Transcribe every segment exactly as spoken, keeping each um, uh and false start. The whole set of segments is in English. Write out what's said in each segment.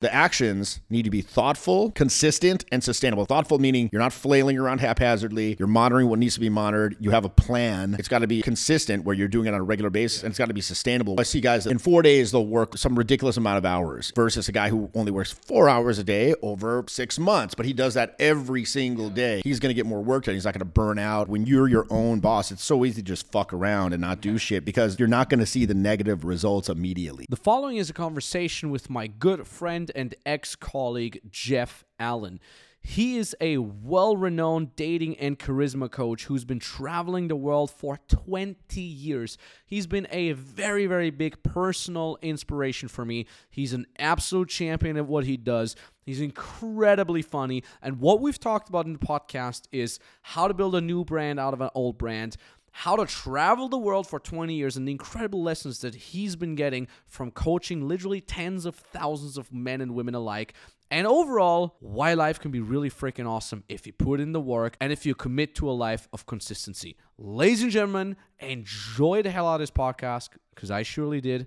The actions need to be thoughtful, consistent, and sustainable. Thoughtful meaning you're not flailing around haphazardly. You're monitoring what needs to be monitored. You have a plan. It's got to be consistent where you're doing it on a regular basis, and it's got to be sustainable. I see guys that in four days, they'll work some ridiculous amount of hours versus a guy who only works four hours a day over six months, but he does that every single day. He's going to get more work done. He's not going to burn out. When you're your own boss, it's so easy to just fuck around and not do shit because you're not going to see the negative results immediately. The following is a conversation with my good friend and ex-colleague Jeff Allen. He is a well-renowned dating and charisma coach who's been traveling the world for twenty years. He's been a very, very big personal inspiration for me. He's an absolute champion of what he does. He's incredibly funny. And what we've talked about in the podcast is how to build a new brand out of an old brand, how to travel the world for twenty years, and the incredible lessons that he's been getting from coaching literally tens of thousands of men and women alike. And overall, why life can be really freaking awesome if you put in the work and if you commit to a life of consistency. Ladies and gentlemen, enjoy the hell out of this podcast because I surely did.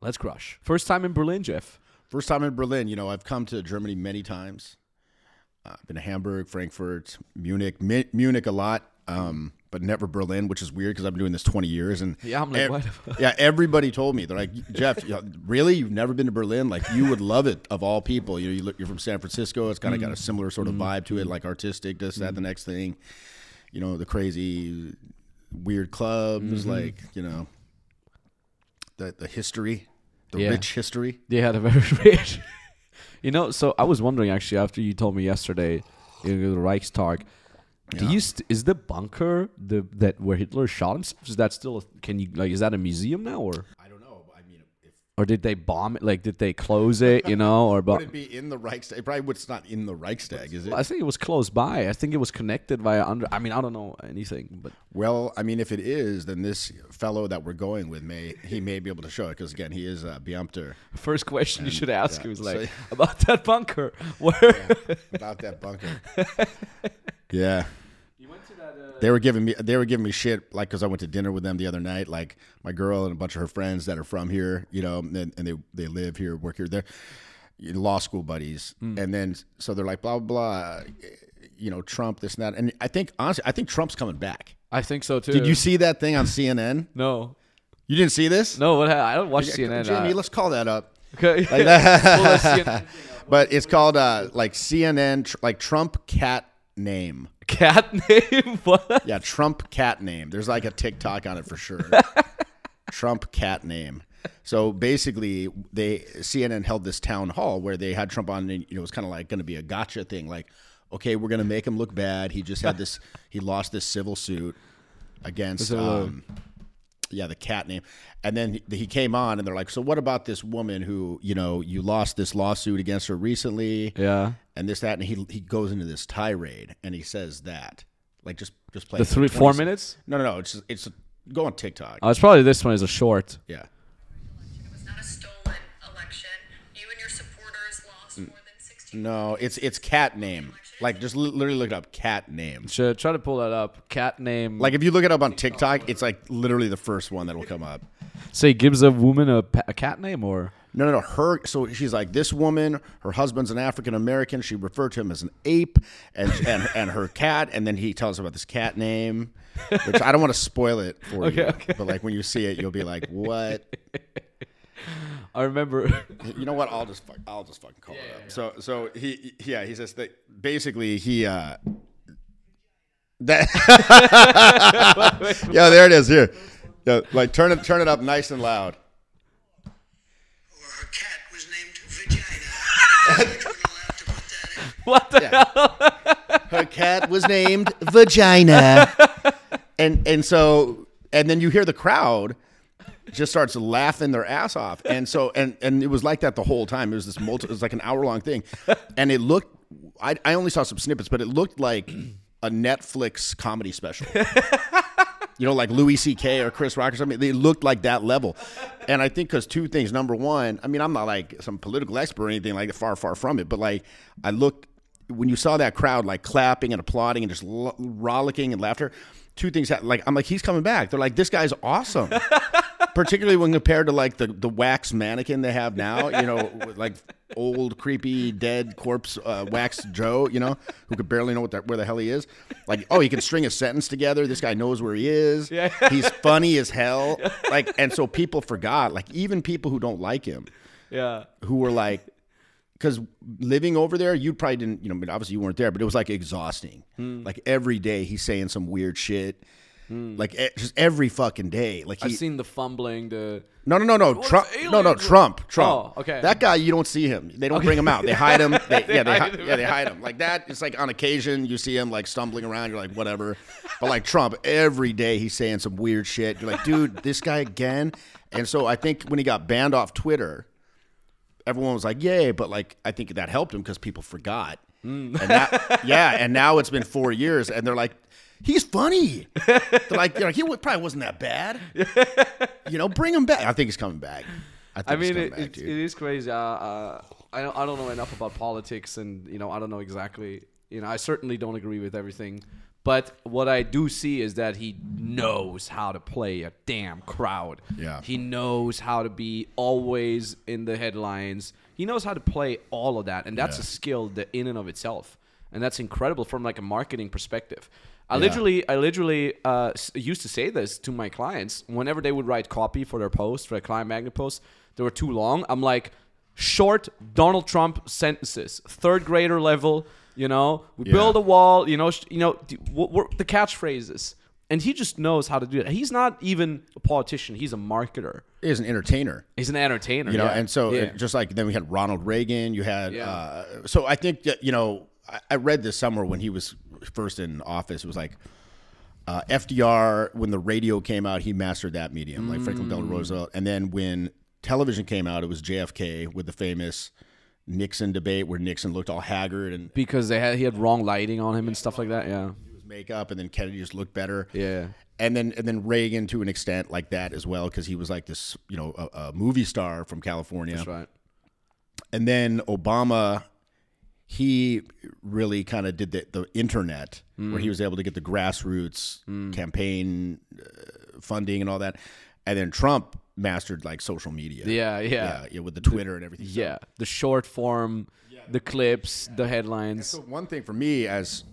Let's crush. First time in Berlin, Jeff. First time in Berlin. You know, I've come to Germany many times. I've uh, been to Hamburg, Frankfurt, Munich, Mi- Munich a lot. Um, but never Berlin, which is weird because I've been doing this twenty years. And yeah, I'm like, ev- what? Yeah, everybody told me. They're like, Jeff, you know, really? You've never been to Berlin? Like, you would love it of all people. You know, you look, you're from San Francisco. It's kind of mm. got a similar sort of mm. vibe to it, like artistic, this, mm. that, the next thing. You know, the crazy, weird clubs, mm-hmm. like, you know, the, the history, the yeah. rich history. They had a very rich. You know, so I was wondering, actually, after you told me yesterday, in the Reichstag, Do yeah. you st- is the bunker the that where Hitler shot himself? Is that still? A, can you like? Is that a museum now, or I don't know. I mean, if, or did they bomb it? Like, did they close it? You know, or bomb- would it be in the Reichstag? It probably would, it's not in the Reichstag, is it? I think it was close by. I think it was connected via under. I mean, I don't know anything, but well, I mean, if it is, then this fellow that we're going with may he may be able to show it because again, he is a uh, Beamter. First question and, you should ask yeah, him is like so, about that bunker. Where yeah, about that bunker. Yeah. You went to that, uh, they were giving me they were giving me shit like because I went to dinner with them the other night, like my girl and a bunch of her friends that are from here, you know, and, and they they live here, work here, they're law school buddies, mm. and then so they're like blah blah, blah, you know, Trump this and that, and I think honestly I think Trump's coming back. I think so too. Did you see that thing on C N N? No, you didn't see this? No, what I don't watch I, C N N. Jimmy, I... let's call that up. Okay, like, we'll but it's called uh, like C N N, tr- like Trump cat. Name cat name what? Yeah, Trump cat name. There's like a TikTok on it for sure. Trump cat name. So basically, they C N N held this town hall where they had Trump on, and it was kind of like going to be a gotcha thing. Like, okay, we're going to make him look bad. He just had this. He lost this civil suit against. Um, Yeah, the cat name. And then he came on and they're like, so what about this woman who, you know, you lost this lawsuit against her recently? Yeah. And this, that. And he he goes into this tirade and he says that. Like, just, just play. The three, four minutes? No, no, no. It's, it's a, go on TikTok. Oh, it's probably this one is a short. Yeah. It was not a stolen election. You and your supporters lost more than sixteen. No, it's, it's cat name. Like, just literally look it up. Cat name. Should try to pull that up. Cat name. Like, if you look it up on TikTok, it's like literally the first one that will come up. So he gives a woman a, a cat name, or no, no, no. Her. So she's like, this woman. Her husband's an African American. She referred to him as an ape, and and and her cat. And then he tells her about this cat name, which I don't want to spoil it for okay, you. Okay. But like when you see it, you'll be like, what? I remember. You know what? I'll just fuck, I'll just fucking call yeah, it up. Yeah. So so he yeah he says that basically he uh that yeah there it is here yeah, like turn it turn it up nice and loud. Or her cat was named Vagina. What the yeah. hell? Her cat was named Vagina, and and so and then you hear the crowd just starts laughing their ass off. And so, and, and it was like that the whole time. It was this multi, it was like an hour long thing. And it looked, I, I only saw some snippets, but it looked like a Netflix comedy special, you know, like Louis C K or Chris Rock or something. They looked like that level. And I think cause two things, number one, I mean, I'm not like some political expert or anything like that, far, far from it. But like I looked, when you saw that crowd, like clapping and applauding and just lo- rollicking and laughter, two things happened. Like, I'm like, he's coming back. They're like, this guy's awesome. particularly when compared to like the, the wax mannequin they have now, you know, like old, creepy, dead corpse uh, wax Joe, you know, who could barely know what the, where the hell he is. Like, oh, he can string a sentence together. This guy knows where he is. Yeah. He's funny as hell. Like, and so people forgot, like even people who don't like him, yeah, who were like, because living over there, you probably didn't, you know, obviously you weren't there, but it was like exhausting. Mm. Like every day he's saying some weird shit. Mm. Like just every fucking day. Like he, I've seen the fumbling. The no, no, no, no, Trump, no, no, Trump, Trump. Oh, okay. That guy, you don't see him. They don't okay. bring him out. They hide him. They, they yeah, they hide, him. yeah, they hide him. Like that. It's like on occasion you see him like stumbling around. You're like whatever. But like Trump, every day he's saying some weird shit. You're like, dude, this guy again. And so I think when he got banned off Twitter, everyone was like, yay. But like I think that helped him because people forgot. Mm. And that, yeah, and now it's been four years, and they're like. He's funny. They're like, they're like he probably wasn't that bad. You know, bring him back. I think he's coming back. I, think I mean, he's coming it, back, it, it is crazy. Uh, uh, I don't, I don't know enough about politics, and you know, I don't know exactly. You know, I certainly don't agree with everything, but what I do see is that he knows how to play a damn crowd. Yeah, he knows how to be always in the headlines. He knows how to play all of that, and that's yeah. a skill that in and of itself, and that's incredible from like a marketing perspective. I yeah. literally, I literally uh, used to say this to my clients whenever they would write copy for their posts, for their client magnet posts. They were too long. I'm like, short Donald Trump sentences, third grader level. You know, we yeah. build a wall. You know, sh- you know, d- w- w- the catchphrases, and he just knows how to do it. He's not even a politician. He's a marketer. He's an entertainer. He's an entertainer. You know, yeah. and so yeah. it, just like then we had Ronald Reagan. You had yeah. uh, so I think that, you know, I, I read this somewhere when he was. First in office, it was like uh, F D R, when the radio came out, he mastered that medium, like mm. Franklin Delano Roosevelt. And then when television came out, it was J F K with the famous Nixon debate where Nixon looked all haggard. and Because they had he had wrong lighting on him yeah, and stuff like that, yeah. He was makeup, and then Kennedy just looked better. Yeah. And then and then Reagan, to an extent, like that as well, because he was like this, you know, a, a movie star from California. That's right. And then Obama... He really kind of did the, the internet mm. where he was able to get the grassroots mm. campaign uh, funding and all that. And then Trump mastered like social media. Yeah, yeah. yeah, yeah with the Twitter the, and everything. Yeah, so, the short form, yeah. the clips, yeah. the headlines. So one thing for me as,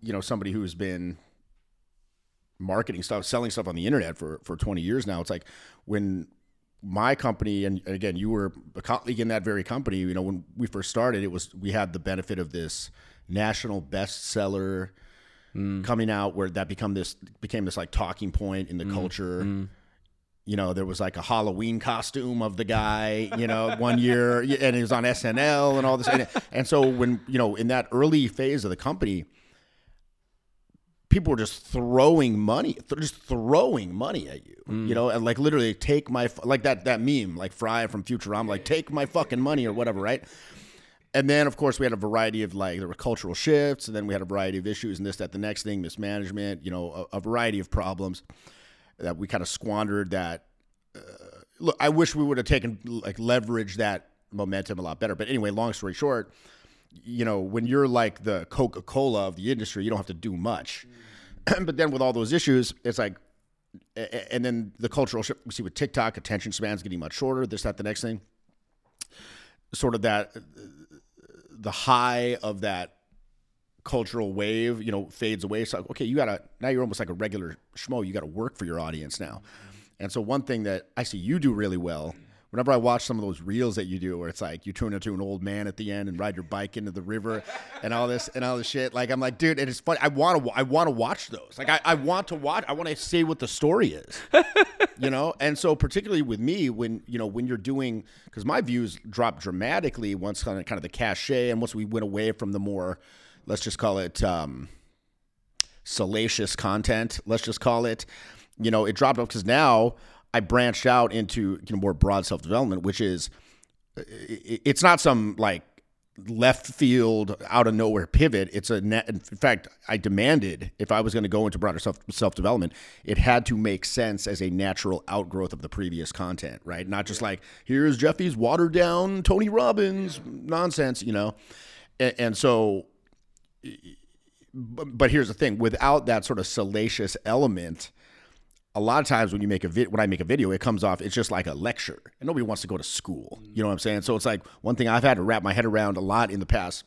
you know, somebody who's been marketing stuff, selling stuff on the internet for, for twenty years now, it's like when my company, and again, you were a colleague in that very company, you know, when we first started, it was, we had the benefit of this national bestseller mm. coming out where that become this, became this like talking point in the mm. culture. Mm. You know, there was like a Halloween costume of the guy, you know, one year, and he was on S N L and all this. And, and so when, you know, in that early phase of the company, people were just throwing money, th- just throwing money at you, mm. you know, and like literally take my, f- like that that meme, like Fry from Futurama, like take my fucking money or whatever, right? And then, of course, we had a variety of like, there were cultural shifts, and then we had a variety of issues and this, that, the next thing, mismanagement, you know, a, a variety of problems that we kind of squandered that. Uh, look, I wish we would have taken, like leveraged that momentum a lot better. But anyway, long story short, you know, when you're like the Coca-Cola of the industry, you don't have to do much. Mm. But then with all those issues, it's like, and then the cultural shift, we see with TikTok, attention spans getting much shorter, this, that, the next thing. Sort of that, the high of that cultural wave, you know, fades away. So, okay, you got to, now you're almost like a regular schmo. You got to work for your audience now. And so one thing that I see you do really well, whenever I watch some of those reels that you do where it's like you tune into an old man at the end and ride your bike into the river and all this and all this shit, like I'm like, dude, it is funny. I want to I want to watch those. Like I, I want to watch. I want to see what the story is, you know? And so particularly with me, when, you know, when you're doing, because my views dropped dramatically once kind of, kind of the cachet and once we went away from the more, let's just call it um, salacious content, let's just call it, you know, it dropped off because now I branched out into, you know, more broad self-development, which is, it's not some like left field out of nowhere pivot. It's a net. In fact, I demanded if I was going to go into broader self self-development, it had to make sense as a natural outgrowth of the previous content, right? Not just like, here's Jeffy's watered down Tony Robbins yeah. nonsense, you know? And, and so, but here's the thing, without that sort of salacious element, a lot of times when you make a vid, when I make a video, it comes off, it's just like a lecture, and nobody wants to go to school. You know what I'm saying? So it's like one thing I've had to wrap my head around a lot in the past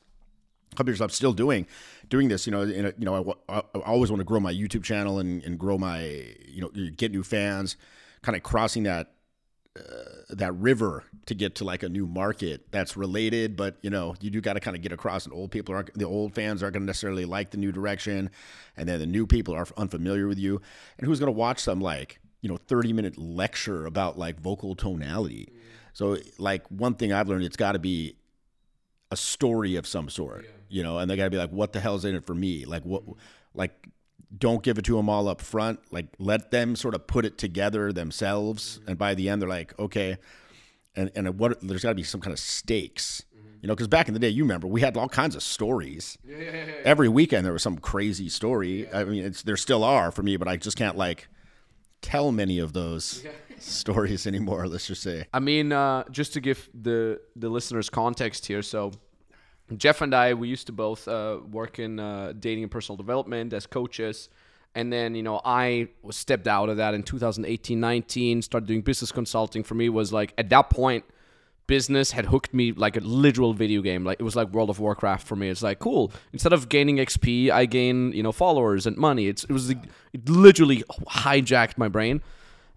couple years. I'm still doing, doing this, you know, in a, you know, I, I always want to grow my YouTube channel and, and grow my, you know, get new fans, kind of crossing that, uh, that river to get to like a new market that's related, but you know, you do got to kind of get across, and old people aren't, the old fans aren't going to necessarily like the new direction. And then the new people are unfamiliar with you, and who's going to watch some like, you know, thirty minute lecture about like vocal tonality. Mm. So like one thing I've learned, it's got to be a story of some sort, yeah. you know, and they gotta be like, what the hell is in it for me? Like what, like, don't give it to them all up front. Like let them sort of put it together themselves. Mm-hmm. And by the end they're like, okay. And, and what, there's gotta be some kind of stakes, mm-hmm. you know, cause back in the day, you remember we had all kinds of stories. Yeah, yeah, yeah, yeah. Every weekend there was some crazy story. Yeah. I mean, it's, there still are for me, but I just can't like tell many of those yeah. stories anymore. Let's just say, I mean, uh, just to give the, the listeners context here. So Jeff and I, we used to both uh, work in uh, dating and personal development as coaches. And then, you know, I was stepped out of that in two thousand eighteen, nineteen, started doing business consulting. For me, was like, at that point, business had hooked me like a literal video game. Like it was like World of Warcraft for me. It's like, cool. Instead of gaining X P, I gain, you know, followers and money. It's, it was, it literally hijacked my brain.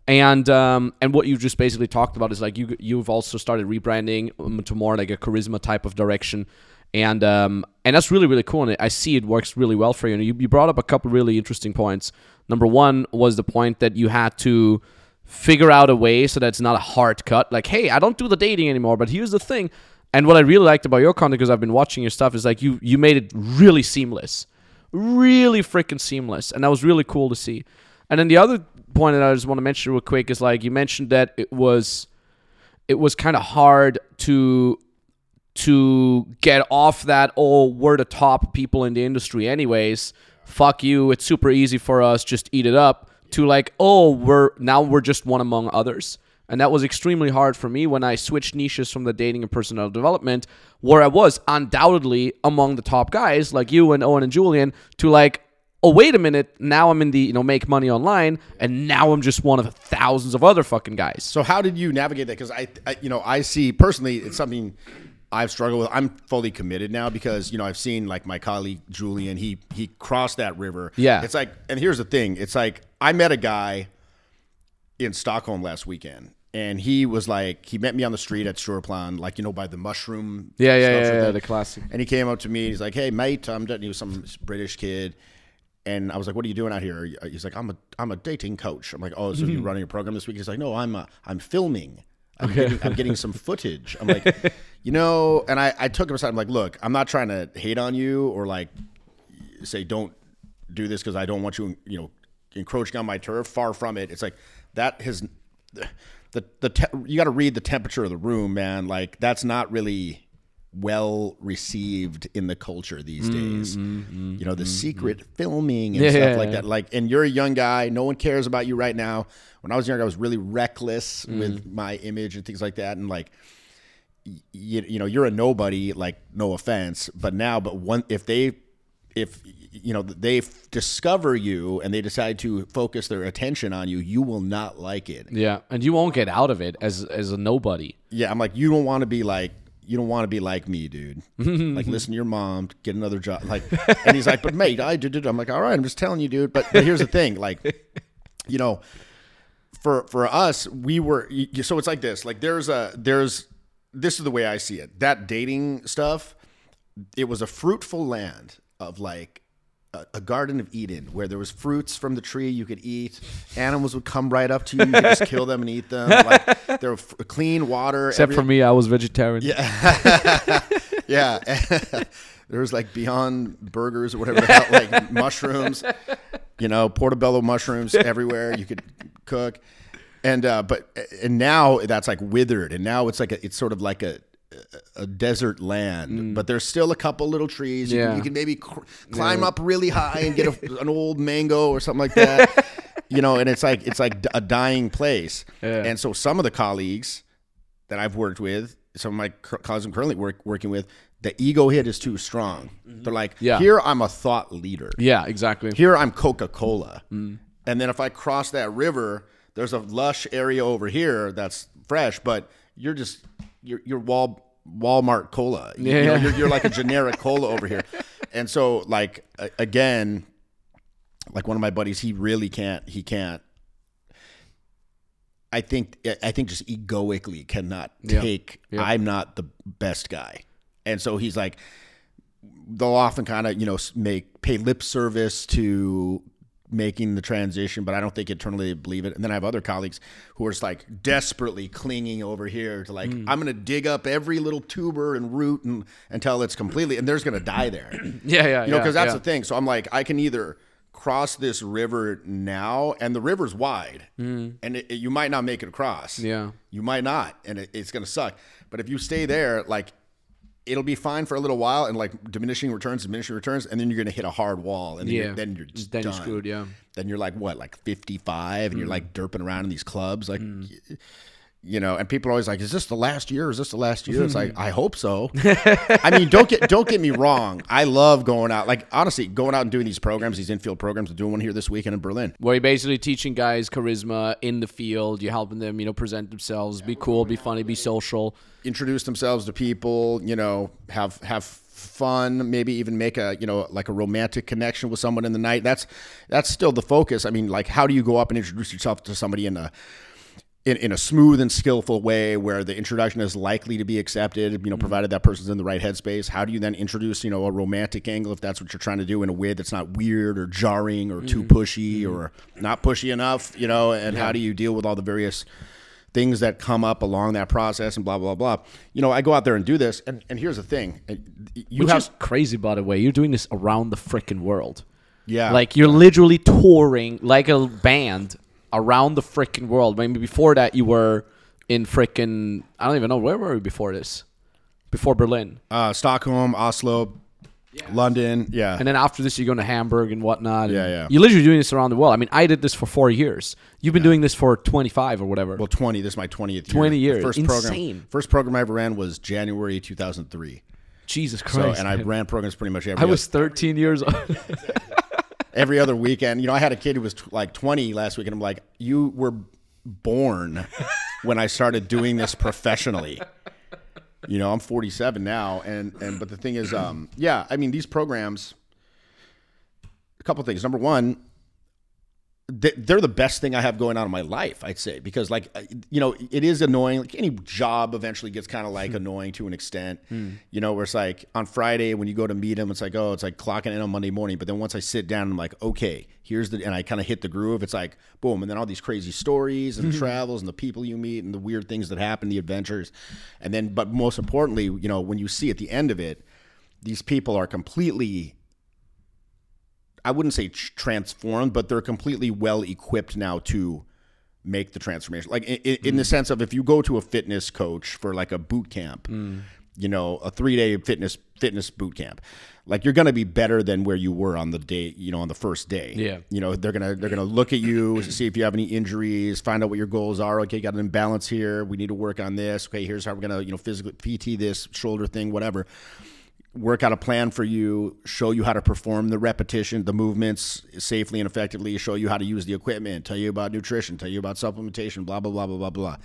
And um, and what you just basically talked about is like, you, you've also started rebranding to more like a charisma type of direction. And um, and that's really, really cool. And I see it works really well for you. And you, you brought up a couple really interesting points. Number one was the point that you had to figure out a way so that it's not a hard cut. Like, hey, I don't do the dating anymore, but here's the thing. And what I really liked about your content, because I've been watching your stuff, is like you you made it really seamless. Really freaking seamless. And that was really cool to see. And then the other point that I just want to mention real quick is like you mentioned that it was it was kind of hard to... to get off that, oh, we're the top people in the industry anyways, fuck you, it's super easy for us, just eat it up, to like, oh, we're now we're just one among others. And that was extremely hard for me when I switched niches from the dating and personal development, where I was undoubtedly among the top guys, like you and Owen and Julian, to like, oh, wait a minute, now I'm in the, you know, make money online, and now I'm just one of thousands of other fucking guys. So how did you navigate that? Because I, I, you know, I see, personally, it's something... I've struggled with. I'm fully committed now because, you know, I've seen like my colleague, Julian, he, he crossed that river. Yeah. It's like, and here's the thing. It's like, I met a guy in Stockholm last weekend and he was like, he met me on the street at Stureplan, like, you know, by the mushroom. Yeah. Yeah. Yeah, yeah, yeah. The classic. And he came up to me and he's like, hey mate, I'm done. He was some British kid. And I was like, what are you doing out here? He's like, I'm a, I'm a dating coach. I'm like, oh, so mm-hmm. you're running a program this week? He's like, no, I'm a, I'm filming. I'm, okay. getting, I'm getting some footage. I'm like, you know, and I, I took him aside. I'm like, look, I'm not trying to hate on you or like say don't do this because I don't want you, you know, encroaching on my turf. Far from it. It's like that has the the te- you got to read the temperature of the room, man. Like that's not really well received in the culture these days. Mm-hmm, mm-hmm, you know, the mm-hmm. secret filming and yeah, stuff yeah, like yeah. that. Like, and you're a young guy. No one cares about you right now. When I was younger, I was really reckless mm. with my image and things like that. And like, y- you know, you're a nobody, like no offense, but now, but one, if they, if, you know, they f- discover you and they decide to focus their attention on you, you will not like it. Yeah. And you won't get out of it as, as a nobody. Yeah. I'm like, you don't want to be like, you don't want to be like me, dude. Like, listen to your mom, get another job. Like, and he's like, but mate, I did it. I'm like, all right, I'm just telling you, dude. But, but here's the thing. Like, you know, for, for us, we were, so it's like this, like there's a, there's, this is the way I see it. That dating stuff, it was a fruitful land of like a, a Garden of Eden where there was fruits from the tree you could eat. Animals would come right up to you. You could just kill them and eat them. Like there were f- clean water. Except every- for me, I was vegetarian. Yeah. yeah. There was like Beyond Burgers or whatever the hell, like mushrooms, you know, portobello mushrooms everywhere you could cook. And, uh, but, and now that's like withered. And now it's like, a, it's sort of like a, a desert land, mm. but there's still a couple little trees. Yeah. You, you can maybe cr- climb yeah. up really high and get a, an old mango or something like that, you know, and it's like, it's like a dying place. Yeah. And so some of the colleagues that I've worked with, some of my colleagues I'm currently work, working with, the ego hit is too strong. Mm-hmm. They're like, yeah. here I'm a thought leader. Yeah, exactly. Here I'm Coca-Cola. Mm. And then if I cross that river, there's a lush area over here that's fresh, but you're just, you're, you're Wal, Walmart cola. You, yeah. you know, you're, you're like a generic cola over here. And so like, again, like one of my buddies, he really can't, he can't, I think, I think just egoically cannot take, yeah. Yeah. I'm not the best guy. And so he's like, they'll often kind of, you know, make, pay lip service to making the transition, but I don't think internally they believe it. And then I have other colleagues who are just like desperately clinging over here to like, mm. I'm going to dig up every little tuber and root and until it's completely, and there's going to die there. yeah, yeah, You know, because yeah, that's yeah. the thing. So I'm like, I can either cross this river now, and the river's wide, mm. and it, it, you might not make it across. Yeah. You might not, and it, it's going to suck. But if you stay there, like, it'll be fine for a little while, and like diminishing returns, diminishing returns, and then you're gonna hit a hard wall, and then yeah. you're, then you're just then done. You're screwed, yeah. Then you're like what, like fifty-five, and mm. you're like derping around in these clubs, like mm. you know. And people are always like, "Is this the last year? Is this the last year?" It's like, I hope so. I mean, don't get don't get me wrong. I love going out, like honestly, going out and doing these programs, these infield programs. I'm doing one here this weekend in Berlin, where you're basically teaching guys charisma in the field. You're helping them, you know, present themselves, yeah, be cool, be funny, be social. Introduce themselves to people, you know, have have fun, maybe even make a, you know, like a romantic connection with someone in the night. That's that's still the focus. I mean, like, how do you go up and introduce yourself to somebody in a in, in a smooth and skillful way where the introduction is likely to be accepted, you know, mm-hmm. provided that person's in the right headspace? How do you then introduce, you know, a romantic angle if that's what you're trying to do in a way that's not weird or jarring or mm-hmm. too pushy mm-hmm. or not pushy enough, you know, and yeah. how do you deal with all the various things that come up along that process and blah, blah, blah. You know, I go out there and do this. And, and here's the thing. You Which have, is crazy, by the way. You're doing this around the freaking world. Yeah. Like, you're literally touring like a band around the freaking world. I mean, before that, you were in freaking, I don't even know, where were we before this? Before Berlin. Uh, Stockholm, Oslo, yeah. London. Yeah. And then after this, you're going to Hamburg and whatnot. And yeah, yeah. You're literally doing this around the world. I mean, I did this for four years. You've been yeah. doing this for twenty-five or whatever. Well, twenty. This is my twentieth year. twenty years. The first Insane. Program, first program I ever ran was January two thousand three. Jesus Christ. So, and I ran programs pretty much every I other. was thirteen years old. Every other weekend. You know, I had a kid who was t- like twenty last week, and I'm like, you were born when I started doing this professionally. You know, I'm forty-seven now, and and but the thing is, um, yeah, I mean, these programs, a couple of things. Number one, they, they're the best thing I have going on in my life, I'd say, because like, you know, it is annoying. Like any job eventually gets kind of like annoying to an extent, mm. you know, where it's like on Friday when you go to meet them, it's like, oh, it's like clocking in on Monday morning. But then once I sit down, I'm like, okay, here's the, and I kind of hit the groove. It's like, boom. And then all these crazy stories and mm-hmm. travels and the people you meet and the weird things that happen, the adventures. And then, but most importantly, you know, when you see at the end of it, these people are completely, I wouldn't say transformed, but they're completely well equipped now to make the transformation. Like in, in mm. the sense of if you go to a fitness coach for like a boot camp, mm. you know, a three day fitness fitness boot camp, like you're going to be better than where you were on the day, you know, on the first day. Yeah. You know, they're going to they're going to look at you, see if you have any injuries, find out what your goals are. Okay, got an imbalance here. We need to work on this. Okay, here's how we're going to, you know, physically P T this shoulder thing, whatever. Work out a plan for you, show you how to perform the repetition, the movements safely and effectively, show you how to use the equipment, tell you about nutrition, tell you about supplementation, blah, blah, blah, blah, blah, blah.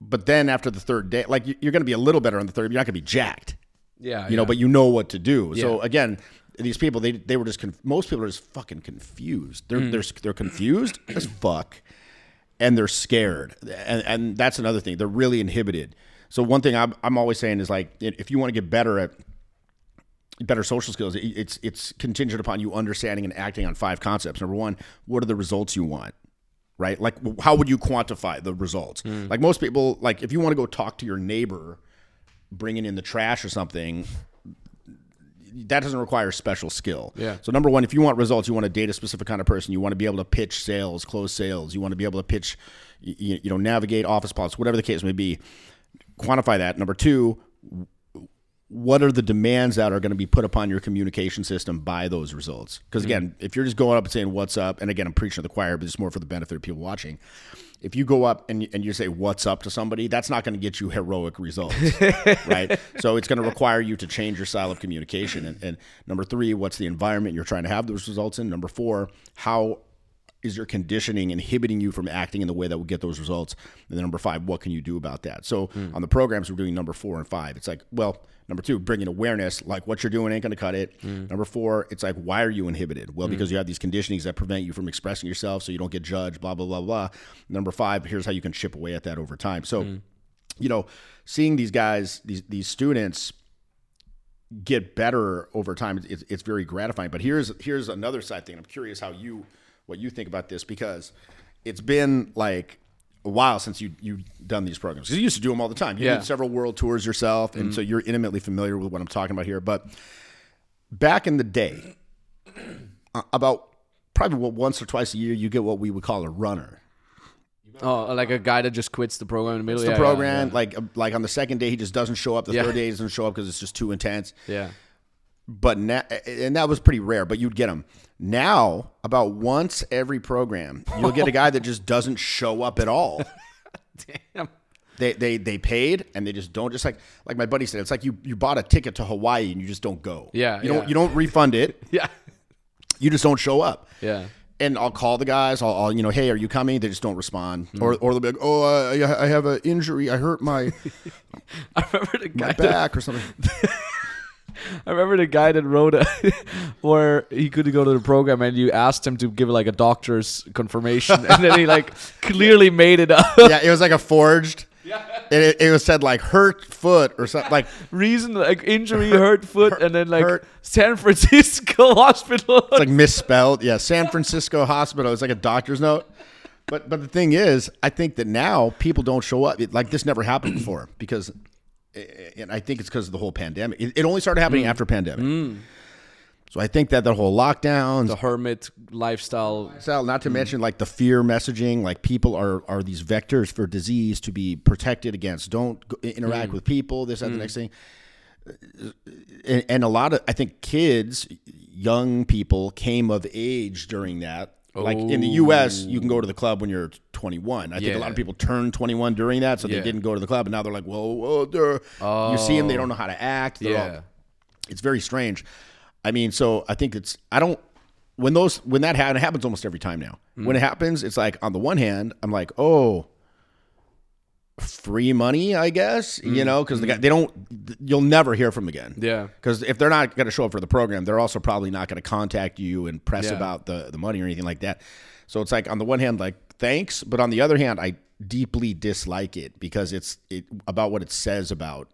But then after the third day, like you're going to be a little better on the third, you're not going to be jacked. Yeah. You yeah. know, but you know what to do. Yeah. So again, these people, they they were just, conf- most people are just fucking confused. They're, mm. they're, they're confused as fuck, and they're scared. And, and that's another thing. They're really inhibited. So one thing I'm, I'm always saying is like, if you want to get better at better social skills, it's it's contingent upon you understanding and acting on five concepts. Number one, what are the results you want, right? Like, how would you quantify the results? Mm. Like most people, like if you want to go talk to your neighbor, bringing in the trash or something, that doesn't require special skill. Yeah. So number one, if you want results, you want to date a specific kind of person. You want to be able to pitch sales, close sales. You want to be able to pitch, you, you know, navigate office politics, whatever the case may be. Quantify that. Number two, what are the demands that are going to be put upon your communication system by those results? Because again, mm-hmm. if you're just going up and saying what's up, and again, I'm preaching to the choir, but it's more for the benefit of people watching. If you go up and, and you say what's up to somebody, that's not going to get you heroic results, right? So it's going to require you to change your style of communication. And, and number three, what's the environment you're trying to have those results in? Number four, how is your conditioning inhibiting you from acting in the way that will get those results? And then number five, what can you do about that? So mm. on the programs, we're doing number four and five. It's like, well, number two, bringing awareness, like what you're doing ain't going to cut it. Mm. Number four, it's like, why are you inhibited? Well, mm. because you have these conditionings that prevent you from expressing yourself so you don't get judged, blah, blah, blah, blah. Number five, here's how you can chip away at that over time. So, mm. you know, seeing these guys, these, these students get better over time, it's, it's very gratifying. But here's, here's another side thing. I'm curious how you... what you think about this, because it's been like a while since you you've done these programs, because you used to do them all the time. You yeah. did several world tours yourself, and mm-hmm. so you're intimately familiar with what I'm talking about here. But back in the day, about probably what, once or twice a year, you get what we would call a runner. Oh, like a guy that just quits the program in the middle. It's the yeah, program, yeah. like like on the second day he just doesn't show up. The yeah. third day he doesn't show up because it's just too intense. Yeah. But now, and that was pretty rare, but you'd get them. Now, about once every program, you'll get a guy that just doesn't show up at all. Damn. They they they paid, and they just don't, just like like my buddy said, it's like you, you bought a ticket to Hawaii and you just don't go. Yeah. You yeah. don't you don't refund it. yeah. You just don't show up. Yeah. And I'll call the guys. I'll, I'll you know, hey, are you coming? They just don't respond. Mm. Or or they'll be like, oh, I, I have an injury. I hurt my, I remember the guy my back that- or something. I remember the guy that wrote a, where he couldn't go to the program, and you asked him to give like a doctor's confirmation, and then he like clearly made it up. Yeah, it was like a forged. Yeah. And it, it was said like hurt foot or something, like reason like injury hurt, hurt foot hurt, and then like hurt. San Francisco Hospital. It's like misspelled. Yeah, San Francisco Hospital. It's like a doctor's note. But but the thing is, I think that now people don't show up. It, like this never happened before, because. And I think it's because of the whole pandemic. It only started happening mm. after pandemic. Mm. So I think that the whole lockdowns, the hermit lifestyle, lifestyle not to mm. mention like the fear messaging, like people are are these vectors for disease to be protected against. Don't interact mm. with people, this, that, mm. the next thing. And, and a lot of, I think kids, young people came of age during that. Like oh. in the U S, you can go to the club when you're twenty-one. I yeah. think a lot of people turned twenty-one during that, so yeah. they didn't go to the club, and now they're like, "Whoa, whoa!" They're, oh. you see them; they don't know how to act. They're yeah, all, it's very strange. I mean, so I think it's I don't when those when that happens, it happens almost every time now. Mm. When it happens, it's like on the one hand, I'm like, "Oh, free money, I guess," mm. you know, because mm. the guy, they don't. You'll never hear from them again. Yeah, because if they're not going to show up for the program, they're also probably not going to contact you and press yeah. about the, the money or anything like that. So it's like on the one hand, like thanks, but on the other hand, I deeply dislike it because it's it about what it says about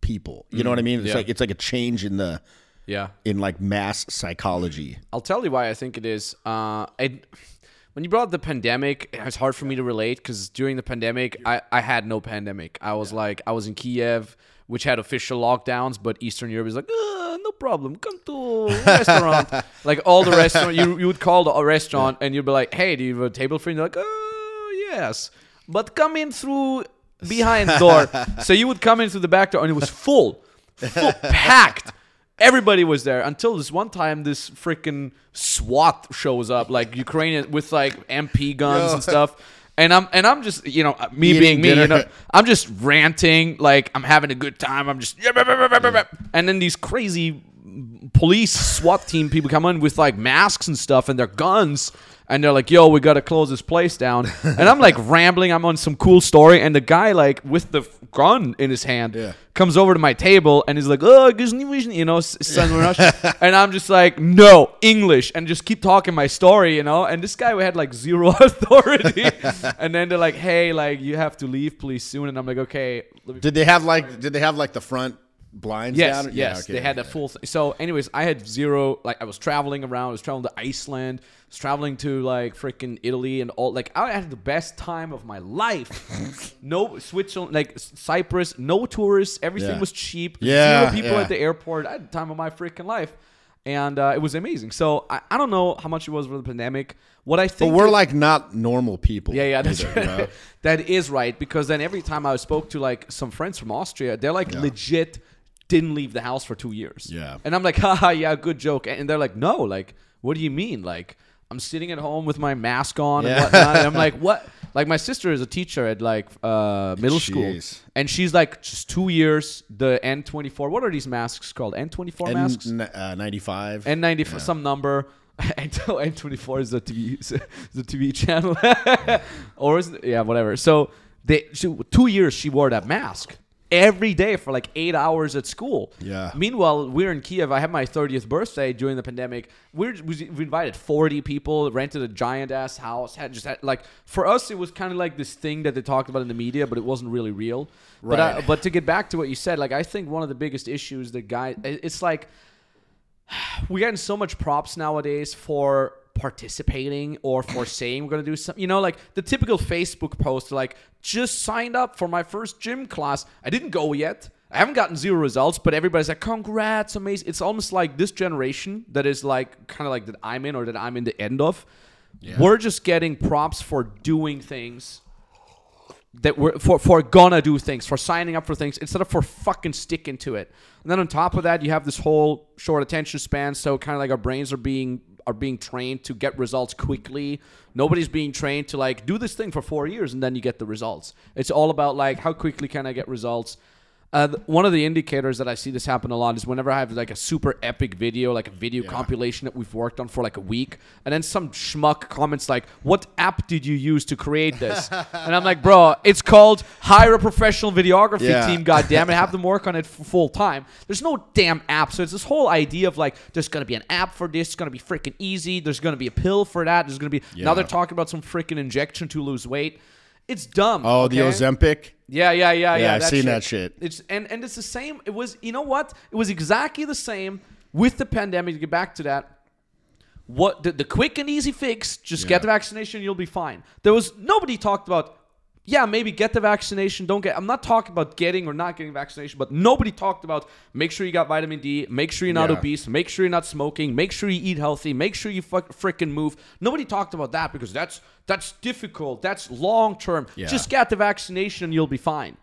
people. You mm. know what I mean? It's yeah. like it's like a change in the yeah in like mass psychology. I'll tell you why I think it is. Uh, I. When you brought up the pandemic, it's hard for me to relate because during the pandemic, I, I had no pandemic. I was yeah. like, I was in Kiev, which had official lockdowns, but Eastern Europe is like, oh, no problem, come to a restaurant. Like all the restaurant, you, you would call the restaurant yeah. and you'd be like, hey, do you have a table free? And they're like, oh, yes, but come in through behind door. So you would come in through the back door and it was full, full, packed. Everybody was there until this one time this freaking SWAT shows up, like Ukrainian with like M P guns Yo. and stuff. And I'm and I'm just, you know, me Eating being me, dinner. you know, I'm just ranting, like I'm having a good time. I'm just, and then these crazy police SWAT team people come in with like masks and stuff and their guns. And they're like, yo, we got to close this place down. And I'm like rambling. I'm on some cool story. And the guy like with the gun in his hand yeah. comes over to my table and he's like, oh, you know, and I'm just like, no, English. And just keep talking my story, you know. And this guy, we had like zero authority. And then they're like, hey, like you have to leave police soon. And I'm like, okay. Let me did they have like, did they have like the front? Blinds yes, down? Yes, yeah, okay. They had a full thing. So anyways, I had zero, like I was traveling around, I was traveling to Iceland, I was traveling to like freaking Italy and all, like I had the best time of my life. No, Switzerland, like Cyprus, no tourists, everything yeah. was cheap, yeah, zero people yeah. at the airport, I had the time of my freaking life. And uh, it was amazing. So I, I don't know how much it was for the pandemic. What I think, but we're that, like not normal people. Yeah, yeah, that's either, right. You know? That is right, because then every time I spoke to like some friends from Austria, they're like yeah. legit didn't leave the house for two years. Yeah. And I'm like, haha, yeah, good joke. And they're like, no, like, what do you mean? Like, I'm sitting at home with my mask on yeah. and whatnot. And I'm like, what? Like, my sister is a teacher at, like, uh, middle Jeez. school. And she's like, just two years, the N twenty-four. What are these masks called? N twenty-four masks? N- uh, ninety-five. N ninety-five, yeah. some number. N twenty-four is the T V, is the T V channel, or is yeah, whatever. So they she, two years she wore that mask every day for like eight hours at school. Yeah. Meanwhile, we're in Kiev. I had my thirtieth birthday during the pandemic. We're, we we invited forty people, rented a giant ass house. Had just had, like for us, it was kind of like this thing that they talked about in the media, but it wasn't really real. Right. But I, but to get back to what you said, like I think one of the biggest issues that guys, it's like. We're getting so much props nowadays for participating or for saying we're going to do something. You know, like the typical Facebook post, like, just signed up for my first gym class. I didn't go yet. I haven't gotten zero results, but everybody's like, congrats, amazing. It's almost like this generation that is like kind of like that I'm in or that I'm in the end of. Yeah. We're just getting props for doing things that we're for, for gonna do things, for signing up for things instead of for fucking sticking to it. And then on top of that, you have this whole short attention span. So kind of like our brains are being are being trained to get results quickly. Nobody's being trained to like do this thing for four years and then you get the results. It's all about like how quickly can I get results. Uh, one of the indicators that I see this happen a lot is whenever I have like a super epic video, like a video yeah. compilation that we've worked on for like a week, and then some schmuck comments like, what app did you use to create this? And I'm like, bro, it's called hire a professional videography yeah. team, goddamn, and have them work on it f- full time. There's no damn app. So it's this whole idea of like, there's going to be an app for this. It's going to be freaking easy. There's going to be a pill for that. There's going to be, yeah. now they're talking about some freaking injection to lose weight. It's dumb. Oh, okay? The Ozempic? Yeah, yeah, yeah, yeah. Yeah, I've that seen shit. that shit. It's and, and it's the same. It was, you know what? It was exactly the same with the pandemic. To get back to that, what the, the quick and easy fix, just yeah. get the vaccination, you'll be fine. There was nobody talked about, yeah, maybe get the vaccination, don't get. I'm not talking about getting or not getting vaccination, but nobody talked about make sure you got vitamin D, make sure you're not yeah. obese, make sure you're not smoking, make sure you eat healthy, make sure you fuck, frickin' move. Nobody talked about that because that's That's difficult. That's long-term. Yeah. Just get the vaccination and you'll be fine.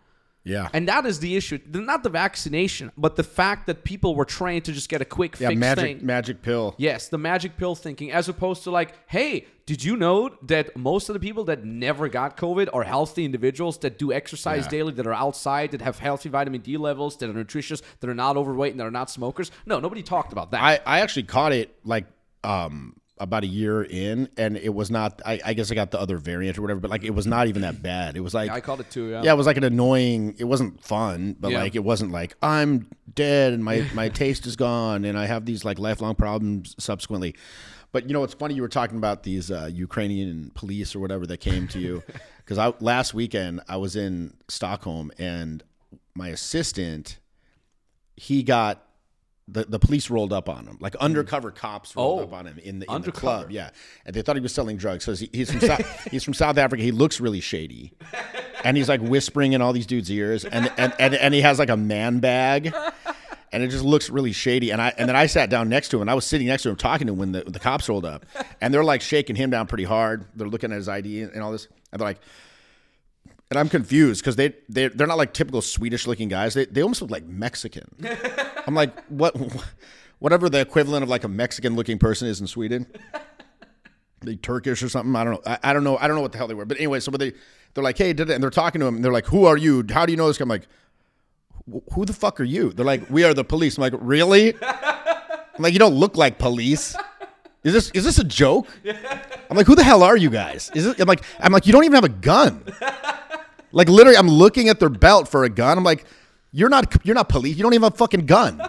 Yeah. And that is the issue. Not the vaccination, but the fact that people were trained to just get a quick yeah, fix magic, thing. Magic pill. Yes, the magic pill thinking, as opposed to like, hey, did you know that most of the people that never got COVID are healthy individuals that do exercise yeah. daily, that are outside, that have healthy vitamin D levels, that are nutritious, that are not overweight, and that are not smokers? No, nobody talked about that. I, I actually caught it like... um about a year in, and it was not, I, I guess I got the other variant or whatever, but like, it was not even that bad. It was like, yeah, I called it too. Yeah. Yeah. It was like an annoying, it wasn't fun, but yeah. like, it wasn't like I'm dead and my, my taste is gone. And I have these like lifelong problems subsequently. But you know, it's funny. You were talking about these uh, Ukrainian police or whatever that came to you. Cause I, last weekend I was in Stockholm and my assistant, he got, The the police rolled up on him, like undercover cops rolled oh, up on him in the, in the club. Yeah, and they thought he was selling drugs. So he, he's from South, he's from South Africa. He looks really shady, and he's like whispering in all these dudes' ears, and and, and and he has like a man bag, and it just looks really shady. And I and then I sat down next to him, and I was sitting next to him talking to him when the the cops rolled up, and they're like shaking him down pretty hard. They're looking at his I D and all this, and they're like. And I'm confused because they, they, they're not like typical Swedish-looking guys. They they almost look like Mexican. I'm like, what? whatever the equivalent of like a Mexican-looking person is in Sweden. They Turkish or something. I don't know. I, I don't know. I don't know what the hell they were. But anyway, so they, they're like, hey, did it? And they're talking to him. And they're like, who are you? How do you know this guy? I'm like, who the fuck are you? They're like, we are the police. I'm like, really? I'm like, you don't look like police. Is this is this a joke? I'm like, who the hell are you guys? Is this, I'm like, I'm like, you don't even have a gun. Like literally, I'm looking at their belt for a gun. I'm like, "You're not, you're not police. You don't even have a fucking gun."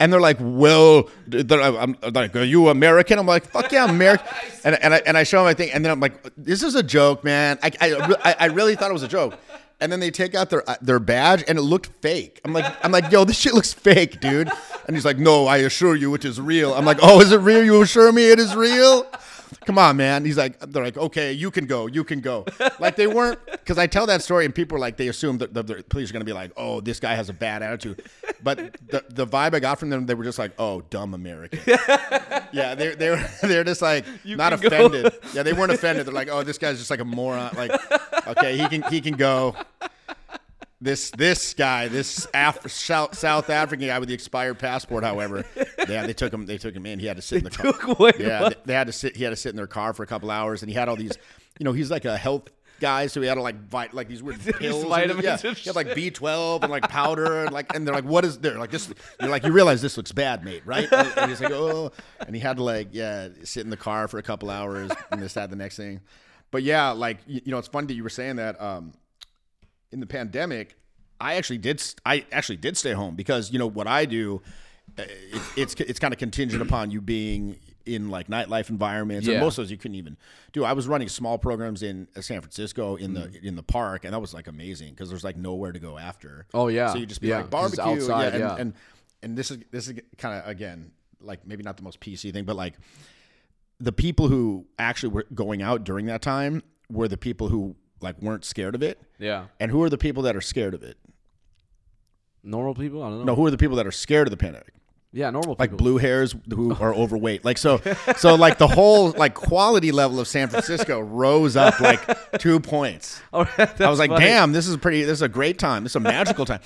And they're like, "Well, they're, I'm they're like, are you American?" I'm like, "Fuck yeah, I'm American." And and I and I show them my thing, and then I'm like, "This is a joke, man. I I I really thought it was a joke." And then they take out their their badge, and it looked fake. I'm like, I'm like, "Yo, this shit looks fake, dude." And he's like, "No, I assure you, it is real." I'm like, "Oh, is it real? You assure me it is real?" Come on, man. He's like, they're like, okay, you can go, you can go. Like they weren't, because I tell that story and people are like, they assume that the, the police are going to be like, oh, this guy has a bad attitude. But the, the vibe I got from them, they were just like, oh, dumb American. Yeah, they're they were they're just like you not offended. Go. Yeah, they weren't offended. They're like, oh, this guy's just like a moron. Like, okay, he can he can go. This this guy, this Af- South African guy with the expired passport, however, yeah, they took him. They took him in. He had to sit they in the car. Yeah, they, they had to sit. He had to sit in their car for a couple hours, and he had all these. You know, he's like a health guys, so he had to like vi- like these weird pills. Vitamins. Yeah, he had like B twelve and like powder and like, and they're like, what is there? Like this, you're like, you realize this looks bad, mate, right? And, and he's like, oh, and he had to like, yeah, sit in the car for a couple hours and this, that, the next thing. But yeah, like, you, you know, it's funny that you were saying that um, in the pandemic, I actually did, I actually did stay home because, you know, what I do, it, it's, it's kind of contingent upon you being in like nightlife environments, yeah. and most of those you couldn't even do. I was running small programs in San Francisco in mm. the in the park, and that was like amazing because there's like nowhere to go after. Oh yeah, so you just be yeah. like barbecue, outside, yeah, yeah. And, and and this is this is kind of again like maybe not the most P C thing, but like the people who actually were going out during that time were the people who like weren't scared of it. Yeah, and who are the people that are scared of it? Normal people, I don't know. No, who are the people that are scared of the pandemic? Yeah, normal people. Like blue hairs who are overweight. Like so so like the whole like quality level of San Francisco rose up like two points. Oh, I was like, funny. Damn, this is pretty this is a great time. This is a magical time.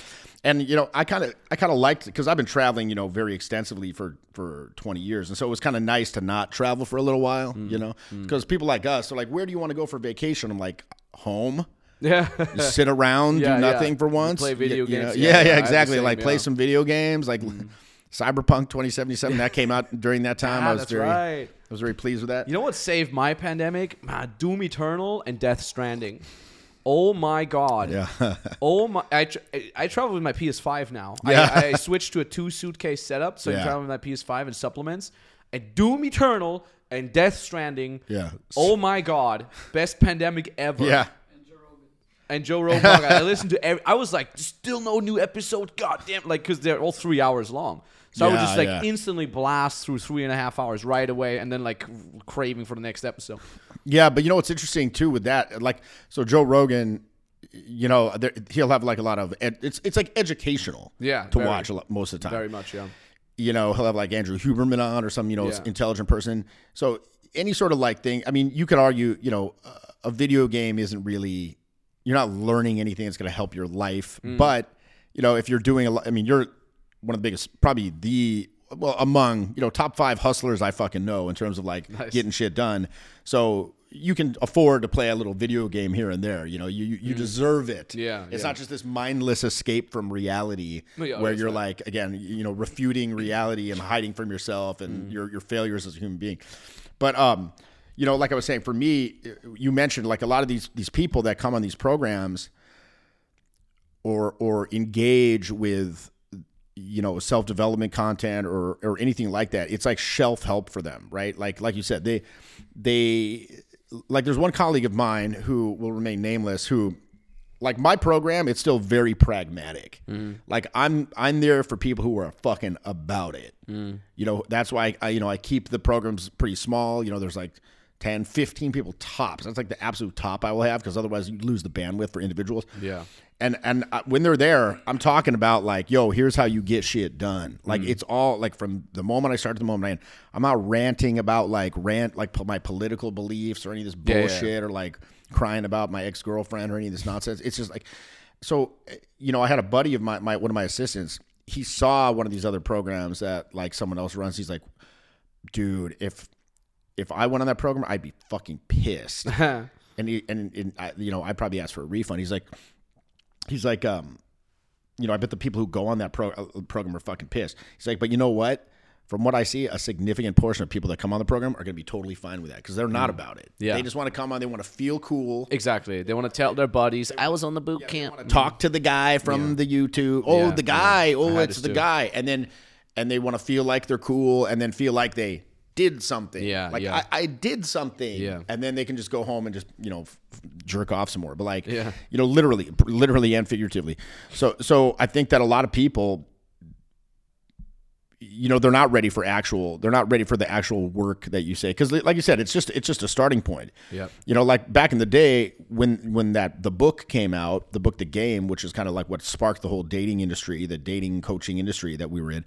And you know, I kind of I kind of liked it cuz I've been traveling, you know, very extensively for for twenty years. And so it was kind of nice to not travel for a little while, mm. you know? Mm. Cuz people like us are like, "Where do you want to go for vacation?" I'm like, "Home." Yeah, just sit around, yeah, do nothing yeah. for once. You play video you, games. You know? yeah, yeah, yeah, exactly. Same, like yeah. play some video games, like mm. Cyberpunk twenty seventy-seven, that came out during that time. Yeah, I was that's very, right. I was very pleased with that. You know what saved my pandemic? My Doom Eternal and Death Stranding. Oh my god. Yeah. oh my! I tra- I travel with my P S five now. Yeah. I, I switched to a two suitcase setup, so yeah. I travel with my P S five and supplements. And Doom Eternal and Death Stranding. Yeah. Oh my god! Best pandemic ever. Yeah. And Joe Rogan, I listened to every, I was like, still no new episode, goddamn, like, because they're all three hours long. So yeah, I would just like yeah. instantly blast through three and a half hours right away and then like craving for the next episode. Yeah, but you know what's interesting too with that? Like, so Joe Rogan, you know, there, he'll have like a lot of, ed, it's it's like educational yeah, to very, watch a lot, most of the time. Very much, yeah. You know, he'll have like Andrew Huberman on or some, you know, yeah. intelligent person. So any sort of like thing, I mean, you could argue, you know, a video game isn't really... You're not learning anything that's going to help your life. Mm. But, you know, if you're doing a lot, I mean, you're one of the biggest, probably the, well, among, you know, top five hustlers I fucking know in terms of like nice. Getting shit done. So you can afford to play a little video game here and there. You know, you you, you mm. deserve it. Yeah. It's yeah. not just this mindless escape from reality no, yeah, where you're right. like, again, you know, refuting reality and hiding from yourself and mm. your, your failures as a human being. But, um, you know, like I was saying, for me, you mentioned like a lot of these these people that come on these programs or or engage with, you know, self-development content or or anything like that. It's like shelf help for them, right? Like like you said, they they like there's one colleague of mine who will remain nameless who like my program, it's still very pragmatic. Mm. Like I'm I'm there for people who are fucking about it. Mm. You know, that's why I, I you know, I keep the programs pretty small. You know, there's like ten, fifteen people tops. That's like the absolute top I will have because otherwise you lose the bandwidth for individuals. Yeah. And and I, when they're there, I'm talking about like, yo, here's how you get shit done. Like mm. it's all like from the moment I start to the moment I end. I'm not ranting about like rant like my political beliefs or any of this bullshit yeah, yeah. or like crying about my ex-girlfriend or any of this nonsense. It's just like, so, you know, I had a buddy of my, my one of my assistants. He saw one of these other programs that like someone else runs. He's like, dude, if If I went on that program, I'd be fucking pissed. and he, and, and I, you know, I probably asked for a refund. He's like, he's like, um, you know, I bet the people who go on that pro- program are fucking pissed. He's like, but you know what? From what I see, a significant portion of people that come on the program are going to be totally fine with that because they're not mm. about it. Yeah. They just want to come on. They want to feel cool. Exactly. They want to tell their buddies, I was on the boot yeah, camp. They want to talk to the guy from yeah. the YouTube. Oh, yeah, the guy. Yeah. Oh, it's the too. guy. And then, and they want to feel like they're cool and then feel like they did something. Yeah. Like yeah. I, I did something. Yeah. And then they can just go home and just, you know, f- jerk off some more. But like, yeah. you know, literally, literally and figuratively. So, so I think that a lot of people, you know, they're not ready for actual, they're not ready for the actual work that you say. Cause like you said, it's just, it's just a starting point. Yeah. You know, like back in the day when, when that, the book came out, the book, The Game, which is kind of like what sparked the whole dating industry, the dating coaching industry that we were in,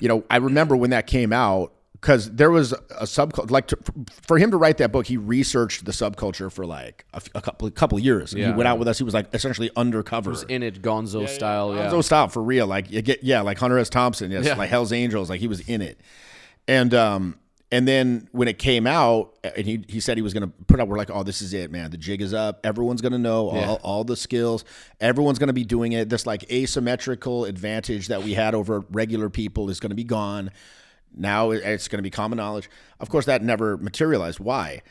you know, I remember when that came out, because there was a subculture, like to, for him to write that book, he researched the subculture for like a, a couple a couple years. Yeah. He went out with us. He was like essentially undercover. He was in it Gonzo yeah, style. Yeah. Gonzo yeah. style for real. Like, you get, yeah, like Hunter S. Thompson. Yes, yeah. Like Hell's Angels. Like he was in it. And um, And then when it came out, and he, he said he was going to put out, we're like, oh, this is it, man. The jig is up. Everyone's going to know all, yeah. all the skills. Everyone's going to be doing it. This like asymmetrical advantage that we had over regular people is going to be gone. Now it's going to be common knowledge. Of course, that never materialized. Why?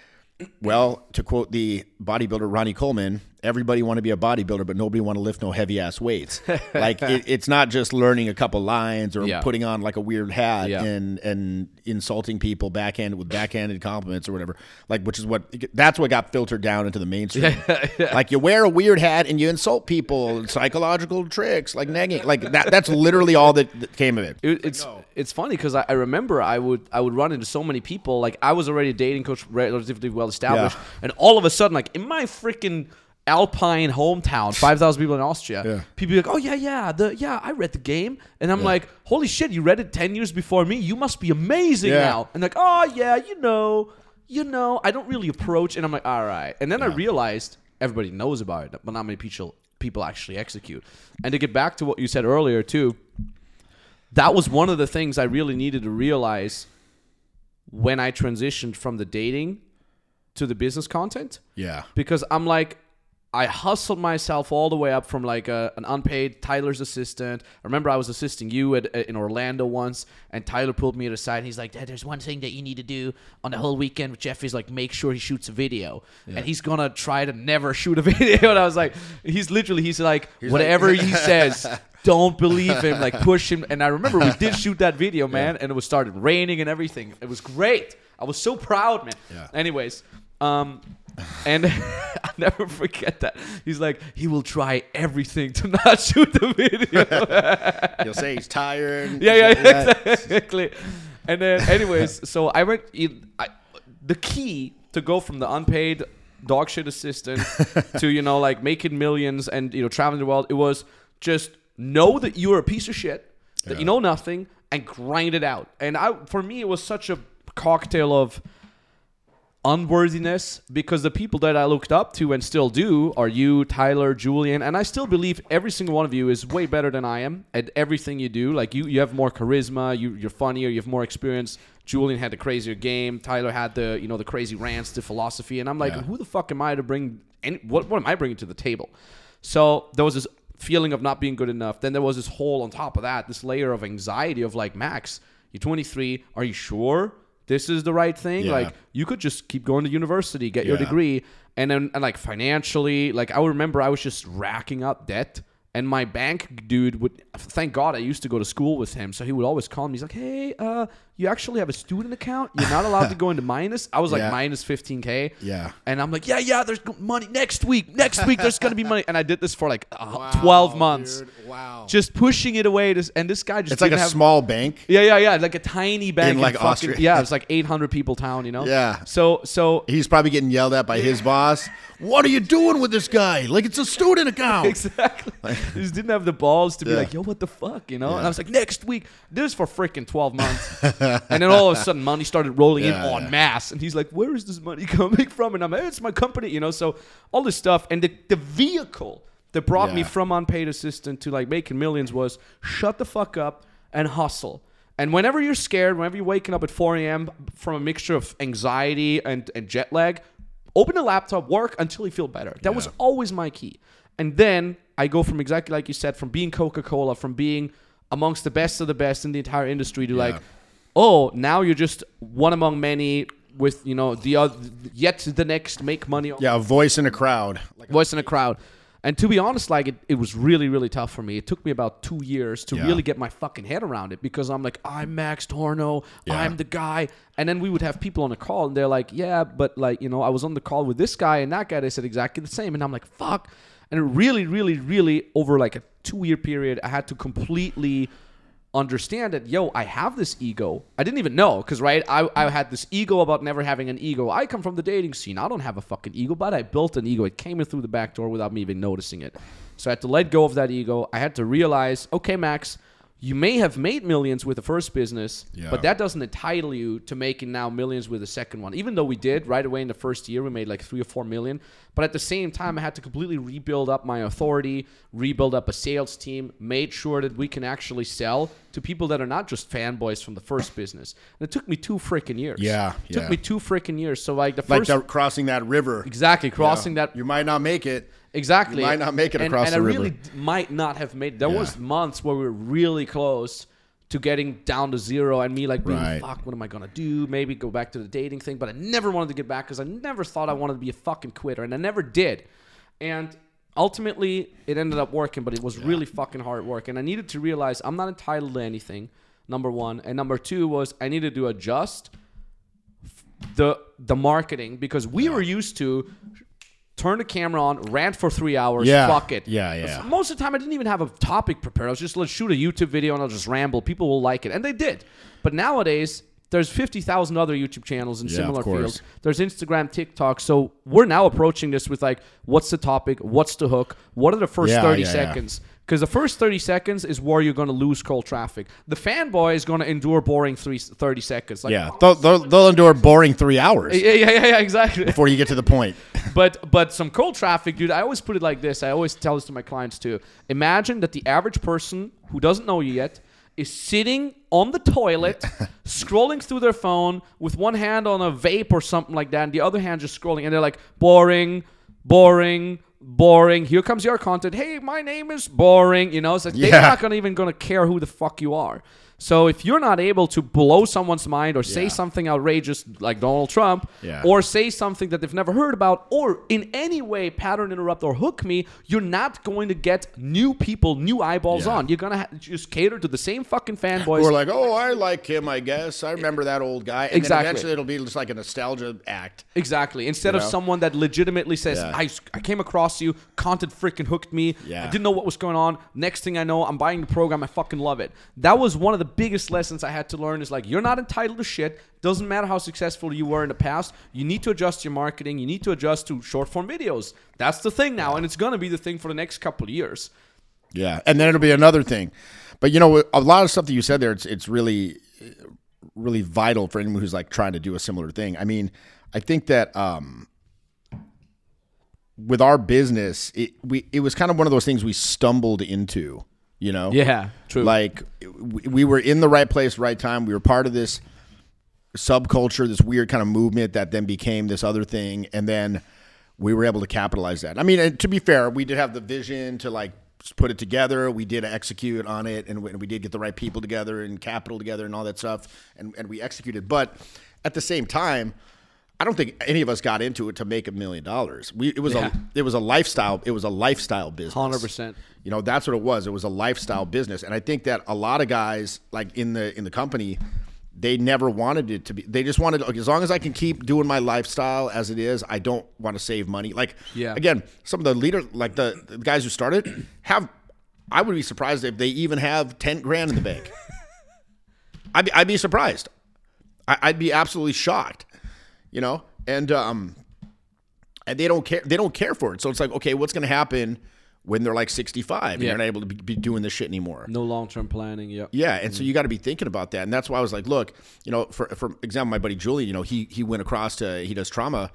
Well, to quote the bodybuilder Ronnie Coleman, everybody want to be a bodybuilder, but nobody want to lift no heavy-ass weights. Like, it, it's not just learning a couple lines or yeah. putting on, like, a weird hat yeah. and and insulting people backhand with backhanded compliments or whatever, like, which is what – that's what got filtered down into the mainstream. yeah. Like, you wear a weird hat and you insult people, psychological tricks, like nagging. Like, that, that's literally all that, that came of it. it it's like, no. It's funny because I, I remember I would I would run into so many people. Like, I was already a dating coach, relatively well-established, yeah. and all of a sudden, like, in my freaking – Alpine hometown, five thousand people in Austria. Yeah. People be like, oh, yeah, yeah, the yeah, I read The Game. And I'm yeah. like, holy shit, you read it ten years before me? You must be amazing yeah. now. And like, oh, yeah, you know, you know, I don't really approach. And I'm like, all right. And then yeah. I realized everybody knows about it, but not many people, people actually execute. And to get back to what you said earlier, too, that was one of the things I really needed to realize when I transitioned from the dating to the business content. Yeah. Because I'm like, I hustled myself all the way up from like a, an unpaid Tyler's assistant. I remember I was assisting you at, in Orlando once, and Tyler pulled me aside. And he's like, there's one thing that you need to do on the whole weekend with Jeff. He's like, make sure he shoots a video. Yeah. And he's going to try to never shoot a video. And I was like, he's literally, he's like, he's whatever like- he says, don't believe him. Like, push him. And I remember we did shoot that video, man. Yeah. And it was started raining and everything. It was great. I was so proud, man. Yeah. Anyways. Um, and I never forget that. He's like, he will try everything to not shoot the video. He'll say he's tired. Yeah, yeah, yeah, exactly. And then, anyways, so I went. I, the key to go from the unpaid dog shit assistant to, you know, like making millions and, you know, traveling the world, it was just know that you're a piece of shit, that yeah. you know nothing, and grind it out. And I, for me, it was such a cocktail of unworthiness, because the people that I looked up to and still do are you, Tyler, Julian, and I still believe every single one of you is way better than I am at everything you do. Like, you, you have more charisma, you, you're funnier, you have more experience. Julian had the crazier game, Tyler had the, you know, the crazy rants, the philosophy, and I'm like, yeah. who the fuck am I to bring? Any, what what am I bringing to the table? So there was this feeling of not being good enough. Then there was this whole on top of that, this layer of anxiety of like, Max, you're twenty-three. Are you sure this is the right thing? Yeah. Like, you could just keep going to university, get yeah. your degree. And then, and like financially, like I remember I was just racking up debt, and my bank dude would, thank God I used to go to school with him. So he would always call me. He's like, hey, uh, you actually have a student account. You're not allowed to go into minus. I was like yeah. minus fifteen K. Yeah. And I'm like, yeah, yeah, there's money next week. Next week, there's going to be money. And I did this for like uh, wow, twelve months. Dude. Wow. Just pushing it away. To, and this guy just It's didn't like a have, small bank. Yeah, yeah, yeah. Like a tiny bank. In like fucking, Austria. Yeah, it's like eight hundred people town, you know? Yeah. So, so. He's probably getting yelled at by yeah. his boss. What are you doing with this guy? Like, it's a student account. Exactly. Like, he just didn't have the balls to yeah. be like, yo, what the fuck, you know? Yeah. And I was like, next week. This is for freaking twelve months. And then all of a sudden, money started rolling yeah, in en yeah. masse. And he's like, where is this money coming from? And I'm like, it's my company, you know? So all this stuff. And the, the vehicle that brought yeah. me from unpaid assistant to like making millions was shut the fuck up and hustle. And whenever you're scared, whenever you're waking up at four a.m. from a mixture of anxiety and, and jet lag, open a laptop, work until you feel better. That yeah. was always my key. And then I go from exactly like you said, from being Coca-Cola, from being amongst the best of the best in the entire industry to yeah. like, oh, now you're just one among many with, you know, the other, yet the next make money. Yeah, a voice in a crowd. Like voice a- in a crowd. And to be honest, like, it, it was really, really tough for me. It took me about two years to yeah. really get my fucking head around it, because I'm like, I'm Max Tornow. Yeah. I'm the guy. And then we would have people on a call, and they're like, yeah, but, like, you know, I was on the call with this guy and that guy. They said exactly the same. And I'm like, fuck. And it really, really, really, over, like, a two-year period, I had to completely understand that, yo, I have this ego. I didn't even know, because, right, I, I had this ego about never having an ego. I come from the dating scene. I don't have a fucking ego, but I built an ego. It came in through the back door without me even noticing it. So I had to let go of that ego. I had to realize, okay, Max, You may have made millions with the first business, yeah. but that doesn't entitle you to making now millions with the second one. Even though we did right away in the first year, we made like three or four million. But at the same time, I had to completely rebuild up my authority, rebuild up a sales team, made sure that we can actually sell to people that are not just fanboys from the first business. And it took me two freaking years. Yeah, it took yeah. me two freaking years. So like the first, like the, crossing that river. Exactly, crossing yeah. that. You might not make it. Exactly. You might not make it and, across and the river. And I really d- might not have made it. There yeah. was months where we were really close to getting down to zero and me like, being, right. fuck, what am I going to do? Maybe go back to the dating thing. But I never wanted to get back because I never thought I wanted to be a fucking quitter. And I never did. And ultimately, it ended up working, but it was yeah. really fucking hard work. And I needed to realize I'm not entitled to anything, number one. And number two was I needed to adjust the the marketing because we yeah. were used to... Turn the camera on, rant for three hours, yeah. fuck it. Yeah, yeah. Most of the time, I didn't even have a topic prepared. I was just, let's shoot a YouTube video and I'll just ramble. People will like it. And they did. But nowadays, there's fifty thousand other YouTube channels in yeah, similar fields. There's Instagram, TikTok. So we're now approaching this with like, what's the topic? What's the hook? What are the first yeah, thirty yeah, seconds? Yeah. Because the first thirty seconds is where you're going to lose cold traffic. The fanboy is going to endure boring three, thirty seconds. Like, yeah, they'll, they'll, they'll endure boring three hours. Yeah, yeah, yeah, exactly. Before you get to the point. but but some cold traffic, dude, I always put it like this. I always tell this to my clients too. Imagine that the average person who doesn't know you yet is sitting on the toilet, scrolling through their phone with one hand on a vape or something like that, and the other hand just scrolling. And they're like, boring, boring, boring. Here comes your content. Hey, my name is boring. You know, it's like yeah. they're not gonna even gonna care who the fuck you are. So if you're not able to blow someone's mind or say yeah. something outrageous like Donald Trump yeah. or say something that they've never heard about or in any way pattern interrupt or hook me, you're not going to get new people, new eyeballs yeah. on. You're going to ha- just cater to the same fucking fanboys. We're like, oh, I like him, I guess. I remember that old guy. And exactly. then eventually it'll be just like a nostalgia act. Exactly. Instead you of know? someone that legitimately says, yeah. I, I came across you, content freaking hooked me. Yeah. I didn't know what was going on. Next thing I know, I'm buying the program. I fucking love it. That was one of the biggest lessons I had to learn is like, you're not entitled to shit. Doesn't matter how successful you were in the past. You need to adjust your marketing. You need to adjust to short form videos. That's the thing now. And it's going to be the thing for the next couple of years. Yeah. And then it'll be another thing. But you know, a lot of stuff that you said there, it's, it's really, really vital for anyone who's like trying to do a similar thing. I mean, I think that, um, with our business, it, we, it was kind of one of those things we stumbled into. You know, yeah, true. Like we were in the right place, right time. We were part of this subculture, this weird kind of movement that then became this other thing, and then we were able to capitalize that. I mean, and to be fair, we did have the vision to like put it together. We did execute on it, and we did get the right people together and capital together and all that stuff, and and we executed. But at the same time, I don't think any of us got into it to make a million dollars. We it was yeah. a it was a lifestyle it was a lifestyle business. one hundred percent. You know, that's what it was. It was a lifestyle business. And I think that a lot of guys like in the in the company, they never wanted it to be. They just wanted, okay, as long as I can keep doing my lifestyle as it is, I don't want to save money. Like yeah. again, some of the leader like the, the guys who started have I would be surprised if they even have ten grand in the bank. I'd be, I'd be surprised. I, I'd be absolutely shocked. You know, and um, and they don't care. They don't care for it. So it's like, okay, what's going to happen when they're like sixty-five and yeah. you're not able to be, be doing this shit anymore? No long-term planning. Yeah. Yeah, and mm-hmm. so you got to be thinking about that. And that's why I was like, look, you know, for for example, my buddy Julian, you know, he he went across to he does trauma,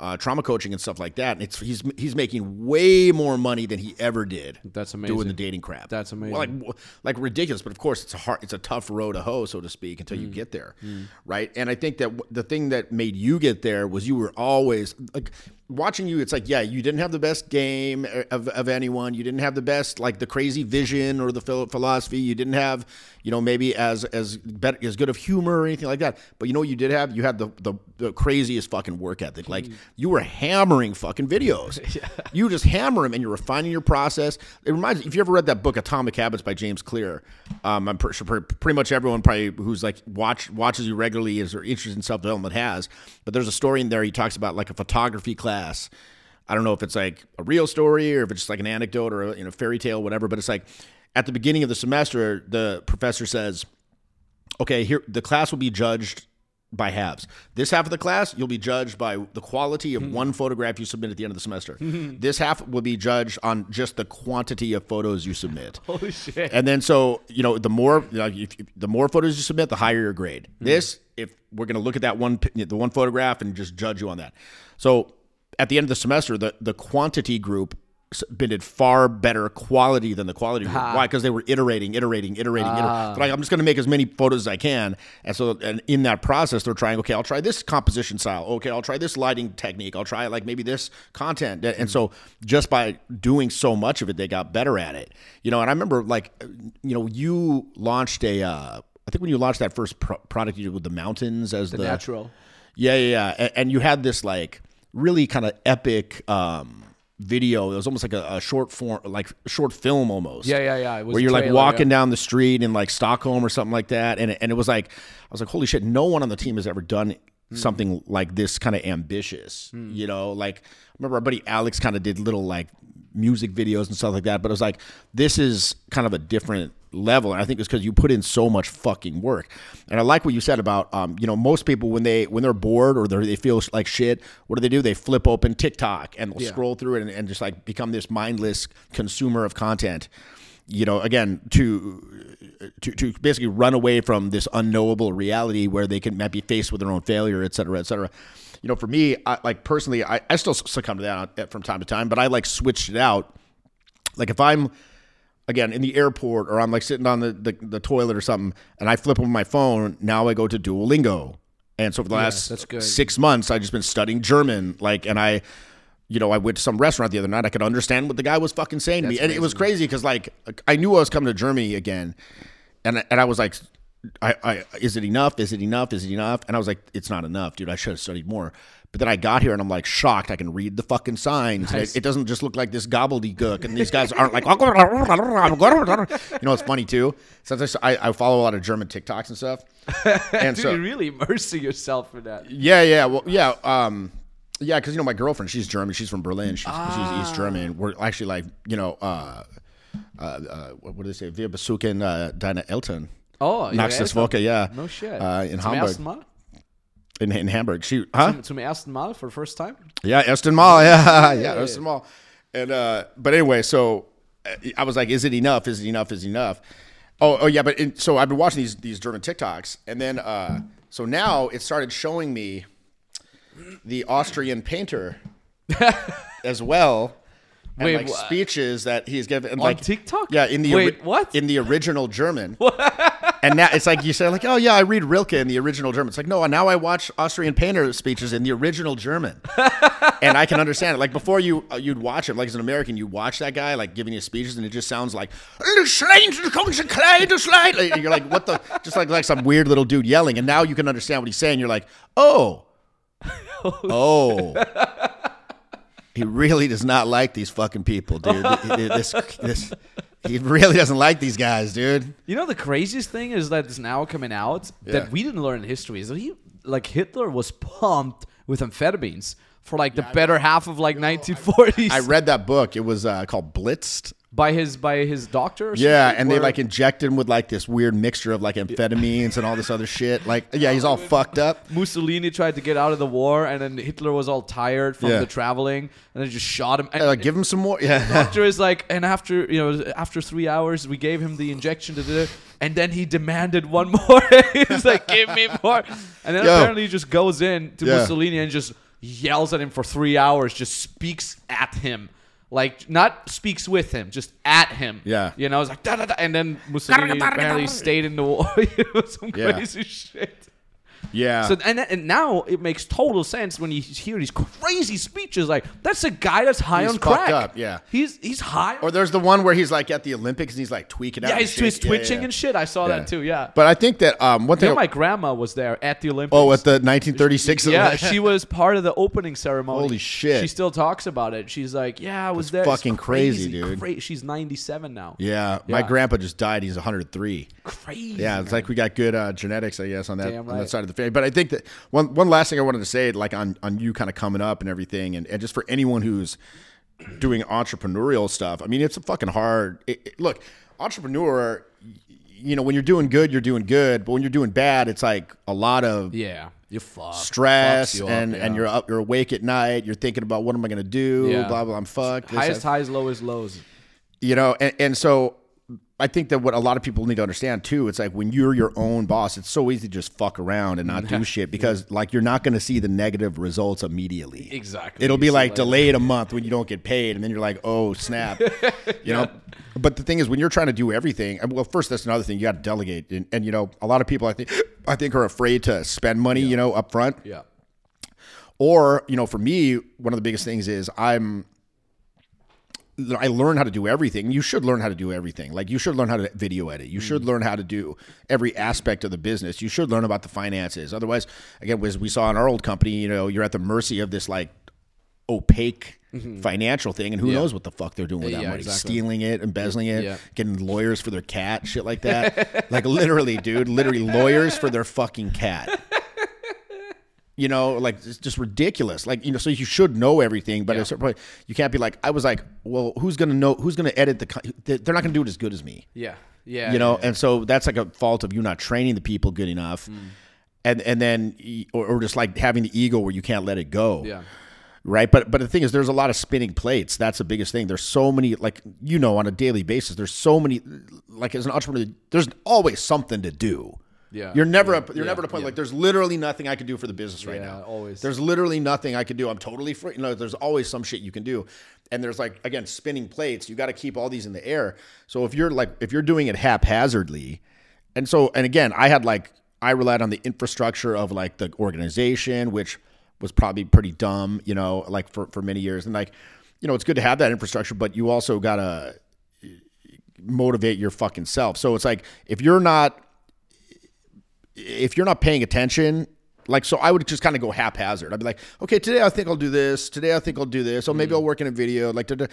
uh, trauma coaching and stuff like that. And it's he's he's making way more money than he ever did. That's amazing. Doing the dating crap. That's amazing. Well, like like ridiculous, but of course it's a hard, it's a tough row to hoe, so to speak, until mm. you get there, mm. right? And I think that the thing that made you get there was you were always like watching you. It's like yeah, you didn't have the best game of of anyone. You didn't have the best like the crazy vision or the philosophy. You didn't have you know maybe as as better as good of humor or anything like that. But you know what you did have? You had the the, the craziest fucking work ethic. Like. Mm. You were hammering fucking videos. Yeah. You just hammer them, and you're refining your process. It reminds me, if you ever read that book, Atomic Habits by James Clear, um, I'm pretty, pretty much everyone probably who's like watch watches you regularly is or interested in self development has. But there's a story in there. He talks about like a photography class. I don't know if it's like a real story or if it's just like an anecdote or a you know, fairy tale, whatever. But it's like at the beginning of the semester, the professor says, "Okay, here the class will be judged by halves. This half of the class, you'll be judged by the quality of mm-hmm. one photograph you submit at the end of the semester. Mm-hmm. This half will be judged on just the quantity of photos you submit. Holy shit. And then so, you know, the more you know, if, the more photos you submit, the higher your grade. Mm-hmm. This, if we're going to look at that one the one photograph and just judge you on that. So at the end of the semester, the, the quantity group submitted far better quality than the quality group. Ah. Why? Because they were iterating, iterating, iterating, ah. iterating. Like, I'm just going to make as many photos as I can. And so and in that process, they're trying, okay, I'll try this composition style. Okay, I'll try this lighting technique. I'll try like maybe this content. And so just by doing so much of it, they got better at it. You know, and I remember like, you know, you launched a, uh, I think when you launched that first pro- product, you did with the mountains as the, the natural. Yeah, yeah, yeah. And, and you had this like really kind of epic, um, video. It was almost like a, a short form, like short film almost. Yeah, yeah, yeah. It was where you're trailer, like walking yeah. down the street in like Stockholm or something like that. And it, and it was like, I was like, holy shit, no one on the team has ever done mm. something like this kind of ambitious. Mm. You know, like I remember our buddy Alex kind of did little like music videos and stuff like that. But it was like, this is kind of a different level. And I think it's because you put in so much fucking work. And I like what you said about, um, you know, most people when they, when they're bored or they're, they feel like shit, what do they do? They flip open TikTok and they'll yeah. scroll through it and, and just like become this mindless consumer of content, you know, again, to, to, to basically run away from this unknowable reality where they can might be faced with their own failure, et cetera, et cetera. You know, for me, I like personally, I, I still succumb to that from time to time, but I like switched it out. Like if I'm, again, in the airport or I'm like sitting on the, the, the toilet or something and I flip over my phone, now I go to Duolingo. And so for the last yeah, six months, I've just been studying German. Like, and I, you know, I went to some restaurant the other night. I could understand what the guy was fucking saying that's to me. Crazy. And it was crazy because like, I knew I was coming to Germany again. And I, and I was like, I, I, is it enough? Is it enough? Is it enough? And I was like, it's not enough, dude. I should have studied more. But then I got here and I'm like shocked. I can read the fucking signs. Nice. It, it doesn't just look like this gobbledygook. And these guys aren't like, you know, it's funny too. Since I, I follow a lot of German TikToks and stuff. And dude, so, you're really immersing yourself in that. Yeah, yeah. Well, yeah. Um, yeah, because, you know, my girlfriend, she's German. She's from Berlin. She's, ah. she's East German. We're actually like, you know, uh, uh, uh, what do they say? Wir besuchen uh, deine Eltern. Oh, nächstes Woche, yeah. No shit. Uh, in zum Hamburg. Ersten Mal? In, in Hamburg. She, huh? Zum, zum ersten Mal for the first time? Yeah, ersten Mal. Yeah, yeah, yeah ersten Mal. And, uh, but anyway, so I was like, is it enough? Is it enough? Is it enough? Oh, oh yeah, but in, so I've been watching these these German TikToks. And then, uh, so now it started showing me the Austrian painter as well. And wait, like what? Speeches that he's given and on like TikTok? Yeah, in the wait, what? In the original German. And now it's like you say, like, oh yeah, I read Rilke in the original German. It's like, no, now I watch Austrian painter speeches in the original German, and I can understand it. Like before, you you'd watch him, like as an American, you watch that guy like giving you speeches, and it just sounds like and you're like, what the? Just like like some weird little dude yelling, and now you can understand what he's saying. You're like, oh, oh. He really does not like these fucking people, dude. this, this, he really doesn't like these guys, dude. You know, the craziest thing is that it's now coming out yeah. that we didn't learn in history. So he, like Hitler was pumped with amphetamines for like yeah, the I better mean, half of like you know, nineteen forties. I, I read that book. It was uh, called Blitzed. By his by his doctor? Or something? Yeah, and where? They like inject him with like this weird mixture of like amphetamines and all this other shit. Like, yeah, he's all fucked up. Mussolini tried to get out of the war, and then Hitler was all tired from yeah. the traveling, and they just shot him. And, uh, like, give him some more. Yeah. The doctor is like, and after you know, after three hours, we gave him the injection to do. And then he demanded one more. He's like, give me more. And then Yo. apparently he just goes in to yeah. Mussolini and just yells at him for three hours, just speaks at him. Like, not speaks with him, just at him. Yeah. You know, it's like, da da da. And then Mussolini apparently stayed in the war. It was some crazy yeah. shit. Yeah. So and, and now it makes total sense when you hear these crazy speeches. Like, that's a guy that's high he's on crack. He's fucked up, yeah. He's, he's high. Or there's the one where he's, like, at the Olympics and he's, like, tweaking out. Yeah, he's, he's twitching yeah, yeah. and shit. I saw yeah. that, too, yeah. But I think that um, one thing... You know, my grandma was there at the Olympics. Oh, at the nineteen thirty-six Olympics? Yeah, she was part of the opening ceremony. Holy shit. She still talks about it. She's like, yeah, I was that's there. Fucking it's crazy, crazy, dude. Cra- she's ninety-seven now. Yeah, yeah, my grandpa just died. He's one hundred three. Crazy. Yeah, it's man. like we got good uh, genetics, I guess, on that, right. on that side of the family. But I think that one one last thing I wanted to say, like on, on you kind of coming up and everything, and, and just for anyone who's doing entrepreneurial stuff, I mean, it's a fucking hard... It, it, look, entrepreneur, you know, when you're doing good, you're doing good. But when you're doing bad, it's like a lot of yeah. You're fucked. Stress, you and, up, yeah. and you're up, you're awake at night. You're thinking about what am I going to do? Yeah. Blah, blah, I'm fucked. This, Highest that. highs, lowest lows. You know, and, and so I think that what a lot of people need to understand too, it's like when you're your own boss, it's so easy to just fuck around and not do shit because yeah. like you're not going to see the negative results immediately. Exactly. It'll be so like, like delayed a month when you don't get paid, and then you're like, oh snap, you yeah. know. But the thing is, when you're trying to do everything, well, first, that's another thing. You got to delegate. And, and, you know, a lot of people, I think, I think are afraid to spend money, yeah. you know, up front. Yeah. Or, you know, for me, one of the biggest things is I'm, I learn how to do everything. You should learn how to do everything. Like, you should learn how to video edit. You should mm. learn how to do every aspect of the business. You should learn about the finances. Otherwise, again, as we saw in our old company, you know, you're at the mercy of this, like, opaque mm-hmm. financial thing, and who yeah. knows what the fuck they're doing with that yeah, money. Exactly. Stealing it, embezzling it, yeah. getting lawyers for their cat, shit like that. Like, literally, dude, literally lawyers for their fucking cat. You know, like, it's just ridiculous. Like, you know, so you should know everything, but yeah. at a certain point, you can't be like, I was like, well, who's going to know, who's going to edit the, con- they're not going to do it as good as me. Yeah, yeah. You know, yeah, yeah. and so that's like a fault of you not training the people good enough, mm. and and then, or, or just like having the ego where you can't let it go. Yeah. Right. But but the thing is, there's a lot of spinning plates. That's the biggest thing. There's so many, like, you know, on a daily basis, there's so many, like, as an entrepreneur, there's always something to do. Yeah. You're never yeah, up, you're yeah, never at a point yeah. like, there's literally nothing I could do for the business right yeah, now. Always. There's literally nothing I could do. I'm totally free. You know, there's always some shit you can do. And there's, like, again, spinning plates. You got to keep all these in the air. So if you're like if you're doing it haphazardly, and so and again, I had like I relied on the infrastructure of like the organization, which was probably pretty dumb, you know, like for, for many years. And like, you know, it's good to have that infrastructure, but you also got to motivate your fucking self. So it's like, if you're not, if you're not paying attention, like, so I would just kind of go haphazard. I'd be like, okay, today I think I'll do this. Today I think I'll do this. Oh, maybe mm. I'll work in a video. Like, da-da.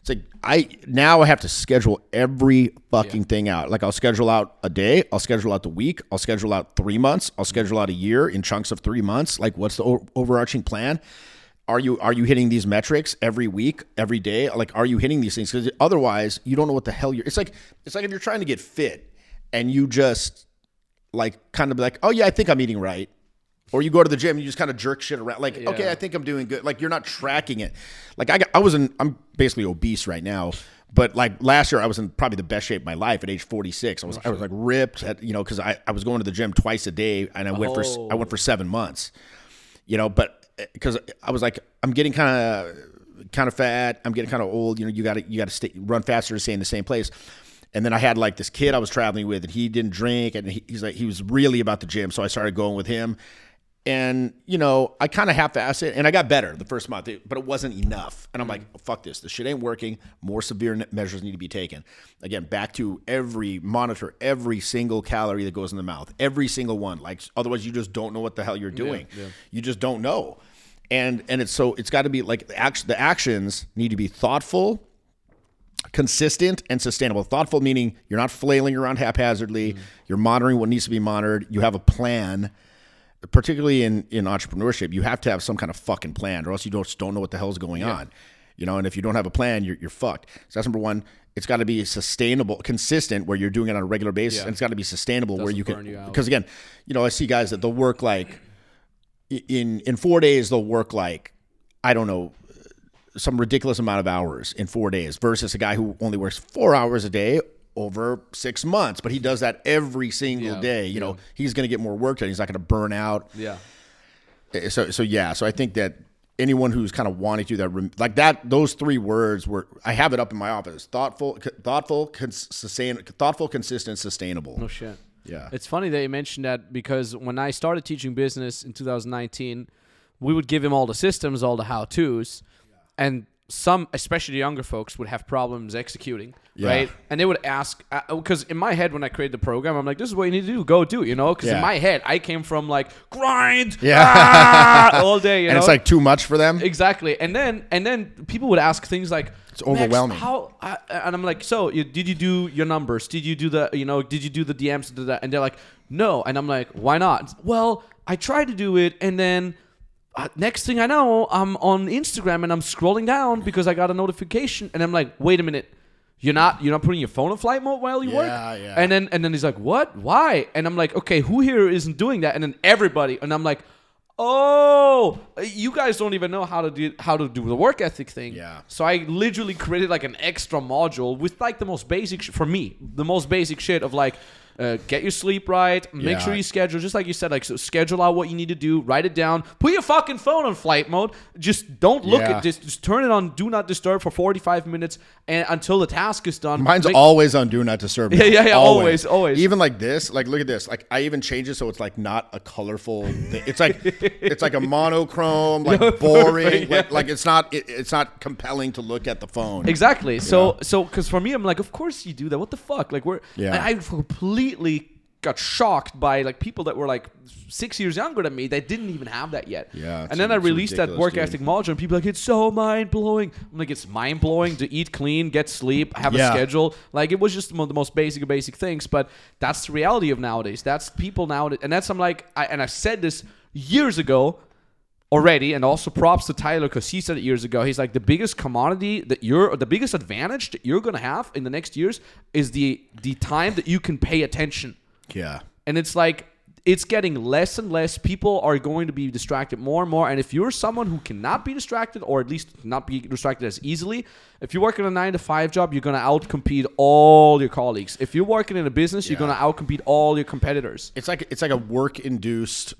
It's like, I, now I have to schedule every fucking yeah. thing out. Like, I'll schedule out a day. I'll schedule out the week. I'll schedule out three months. I'll schedule out a year in chunks of three months. Like, what's the o- overarching plan? Are you, are you hitting these metrics every week, every day? Like, are you hitting these things? Because otherwise you don't know what the hell you're, it's like, it's like if you're trying to get fit and you just like kind of be like, oh yeah, I think I'm eating right. Or you go to the gym and you just kind of jerk shit around. Like, yeah. okay, I think I'm doing good. Like, you're not tracking it. Like, I got, I was in, I'm basically obese right now. But, like, last year I was in probably the best shape of my life at age forty-six. I was, oh, I was like, ripped, at, you know, because I, I was going to the gym twice a day. And I went oh. for I went for seven months. You know, but because I was like, I'm getting kind of kind of fat. I'm getting kind of old. You know, you got to you got to stay, run faster to stay in the same place. And then I had like this kid I was traveling with, and he didn't drink. And he, he's like, he was really about the gym. So I started going with him. And, you know, I kind of half-assed it, and I got better the first month, but it wasn't enough. And I'm like, oh, fuck this. This shit ain't working. More severe measures need to be taken. Again, back to every monitor, every single calorie that goes in the mouth, every single one. Like, otherwise you just don't know what the hell you're doing. Yeah, yeah. You just don't know. And and it's so it's got to be like the, act, the actions need to be thoughtful, consistent, and sustainable. Thoughtful meaning you're not flailing around haphazardly. Mm-hmm. You're monitoring what needs to be monitored. You have a plan. Particularly in, in entrepreneurship, you have to have some kind of fucking plan, or else you don't, don't know what the hell's going yeah. on. You know, and if you don't have a plan, you're you're fucked. So that's number one. It's got to be sustainable, consistent, where you're doing it on a regular basis, yeah. and it's got to be sustainable where you can. Because again, you know, I see guys that they'll work like in in four days they'll work like I don't know some ridiculous amount of hours in four days versus a guy who only works four hours a day over six months, but he does that every single yeah, day. You yeah. know, he's going to get more work done. He's not going to burn out. Yeah. So, so yeah. So I think that anyone who's kind of wanting to do that, like that, those three words were, I have it up in my office. Thoughtful, thoughtful, cons- sustain, thoughtful, consistent, sustainable. No shit. Yeah. It's funny that you mentioned that, because when I started teaching business in two thousand nineteen, we would give him all the systems, all the how-tos, yeah. and some, especially younger folks, would have problems executing, yeah. right? And they would ask, because uh, in my head, when I created the program, I'm like, this is what you need to do, go do, you know? Because yeah. in my head, I came from like, grind yeah. ah, all day, you and know? It's like too much for them? Exactly. And then and then people would ask things like, it's overwhelming. How? I, and I'm like, so you, did you do your numbers? Did you do the, you know, did you do the D Ms? Did that? And they're like, no. And I'm like, why not? Well, I tried to do it, and then Uh, next thing I know, I'm on Instagram and I'm scrolling down because I got a notification, and I'm like, wait a minute, you're not you're not putting your phone on flight mode while you yeah, work? Yeah, yeah. And then and then he's like, what? Why? And I'm like, okay, who here isn't doing that? And then everybody, and I'm like, oh, you guys don't even know how to do how to do the work ethic thing. Yeah. So I literally created like an extra module with like the most basic, sh- for me, the most basic shit of like, Uh, get your sleep right. Make yeah. sure you schedule, just like you said, like so schedule out what you need to do. Write it down. Put your fucking phone on flight mode. Just don't look yeah. at this. Just turn it on Do Not Disturb for forty-five minutes and until the task is done. Mine's make- always on Do Not Disturb. Yeah, yeah, yeah. Always, always, always. Even like this. Like, look at this. Like, I even changed it so it's like not a colorful thing. It's like it's like a monochrome, like boring. yeah. Like, like it's not it, it's not compelling to look at the phone. Exactly. You so know? so because for me, I'm like, of course you do that. What the fuck? Like we're yeah. I, I completely. Got shocked by like people that were like six years younger than me that didn't even have that yet. Yeah, and then I released that work ethic module, and people are like, it's so mind blowing. I'm like, it's mind blowing to eat clean, get sleep, have yeah. a schedule. Like it was just the most basic of basic things, but that's the reality of nowadays. That's people nowadays, and that's I'm like, I, and I said this years ago already, and also props to Tyler because he said it years ago. He's like, the biggest commodity that you're, the biggest advantage that you're gonna have in the next years is the the time that you can pay attention. Yeah, and it's like it's getting less and less. People are going to be distracted more and more. And if you're someone who cannot be distracted, or at least not be distracted as easily, if you work in a nine to five job, you're gonna outcompete all your colleagues. If you're working in a business, yeah. you're gonna outcompete all your competitors. It's like it's like a work induced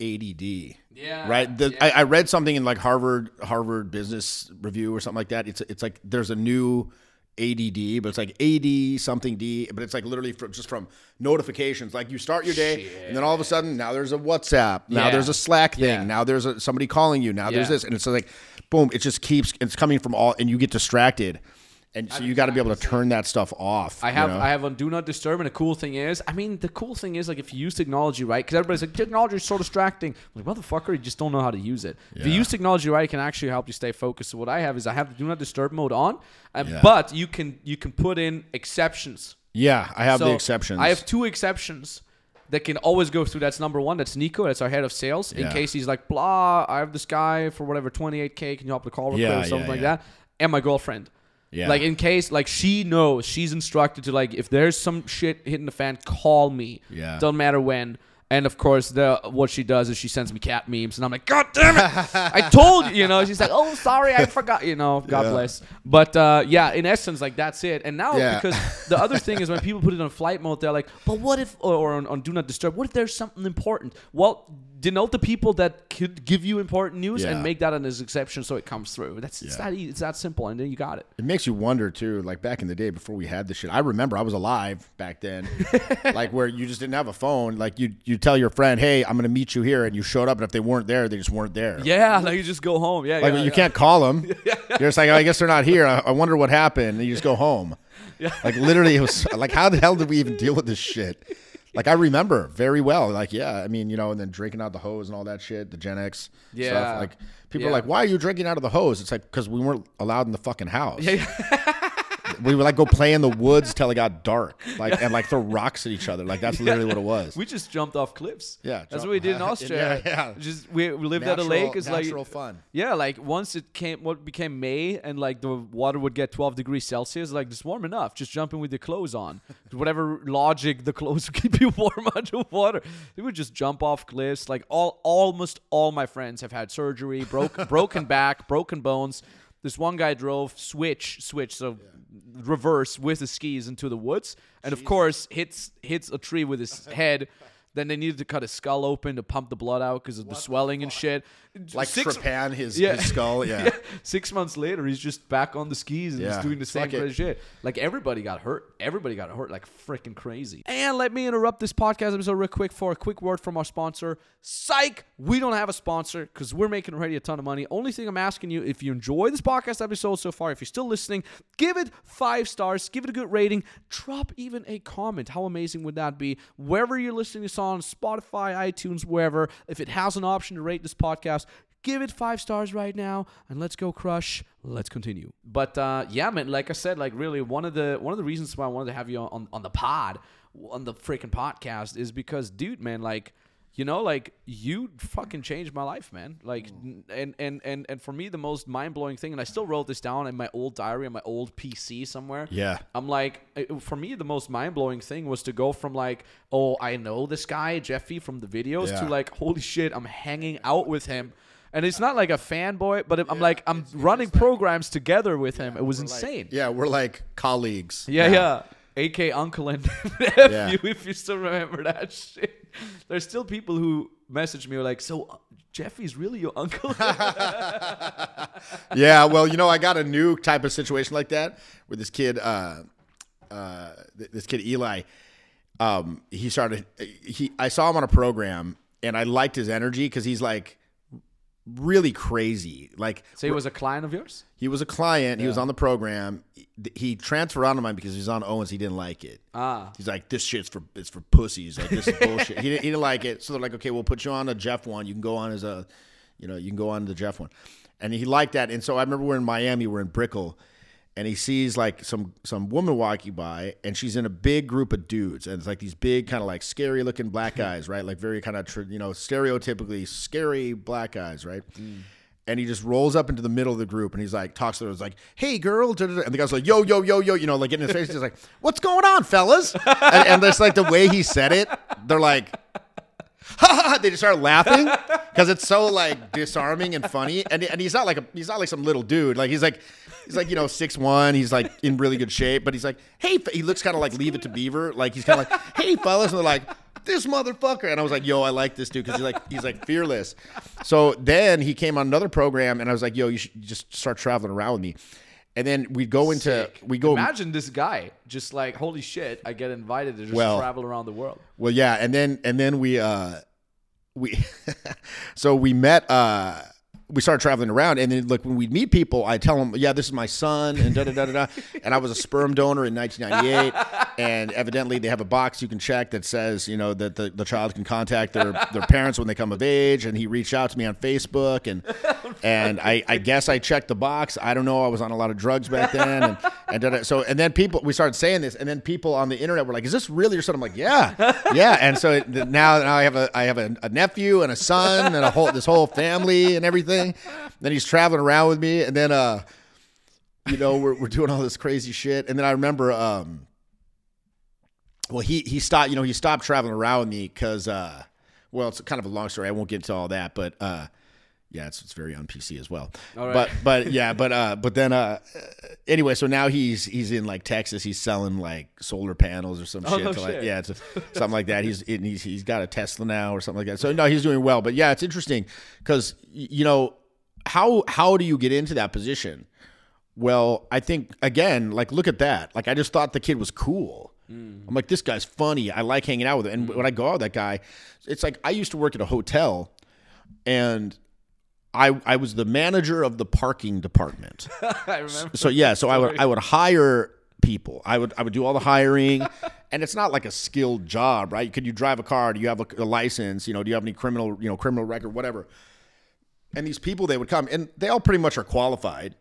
A D D. Yeah. Right. The, yeah. I, I read something in like Harvard Harvard Business Review or something like that. It's it's like there's a new A D D, but it's like A D something D, but it's like literally from, just from notifications. Like you start your day, Shit. and then all of a sudden now there's a WhatsApp, now yeah. there's a Slack thing, yeah. now there's a, somebody calling you, now yeah. there's this, and it's like, boom, it just keeps. It's coming from all, and you get distracted. And so you got to be able to turn that stuff off. I have you know? I have on Do Not Disturb, and the cool thing is, I mean, the cool thing is, like, if you use technology right, because everybody's like, technology is so distracting. I'm like, motherfucker, you just don't know how to use it. Yeah. If you use technology right, it can actually help you stay focused. So what I have is I have the Do Not Disturb mode on, uh, yeah. but you can you can put in exceptions. Yeah, I have so the exceptions. I have two exceptions that can always go through. That's number one. That's Nico. That's our head of sales. Yeah. In case he's like, blah, I have this guy for whatever, twenty-eight K. Can you help the call real yeah, quick or something yeah, like yeah. that? And my girlfriend. Yeah. Like in case, like she knows, she's instructed to like, if there's some shit hitting the fan, call me. Yeah. Doesn't matter when. And of course, the what she does is she sends me cat memes, and I'm like, God damn it! I told you, you know. She's like, oh, sorry, I forgot, you know. God yeah. bless. But uh, yeah, in essence, like that's it. And now yeah. because the other thing is when people put it on flight mode, they're like, but what if, or, or on, on Do Not Disturb, what if there's something important? Well, denote the people that could give you important news yeah. and make that an exception so it comes through. That's yeah. it's that easy. It's that simple, and then you got it. It makes you wonder too, like back in the day before we had this shit. I remember I was alive back then, like where you just didn't have a phone. Like you you tell your friend, "Hey, I'm gonna meet you here," and you showed up, and if they weren't there, they just weren't there. Yeah, like you just go home. Yeah, like yeah, you yeah. can't call them. yeah. You're just like, oh, I guess they're not here. I, I wonder what happened. And you just go home. Yeah. Like literally, it was like, how the hell did we even deal with this shit? Like, I remember very well. Like, yeah, I mean, you know, and then drinking out the hose and all that shit, the Gen X yeah. stuff. Like, people yeah. are like, why are you drinking out of the hose? It's like, because we weren't allowed in the fucking house. Yeah. We would, like, go play in the woods till it got dark, like and, like, throw rocks at each other. Like, that's yeah. literally what it was. We just jumped off cliffs. Yeah. That's jump, what we did in Austria. Yeah, yeah. Just, we, we lived natural, at a lake. It's natural like, fun. Yeah, like, once it came, what became May, and, like, the water would get twelve degrees Celsius, like, it's warm enough. Just jumping with your clothes on. Whatever logic, the clothes would keep you warm under water. We would just jump off cliffs. Like, all almost all my friends have had surgery, broke, broken back, broken bones. This one guy drove switch, switch, so yeah. reverse with his skis into the woods. And, Jeez. of course, hits hits a tree with his head. Then they needed to cut his skull open to pump the blood out because of what the swelling the and shit. Like trepan his, yeah. his skull, yeah. yeah. Six months later, he's just back on the skis and yeah. he's doing the same kind of shit. Like, everybody got hurt. Everybody got hurt like freaking crazy. And let me interrupt this podcast episode real quick for a quick word from our sponsor. Psych! We don't have a sponsor because we're making already a ton of money. Only thing I'm asking you, if you enjoy this podcast episode so far, if you're still listening, give it five stars. Give it a good rating. Drop even a comment. How amazing would that be? Wherever you're listening to something, on Spotify, iTunes, wherever. If it has an option to rate this podcast, give it five stars right now, and let's go crush. Let's continue. But uh, yeah, man, like I said, like really one of the one of the reasons why I wanted to have you on on the pod, on the freaking podcast, is because, dude, man, like you know, like, you fucking changed my life, man. Like, mm. and, and, and, and for me, the most mind-blowing thing, and I still wrote this down in my old diary, on my old P C somewhere. Yeah. I'm like, it, for me, the most mind-blowing thing was to go from like, oh, I know this guy, Jeffy, from the videos, yeah. to like, holy shit, I'm hanging out with him. And it's not like a fanboy, but I'm yeah, like, I'm running programs like, together with him. Yeah, it was insane. Like, yeah, we're like colleagues. Yeah, now. yeah. A K uncle and nephew, yeah. if you still remember that shit. There's still people who message me like, so Jeffy's really your uncle? Yeah, well, you know, I got a new type of situation like that with this kid, uh, uh, this kid Eli. Um, he started, he I saw him on a program, and I liked his energy because he's like, really crazy. Like, so he was a client of yours? He was a client. Yeah. He was on the program. He, he transferred onto mine because he was on Owen's. He didn't like it. Ah. He's like, this shit's for it's for pussies. Like, this is bullshit. He didn't, he didn't like it. So they're like, okay, we'll put you on a Jeff one. You can go on as a, you know, you can go on the Jeff one. And he liked that. And so I remember we're in Miami. We're in Brickell, and he sees like some some woman walking by, and she's in a big group of dudes, and it's like these big kind of like scary looking black guys, right? Like very kind of, you know, stereotypically scary black guys, right? Mm. And he just rolls up into the middle of the group, and he's like talks to her, like, "Hey, girl," da, da, da. And the guy's like, "Yo, yo, yo, yo," you know, like getting in his face, he's like, "What's going on, fellas?" And, and that's like the way he said it. They're like, "Ha ha!" They just start laughing because it's so like disarming and funny. And and he's not like a he's not like some little dude. Like he's like. He's like, you know, six one. He's like in really good shape, but he's like, hey, he looks kind of like Leave It to Beaver. Like he's kind of like, hey, fellas. And they're like, this motherfucker. And I was like, yo, I like this dude because he's like, he's like fearless. So then he came on another program, and I was like, yo, you should just start traveling around with me. And then we go into Sick. we go. Imagine this guy just like, holy shit, I get invited to just well, travel around the world. Well, yeah, and then and then we uh, we so we met. Uh, We started traveling around, and then like when we'd meet people, I tell them, "Yeah, this is my son," and da da da da. And I was a sperm donor in nineteen ninety-eight, and evidently they have a box you can check that says, you know, that the, the child can contact their, their parents when they come of age. And he reached out to me on Facebook, and and I, I guess I checked the box. I don't know. I was on a lot of drugs back then, and and da, da. So and then people we started saying this, and then people on the internet were like, "Is this really your son?" I'm like, "Yeah, yeah." And so it, now now I have a I have a, a nephew and a son and a whole this whole family and everything. Then he's traveling around with me, and then uh you know we're we're doing all this crazy shit. And then I remember um well he he stopped you know he stopped traveling around with me because uh well it's kind of a long story. I won't get into all that, but uh yeah it's it's very on P C as well. All right. But but yeah but uh but then uh anyway, so now he's he's in like Texas. He's selling like solar panels or some oh, shit, no to, shit. Like, yeah it's a, something like that. He's he's he's got a Tesla now or something like that. So no, he's doing well. But yeah, it's interesting because you know how how do you get into that position? Well, I think again, like look at that. Like I just thought the kid was cool. Mm. I'm like, this guy's funny. I like hanging out with him. And mm. when I go out with that guy, it's like I used to work at a hotel, and I, I was the manager of the parking department. I remember. So yeah, so I would I would hire people. I would I would do all the hiring, and it's not like a skilled job, right? Could you drive a car? Do you have a, a license? You know, do you have any criminal you know criminal record, whatever? And these people, they would come, and they all pretty much are qualified,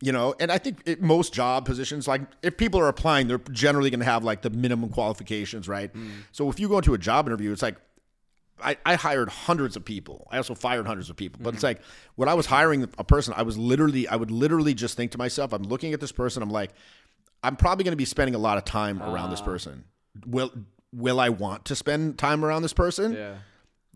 you know. And I think it, most job positions, like if people are applying, they're generally going to have like the minimum qualifications, right? Mm. So if you go into a job interview, it's like. I, I hired hundreds of people. I also fired hundreds of people. But it's like when I was hiring a person, I was literally, I would literally just think to myself, I'm looking at this person. I'm like, I'm probably going to be spending a lot of time uh, around this person. Will, will I want to spend time around this person? Yeah.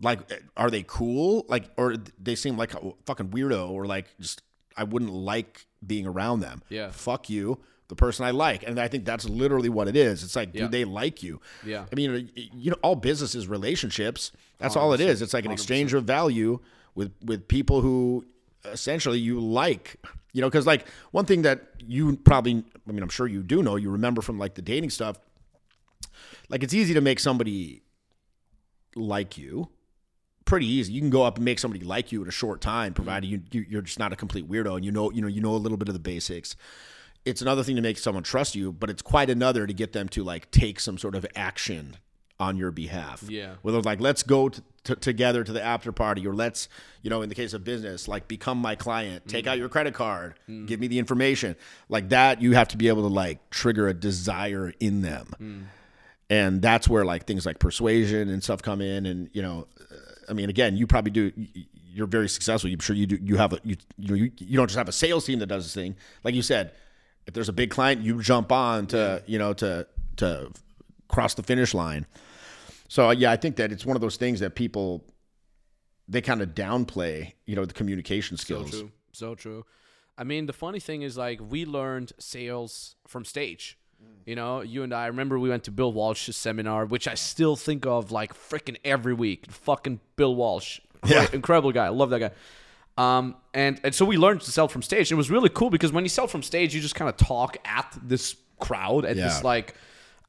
Like, are they cool? Like, or they seem like a fucking weirdo, or like just, I wouldn't like being around them. Yeah. Fuck you. The person I like. And I think that's literally what it is. It's like, yeah. do they like you? Yeah. I mean, you know, all business is relationships. That's one hundred percent all it is. It's like an exchange one hundred percent of value with, with people who essentially you like, you know, cause like one thing that you probably, I mean, I'm sure you do know, you remember from like the dating stuff, like it's easy to make somebody like you. Pretty easy. You can go up and make somebody like you in a short time, provided you, you you're just not a complete weirdo and you know, you know, you know a little bit of the basics. It's another thing to make someone trust you, but it's quite another to get them to like take some sort of action on your behalf. Yeah. Whether like, let's go t- t- together to the after party, or let's, you know, in the case of business, like become my client, take mm. out your credit card, mm. give me the information like that. You have to be able to like trigger a desire in them. Mm. And that's where like things like persuasion and stuff come in. And, you know, I mean, again, you probably do, you're very successful. I'm sure you do. You have a, you, you, you don't just have a sales team that does this thing. Like you said, if there's a big client, you jump on to, you know, to, to cross the finish line. So yeah, I think that it's one of those things that people, they kind of downplay, you know, the communication skills. So true. So true. I mean, the funny thing is, like, we learned sales from stage. You know, you and I, I remember we went to Bill Walsh's seminar, which I still think of like freaking every week. Fucking Bill Walsh. Yeah. Incredible guy. I love that guy. Um, and, and so we learned to sell from stage. It was really cool because when you sell from stage, you just kind of talk at this crowd, at yeah. this like...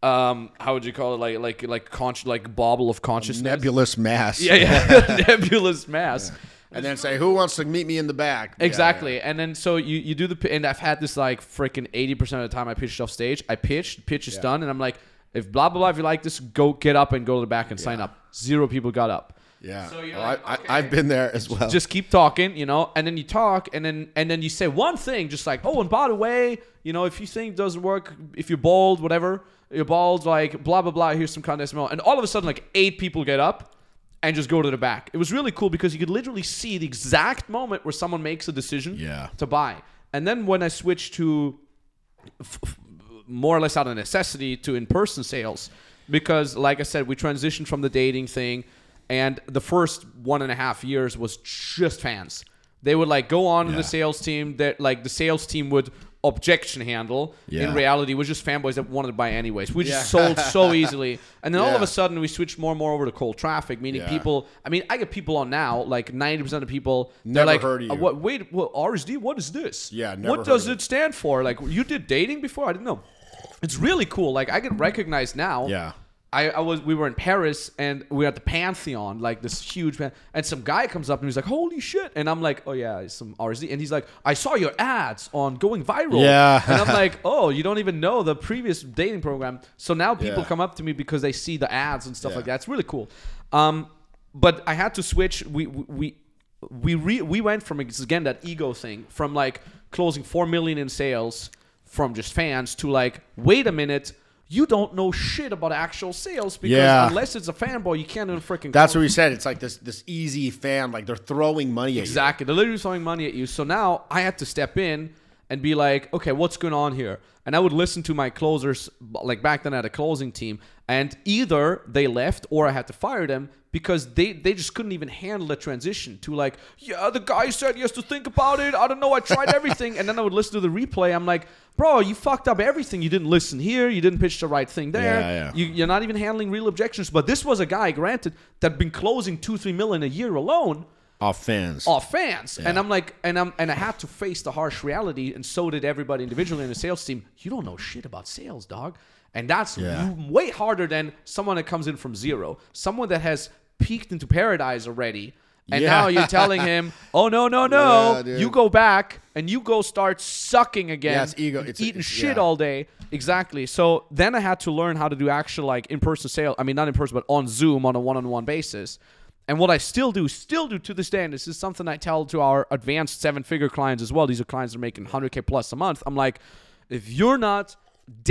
Um, how would you call it? Like, like, like, consci- like bobble of consciousness, a nebulous mass. Yeah, yeah, nebulous mass. Yeah. And then say, "Who wants to meet me in the back?" Exactly. Yeah, yeah. And then so you you do the, and I've had this like freaking eighty percent of the time I pitched off stage. I pitched, pitch is yeah. done, and I'm like, if blah blah blah, if you like this, go get up and go to the back and yeah. sign up. Zero people got up. Yeah, so you're well, like, I, okay. I, I've been there as well. Just keep talking, you know, and then you talk, and then and then you say one thing, just like, oh, and by the way, you know, if you think it doesn't work, if you're bald, whatever. You're bald, like, blah, blah, blah. Here's some contest. And all of a sudden, like, eight people get up and just go to the back. It was really cool because you could literally see the exact moment where someone makes a decision yeah. to buy. And then when I switched to f- f- more or less out of necessity to in-person sales, because, like I said, we transitioned from the dating thing. And the first one and a half years was just fans. They would, like, go on yeah. to the sales team. That like, the sales team would... objection handle yeah. in reality was just fanboys that wanted to buy anyways. We just yeah. sold so easily, and then yeah. all of a sudden we switched more and more over to cold traffic, meaning yeah. people. I mean, I get people on now like ninety percent of people. Never they're like, heard of you. What, wait, well, R S D? What is this? Yeah, never what does it, it stand for? Like, you did dating before? I didn't know. It's really cool. Like, I get recognized now. Yeah. I, I was. We were in Paris, and we were at the Pantheon, like this huge pan. And some guy comes up, and he's like, "Holy shit!" And I'm like, "Oh yeah, it's some R S D." And he's like, "I saw your ads on going viral." Yeah. And I'm like, "Oh, you don't even know the previous dating program." So now people yeah. come up to me because they see the ads and stuff yeah. like that. It's really cool. Um, but I had to switch. We we we re, we went from again that ego thing from like closing four million in sales from just fans to like, wait a minute. You don't know shit about actual sales because yeah. unless it's a fanboy, you can't even freaking. That's what we said. It's like this this easy fan. Like, they're throwing money at you. Exactly. They're literally throwing money at you. So now I had to step in and be like, okay, what's going on here? And I would listen to my closers. Like, back then I had a closing team. And either they left or I had to fire them because they, they just couldn't even handle the transition to like, yeah, the guy said he has to think about it. I don't know. I tried everything. And then I would listen to the replay. I'm like, bro, you fucked up everything. You didn't listen here. You didn't pitch the right thing there. Yeah, yeah. You, you're not even handling real objections. But this was a guy, granted, that been closing two, three million a year alone. Off fans. Off fans. Yeah. And I'm like, and I'm, and I had to face the harsh reality. And so did everybody individually in the sales team. You don't know shit about sales, dog. And that's yeah. way harder than someone that comes in from zero. Someone that has peaked into paradise already. And yeah. now you're telling him, oh, no, no, no. Yeah, you go back and you go start sucking again. Yeah, it's ego. It's, eating it's, shit yeah. all day. Exactly. So then I had to learn how to do actual like in-person sales. I mean, not in person, but on Zoom on a one-on-one basis. And what I still do, still do to this day, and this is something I tell to our advanced seven-figure clients as well. These are clients that are making one hundred K plus a month. I'm like, if you're not...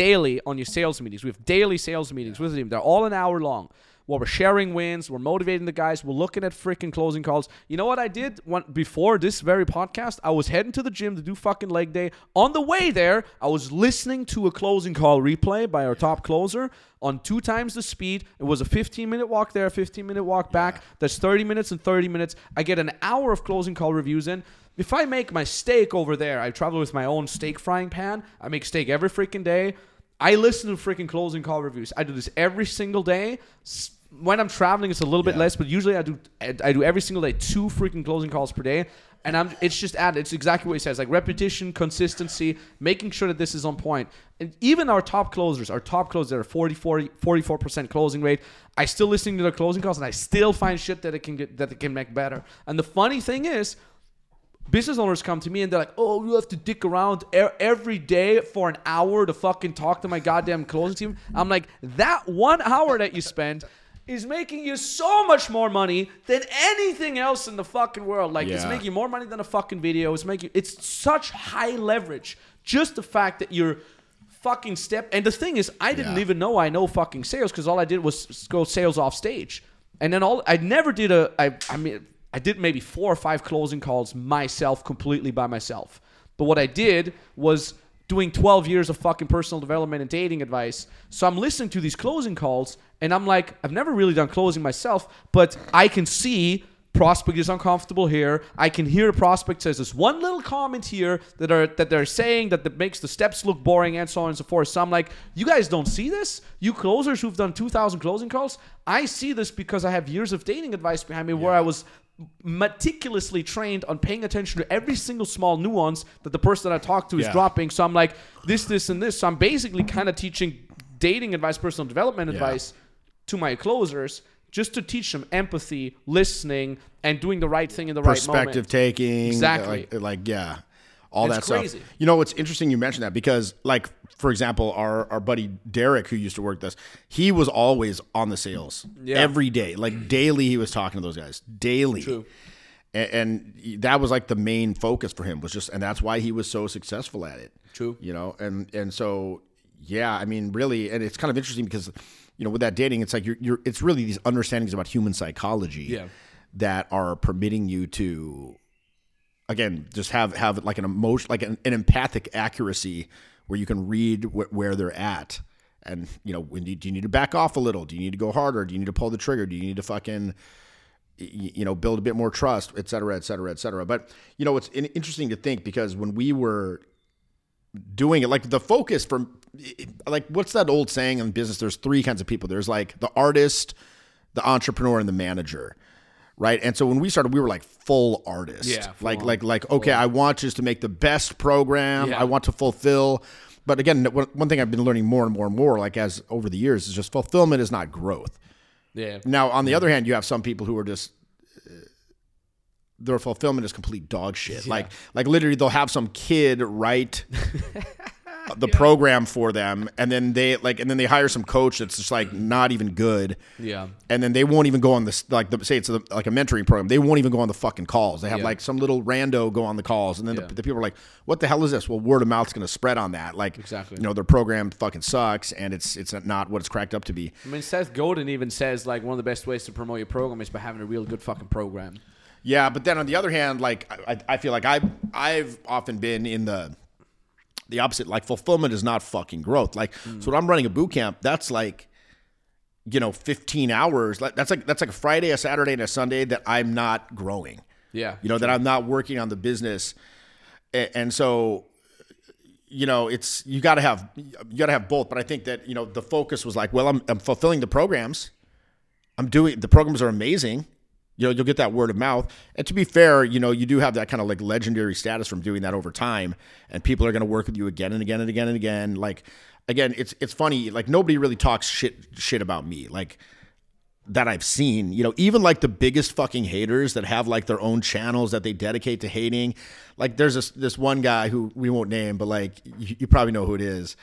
daily on your sales meetings. We have daily sales meetings with them. They're all an hour long. Well, we're sharing wins. We're motivating the guys. We're looking at freaking closing calls. You know what I did when, before this very podcast? I was heading to the gym to do fucking leg day. On the way there, I was listening to a closing call replay by our top closer on two times the speed. It was a fifteen-minute walk there, fifteen-minute walk back. Yeah. That's thirty minutes and thirty minutes. I get an hour of closing call reviews in. If I make my steak over there, I travel with my own steak frying pan. I make steak every freaking day. I listen to freaking closing call reviews. I do this every single day. When I'm traveling, it's a little bit yeah. less, but usually I do I do every single day two freaking closing calls per day. And I'm it's just added. It's exactly what he says. Like repetition, consistency, making sure that this is on point. And even our top closers, our top closers that are forty-four percent closing rate, I still listen to their closing calls and I still find shit that it can get, that it can make better. And the funny thing is, business owners come to me and they're like, oh, you have to dick around every day for an hour to fucking talk to my goddamn closing team. I'm like, that one hour that you spend is making you so much more money than anything else in the fucking world. Like, yeah. it's making you more money than a fucking video. It's making, it's such high leverage. Just the fact that you're fucking step. And the thing is, I didn't yeah. even know I know fucking sales, because all I did was go sales off stage. And then all I never did a, I, I mean, I did maybe four or five closing calls myself, completely by myself. But what I did was doing twelve years of fucking personal development and dating advice. So I'm listening to these closing calls and I'm like, I've never really done closing myself, but I can see prospect is uncomfortable here. I can hear a prospect says this one little comment here that are that they're saying that, that makes the steps look boring and so on and so forth. So I'm like, you guys don't see this? You closers who've done two thousand closing calls? I see this because I have years of dating advice behind me yeah. where I was meticulously trained on paying attention to every single small nuance that the person that I talk to yeah. is dropping. So I'm like, this, this, and this. So I'm basically kind of teaching dating advice, personal development yeah. advice to my closers, just to teach them empathy, listening, and doing the right thing in the right moment. Perspective taking. Exactly. Like, like yeah, all it's that crazy. Stuff. You know, it's interesting you mentioned that, because, like, for example, our, our buddy Derek, who used to work with us, he was always on the sales yeah. every day. Like, daily he was talking to those guys. Daily. True. And, and that was, like, the main focus for him was just, and that's why he was so successful at it. True. You know, and, and so, yeah, I mean, really, and it's kind of interesting because, you know, with that dating, it's like you're, you're, it's really these understandings about human psychology yeah. that are permitting you to, again, just have, have like an emotion, like an, an empathic accuracy where you can read wh- where they're at. And, you know, when do you, do you need to back off a little? Do you need to go harder? Do you need to pull the trigger? Do you need to fucking, you know, build a bit more trust, et cetera, et cetera, et cetera. But, you know, it's interesting to think, because when we were doing it, like the focus from, like, what's that old saying in business? There's three kinds of people. There's like the artist, the entrepreneur, and the manager, right? And so when we started, we were like full artist. Yeah, full like, on. like, like, okay, I want just to make the best program. Yeah. I want to fulfill. But again, one thing I've been learning more and more and more, like as over the years, is just fulfillment is not growth. Yeah. Now, on the yeah. other hand, you have some people who are just, their fulfillment is complete dog shit. Yeah. Like, like literally they'll have some kid write the yeah. program for them, and then they like, and then they hire some coach that's just like not even good. Yeah. And then they won't even go on this, like the, say it's a, like a mentoring program. They won't even go on the fucking calls. They have yeah. like some little rando go on the calls, and then yeah. the, the people are like, "What the hell is this?" Well, word of mouth's going to spread on that. Like, exactly. You know, their program fucking sucks, and it's it's not what it's cracked up to be. I mean, Seth Godin even says like one of the best ways to promote your program is by having a real good fucking program. Yeah, but then on the other hand, like I, I feel like I I've, I've often been in the The opposite, like fulfillment is not fucking growth. Like, mm. so when I'm running a boot camp, that's like, you know, fifteen hours. Like, that's like that's like a Friday, a Saturday, and a Sunday that I'm not growing. Yeah, you know, that I'm not working on the business, and, and so, you know, it's you got to have you got to have both. But I think that, you know, the focus was like, well, I'm I'm fulfilling the programs. I'm doing the programs are amazing. You know, you'll get that word of mouth. And to be fair, you know, you do have that kind of like legendary status from doing that over time. And people are going to work with you again and again and again and again. Like, again, it's it's funny. Like, nobody really talks shit shit about me, like, that I've seen. You know, even like the biggest fucking haters that have like their own channels that they dedicate to hating. Like, there's this, this one guy who we won't name, but like, you, you probably know who it is.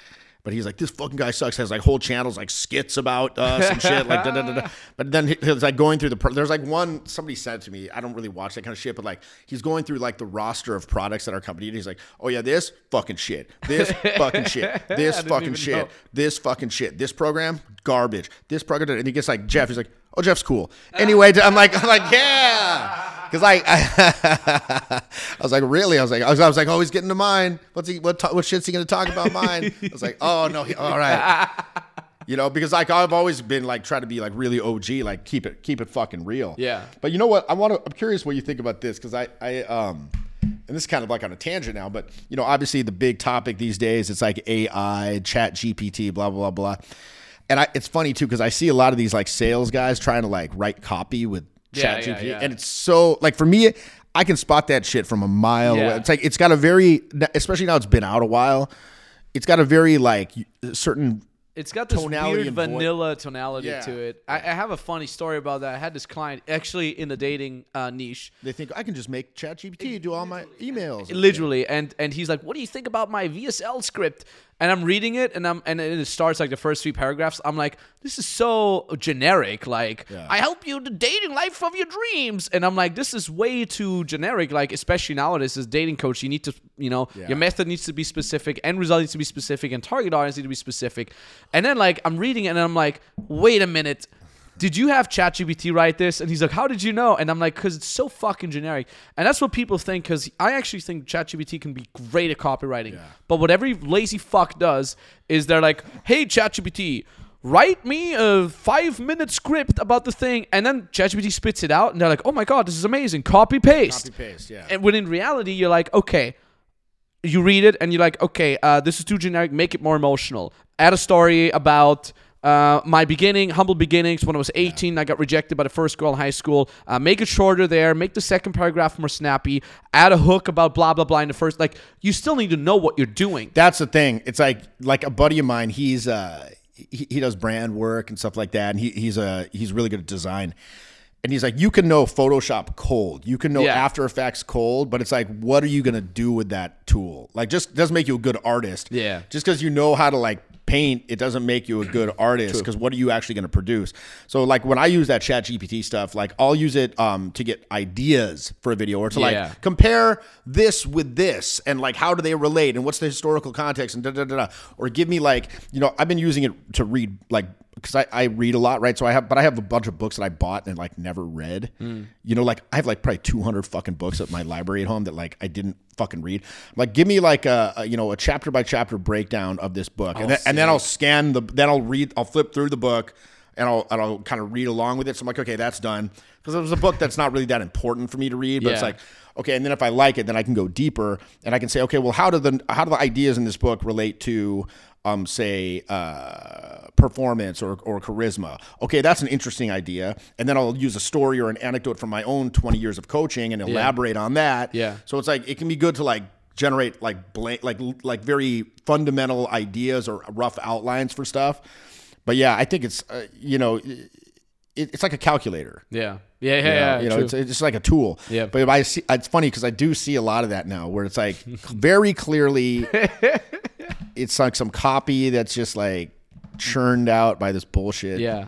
But he's like, this fucking guy sucks. Has like whole channels, like skits about us and shit. Like, da, da, da, da. But then he, he was like going through the, pro- there's like one, somebody said to me, I don't really watch that kind of shit, but like he's going through like the roster of products at our company. And he's like, oh yeah, this fucking shit, this fucking shit, this fucking shit, know. this fucking shit, this program, garbage, this program. And he gets like, Jeff, he's like, oh, Jeff's cool. Anyway, I'm like, I'm like, yeah. Cause like I, I was like, really? I was like, I was, I was like, oh, he's getting to mine. What's he? What? What shit's he gonna talk about mine? I was like, oh no, he, all right. You know, because like I've always been like trying to be like really O G, like keep it, keep it fucking real. Yeah. But you know what? I want to. I'm curious what you think about this, because I, I, um, and this is kind of like on a tangent now, but you know, obviously the big topic these days, it's like A I, Chat G P T, blah blah blah blah. And I, it's funny too, because I see a lot of these like sales guys trying to like write copy with Chat G P T, yeah, yeah, yeah. And it's so like, for me, I can spot that shit from a mile yeah. away. It's like, it's got a very, especially now it's been out a while, it's got a very like certain, it's got this weird vanilla voice. tonality yeah. to it. I, I have a funny story about that. I had this client actually in the dating uh, niche. They think I can just make Chat G P T do all my emails. Literally. And, and he's like, what do you think about my V S L script? And I'm reading it, and I'm and it starts like the first three paragraphs. I'm like, this is so generic. Like, yeah. I help you the dating life of your dreams. And I'm like, this is way too generic. Like, especially nowadays, as dating coach, you need to, you know, yeah. your method needs to be specific, end result needs to be specific, and target audience needs to be specific. And then like I'm reading it, and I'm like, wait a minute. Did you have ChatGPT write this? And he's like, how did you know? And I'm like, because it's so fucking generic. And that's what people think, because I actually think ChatGPT can be great at copywriting. Yeah. But what every lazy fuck does is they're like, hey, ChatGPT, write me a five-minute script about the thing. And then ChatGPT spits it out, and they're like, oh, my God, this is amazing. Copy-paste. Copy-paste, yeah. And when in reality, you're like, okay, you read it, and you're like, okay, uh, this is too generic. Make it more emotional. Add a story about... Uh, my beginning, humble beginnings. When I was eighteen, yeah. I got rejected by the first girl in high school. Uh, make it shorter there. Make the second paragraph more snappy. Add a hook about blah, blah, blah in the first. Like, you still need to know what you're doing. That's the thing. It's like like a buddy of mine, he's uh, he, he does brand work and stuff like that. And he, he's, uh, he's really good at design. And he's like, you can know Photoshop cold. You can know yeah. After Effects cold. But it's like, what are you going to do with that tool? Like, just doesn't make you a good artist. Yeah. Just because you know how to, like, paint, it doesn't make you a good artist, because what are you actually going to produce? So like when I use that ChatGPT stuff, like I'll use it um to get ideas for a video, or to yeah. like compare this with this, and like how do they relate, and what's the historical context, and da da da da. Or give me like, you know, I've been using it to read, like, because I, I read a lot, right? So I have, but I have a bunch of books that I bought and like never read. Mm. You know, like I have like probably two hundred fucking books at my library at home that like I didn't fucking read. Like, give me like a, a you know, a chapter by chapter breakdown of this book, and then, and then I'll scan the, then I'll read, I'll flip through the book, and I'll and I'll kind of read along with it. So I'm like, okay, that's done, because it was a book that's not really that important for me to read, but yeah. it's like, okay, and then if I like it, then I can go deeper, and I can say, okay, well, how do the how do the ideas in this book relate to um say uh performance or or charisma? Okay, that's an interesting idea. And then I'll use a story or an anecdote from my own twenty years of coaching and elaborate yeah. on that. Yeah. So it's like, it can be good to like generate like blank, like like very fundamental ideas or rough outlines for stuff. But yeah, I think it's uh, you know, it, it's like a calculator. Yeah. Yeah, yeah, you know, yeah. You know, it's, it's just like a tool. Yeah. But I see, it's funny because I do see a lot of that now, where it's like very clearly, it's like some copy that's just like churned out by this bullshit. Yeah.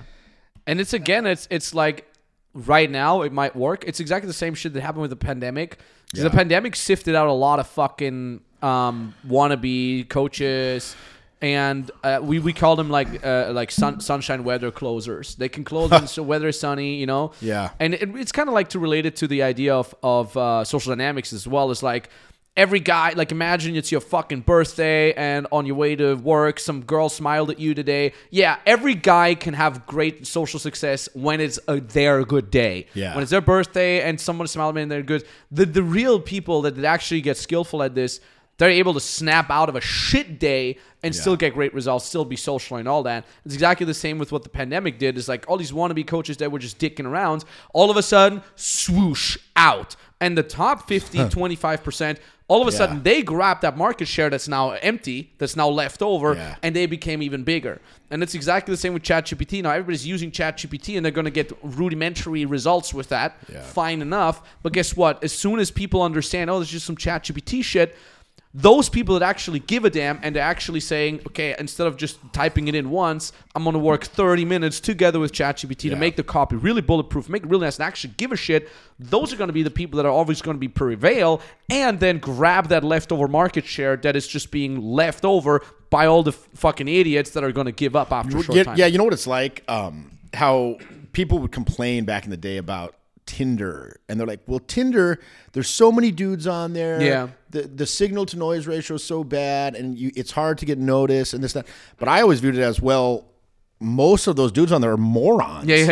And it's again, it's it's like right now it might work. It's exactly the same shit that happened with the pandemic. Because yeah. the pandemic sifted out a lot of fucking um, wannabe coaches. And uh, we, we call them like uh, like sun, sunshine weather closers. They can close when the weather is sunny, you know? Yeah. And it, it's kind of like to relate it to the idea of, of uh, social dynamics as well. It's like every guy, like imagine it's your fucking birthday and on your way to work, some girl smiled at you today. Yeah, every guy can have great social success when it's a, their good day. Yeah. When it's their birthday and someone smiled at me and they're good. The, the real people that actually get skillful at this, they're able to snap out of a shit day and yeah. still get great results, still be social and all that. It's exactly the same with what the pandemic did. It's like all these wannabe coaches that were just dicking around, all of a sudden, swoosh, out. And the top fifty, twenty-five percent, all of a yeah. sudden, they grabbed that market share that's now empty, that's now left over, yeah. and they became even bigger. And it's exactly the same with ChatGPT. Now, everybody's using ChatGPT, and they're going to get rudimentary results with that. Yeah. Fine enough. But guess what? As soon as people understand, oh, there's just some ChatGPT shit, those people that actually give a damn and they're actually saying, okay, instead of just typing it in once, I'm going to work thirty minutes together with ChatGPT yeah. to make the copy really bulletproof, make it really nice, and actually give a shit. Those are going to be the people that are always going to be prevail and then grab that leftover market share that is just being left over by all the fucking idiots that are going to give up after a short yeah, time. Yeah, you know what it's like? Um, how people would complain back in the day about Tinder, and they're like, well, Tinder, there's so many dudes on there, yeah the the signal to noise ratio is so bad, and you, it's hard to get noticed, and this, that. But I always viewed it as, well, most of those dudes on there are morons. Yeah, yeah,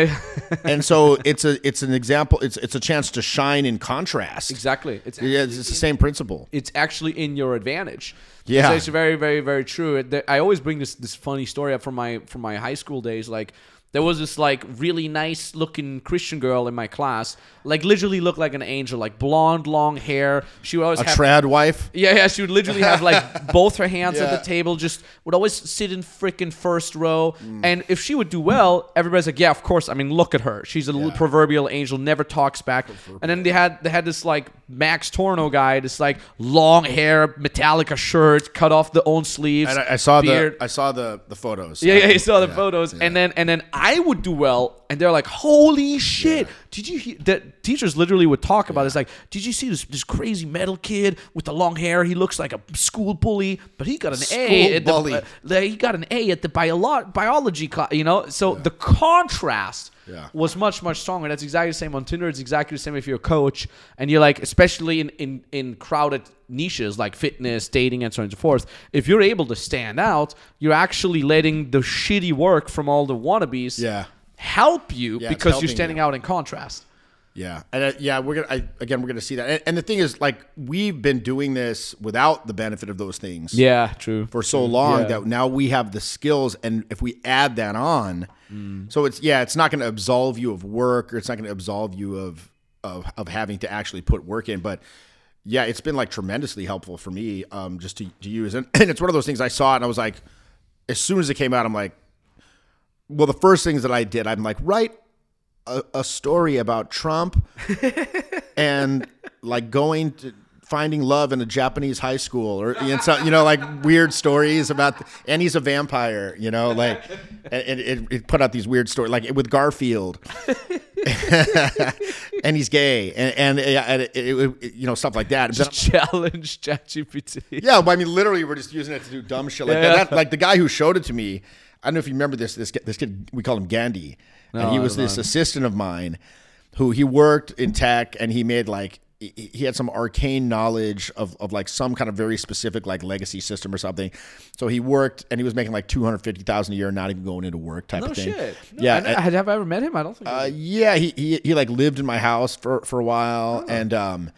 yeah. And so it's a it's an example, it's it's a chance to shine in contrast. Exactly. It's actually, yeah, it's, it's the same principle. It's actually in your advantage. Yeah, so it's very, very, very true. I always bring this this funny story up from my from my high school days. Like, There was this like really nice looking Christian girl in my class, like literally looked like an angel, like blonde, long hair. She would always a have a trad wife. Yeah, yeah. She would literally have like both her hands yeah. at the table. Just would always sit in freaking first row. Mm. And if she would do well, everybody's like, yeah, of course. I mean, look at her. She's a yeah. proverbial angel, never talks back. Proverbial. And then they had they had this like Max Tornow guy, this like long hair, Metallica shirt, cut off the own sleeves. And I, I saw beard. the I saw the the photos. Yeah, yeah. You saw the yeah, photos, yeah. and then and then. I would do well, and they're like, holy shit. Yeah. Did you hear that? Teachers literally would talk about yeah. this, like, did you see this, this crazy metal kid with the long hair? He looks like a school bully, but he got an school A. At the, uh, he got an A at the bio- biology class, you know? So yeah. the contrast yeah. was much, much stronger. That's exactly the same on Tinder. It's exactly the same if you're a coach, and you're like, especially in, in, in crowded niches like fitness, dating, and so on and so forth. If you're able to stand out, you're actually letting the shitty work from all the wannabes yeah. help you yeah, because you're standing you. out in contrast. Yeah, and uh, yeah, we're gonna I, again we're gonna see that. And, and the thing is, like, we've been doing this without the benefit of those things. Yeah, true. For so long yeah. that now we have the skills, and if we add that on, mm. so it's yeah, it's not gonna absolve you of work, or it's not gonna absolve you of of of having to actually put work in, but. Yeah, it's been like tremendously helpful for me um, just to, to use. And, and it's one of those things I saw it and I was like, as soon as it came out, I'm like, well, the first things that I did, I'm like, write a, a story about Trump and like going to finding love in a Japanese high school or, and so, you know, like weird stories about, the, and he's a vampire, you know, like, and it, it put out these weird stories, like with Garfield. And he's gay, and and, and it, it, it, you know, stuff like that. Just challenge ChatGPT. Yeah, but I mean, literally, we're just using it to do dumb shit like yeah. that. that. Like the guy who showed it to me, I don't know if you remember this. This this kid, we call him Gandhi, no, and he was this know. assistant of mine, who he worked in tech, and he made like he, he had some arcane knowledge of of like some kind of very specific like legacy system or something. So he worked, and he was making like two hundred fifty thousand a year, not even going into work type no of thing. Shit. No shit. Yeah, I, I, have I ever met him? I don't think. Uh, yeah, he, he he like lived in my house for, for a while, oh. and um,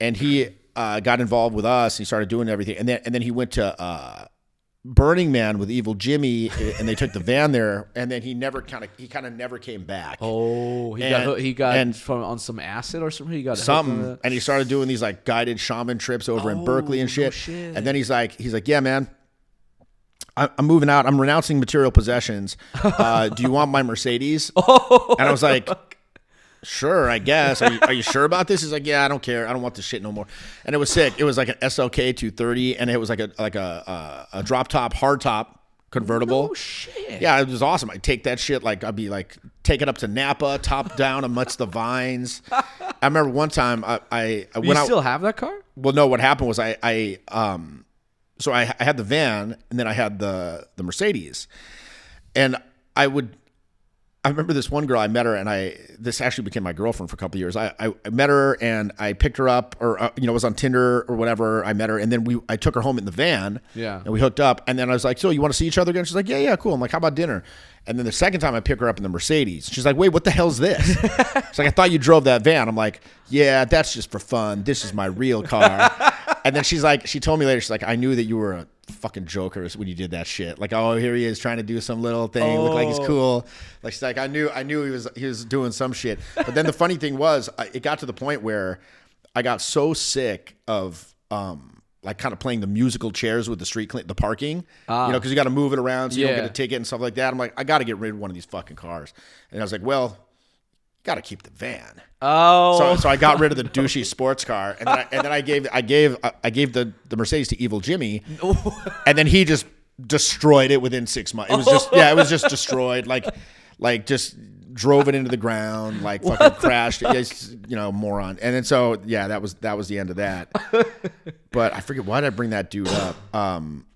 and he uh, got involved with us. He started doing everything, and then and then he went to uh, Burning Man with Evil Jimmy, and they took the van there, and then he never kind of he kind of never came back. Oh, he and, got he got and from on some acid or something. He got something, and he started doing these like guided shaman trips over oh, in Berkeley and shit. No shit. And then he's like he's like yeah, man. I'm moving out. I'm renouncing material possessions. Uh, do you want my Mercedes? Oh, and I was like, sure, I guess. Are you, are you sure about this? He's like, yeah, I don't care. I don't want this shit no more. And it was sick. It was like an S L K two thirty, and it was like a like a a, a drop top, hard top convertible. Oh shit! Yeah, it was awesome. I'd take that shit. Like I'd be like, take it up to Napa, top down amongst the vines. I remember one time I I, I went out. You still have that car? Well, no. What happened was I I um. So I, I had the van, and then I had the the Mercedes, and I would. I remember this one girl I met her, and I this actually became my girlfriend for a couple of years. I, I, I met her, and I picked her up, or uh, you know, was on Tinder or whatever. I met her, and then we I took her home in the van. Yeah, and we hooked up, and then I was like, "So you want to see each other again?" She's like, "Yeah, yeah, cool." I'm like, "How about dinner?" And then the second time I pick her up in the Mercedes, she's like, "Wait, what the hell's this?" She's like, "I thought you drove that van." I'm like, "Yeah, that's just for fun. This is my real car." And then she's like, she told me later, she's like, I knew that you were a fucking joker when you did that shit. Like, oh, here he is trying to do some little thing, oh. look like he's cool. Like, she's like, I knew, I knew he was, he was doing some shit. But then the funny thing was, I, it got to the point where I got so sick of, um, like, kind of playing the musical chairs with the street, clean, the parking, ah. you know, because you got to move it around so you yeah. don't get a ticket and stuff like that. I'm like, I got to get rid of one of these fucking cars. And I was like, well. Got to keep the van. Oh, so, so I got rid of the douchey sports car, and then I, and then I gave I gave I gave the, the Mercedes to Evil Jimmy, and then he just destroyed it within six months. It was just yeah, it was just destroyed, like like just drove it into the ground, like fucking what crashed, fuck? You know, moron. And then so yeah, that was that was the end of that. But I forget why did I bring that dude up. Um,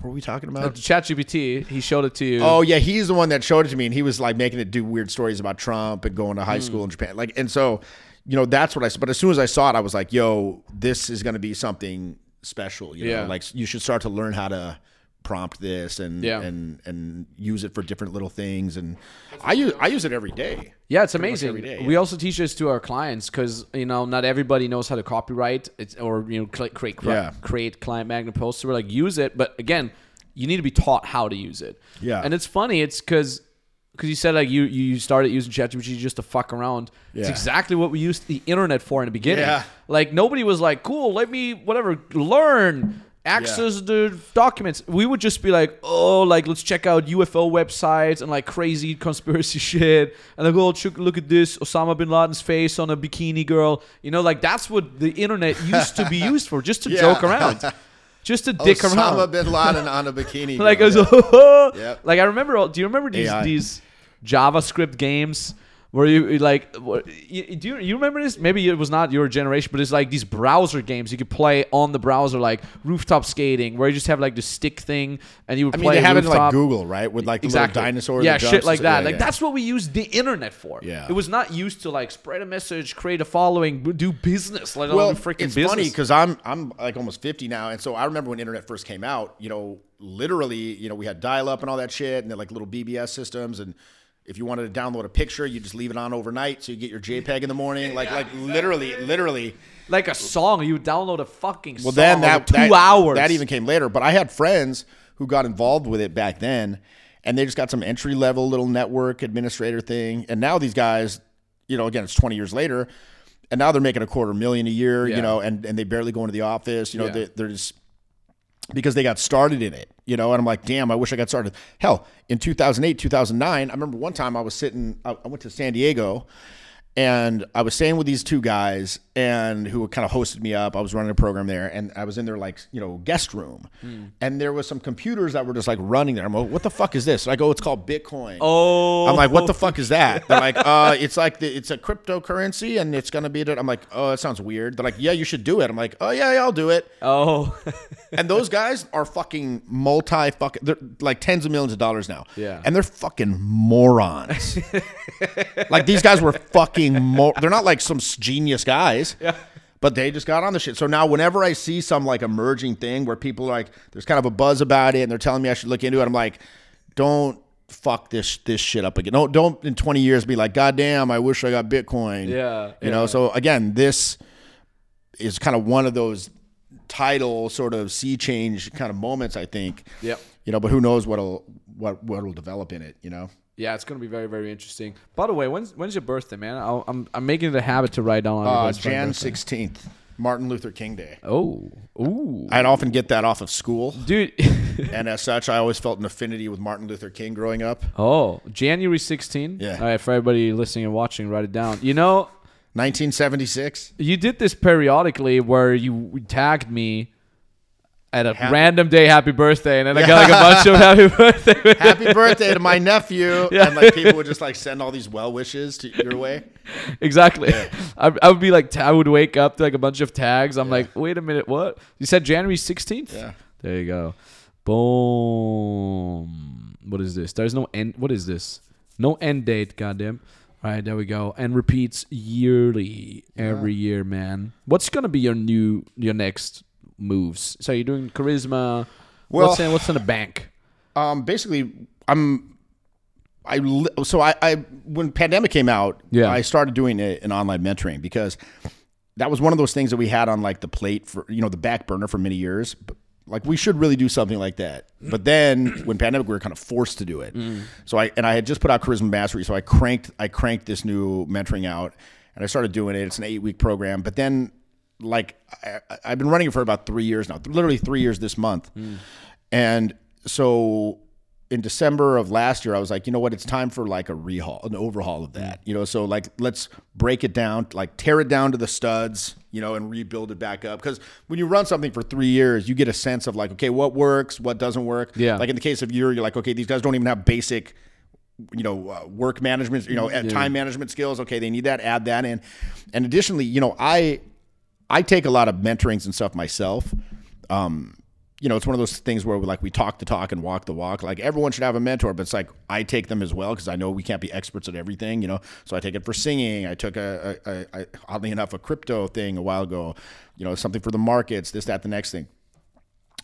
What were we talking about? ChatGPT. He showed it to you. Oh yeah, he's the one that showed it to me, and he was like making it do weird stories about Trump and going to high mm. school in Japan. Like, and so, you know, that's what I. But as soon as I saw it, I was like, "Yo, this is going to be something special." You yeah. know, like you should start to learn how to prompt this and yeah. and and use it for different little things. And I use I use it every day. Yeah, it's amazing. Day, yeah. We also teach this to our clients because, you know, not everybody knows how to copyright it's, or, you know, create, create, yeah. create client magnet posts. So we're like, use it. But again, you need to be taught how to use it. Yeah. And it's funny. It's because Because you said like you you started using ChatGPT just to fuck around. Yeah. It's exactly what we used the internet for in the beginning. Yeah. Like nobody was like, cool, let me whatever learn access yeah. the documents. We would just be like, oh, like let's check out U F O websites and like crazy conspiracy shit. And like, oh, look at this Osama bin Laden's face on a bikini girl. You know, like that's what the internet used to be used for, just to yeah. joke around. Just to dick Osama around. Osama bin Laden on a bikini. Like I was, oh, yep. Like I remember. Do you remember these A I. These JavaScript games where you like? You, do you, you remember this? Maybe it was not your generation, but it's like these browser games you could play on the browser, like Rooftop Skating, where you just have like the stick thing and you would I play. I mean, they have it like Google, right? With like the exactly. little dinosaur. Yeah, the shit like that. Yeah, like yeah. that's what we used the internet for. Yeah, it was not used to like spread a message, create a following, do business. Like well, freaking it's business. Funny because I'm I'm like almost fifty now, and so I remember when internet first came out. You know, literally, you know, we had dial up and all that shit, and then like little B B S systems and. If you wanted to download a picture, you just leave it on overnight, so you get your JPEG in the morning. Like, yeah, like exactly. literally, literally, like a song. You download a fucking well, song then that, two that, hours. That even came later. But I had friends who got involved with it back then, and they just got some entry level little network administrator thing. And now these guys, you know, again, it's twenty years later, and now they're making a quarter million a year. Yeah. You know, and and they barely go into the office. You know, yeah. they, they're just. Because they got started in it, you know, and I'm like, damn, I wish I got started. Hell, in two thousand eight, two thousand nine, I remember one time I was sitting, I went to San Diego and I was staying with these two guys and who kind of hosted me up. I was running a program there and I was in their like, you know, guest room mm. and there was some computers that were just like running there. I'm like, what the fuck is this? And I go, it's called Bitcoin. Oh, I'm like, what the fuck is that? They're like, uh, it's like, the, it's a cryptocurrency and it's going to be, I'm like, oh, that sounds weird. They're like, yeah, you should do it. I'm like, oh yeah, yeah I'll do it. Oh, and those guys are fucking multi fucking, they're like tens of millions of dollars now. Yeah. And they're fucking morons. Like these guys were fucking, More, they're not like some genius guys, yeah. but they just got on the shit. So now whenever I see some like emerging thing where people are like, there's kind of a buzz about it and they're telling me I should look into it. I'm like, don't fuck this this shit up again. Don't, don't in twenty years be like, God damn, I wish I got Bitcoin. Yeah, You yeah. know, so again, this is kind of one of those tidal sort of sea change kind of moments, I think. Yep. You know, but who knows what'll, what what'll develop in it, you know? Yeah, it's going to be very, very interesting. By the way, when's when's your birthday, man? I'll, I'm I'm making it a habit to write down. Uh, January sixteenth, Martin Luther King Day. Oh, ooh. I'd often get that off of school, dude. And as such, I always felt an affinity with Martin Luther King growing up. Oh, January sixteenth. Yeah. All right, for everybody listening and watching, write it down. You know, nineteen seventy-six. You did this periodically where you tagged me. At a happy. random day, happy birthday, and then I got like a bunch of happy birthday. Happy birthday to my nephew, yeah. and like people would just like send all these well wishes to your way. Exactly, yeah. I, I would be like, I would wake up to like a bunch of tags. I'm yeah. like, wait a minute, what? You said January sixteenth? Yeah, there you go. Boom. What is this? There's no end. What is this? No end date. Goddamn. All right, there we go. And repeats yearly, yeah. every year, man. What's gonna be your new, your next? Moves. So you're doing charisma. Well, what's in, what's in the bank? Um, basically, I'm. I so I, I when pandemic came out, yeah. I started doing a, an online mentoring because that was one of those things that we had on like the plate for you know the back burner for many years. Like we should really do something like that. But then when pandemic, we were kind of forced to do it. Mm. So I and I had just put out Charisma Mastery, so I cranked I cranked this new mentoring out, and I started doing it. It's an eight week program, but then. Like I, I've been running it for about three years now, literally three years this month. Mm. And so in December of last year, I was like, you know what? It's time for like a rehaul, an overhaul of that, you know? So like, let's break it down, like tear it down to the studs, you know, and rebuild it back up. Cause when you run something for three years, you get a sense of like, okay, what works, what doesn't work. Yeah. Like in the case of you, you're like, okay, these guys don't even have basic, you know, uh, work management, you know, yeah. time management skills. Okay. They need that, add that in. And additionally, you know, I, I take a lot of mentorings and stuff myself. Um, you know, it's one of those things where we like we talk the talk and walk the walk. Like everyone should have a mentor, but it's like I take them as well because I know we can't be experts at everything, you know. So I take it for singing. I took a, a, a oddly enough a crypto thing a while ago, you know, something for the markets, this, that, the next thing.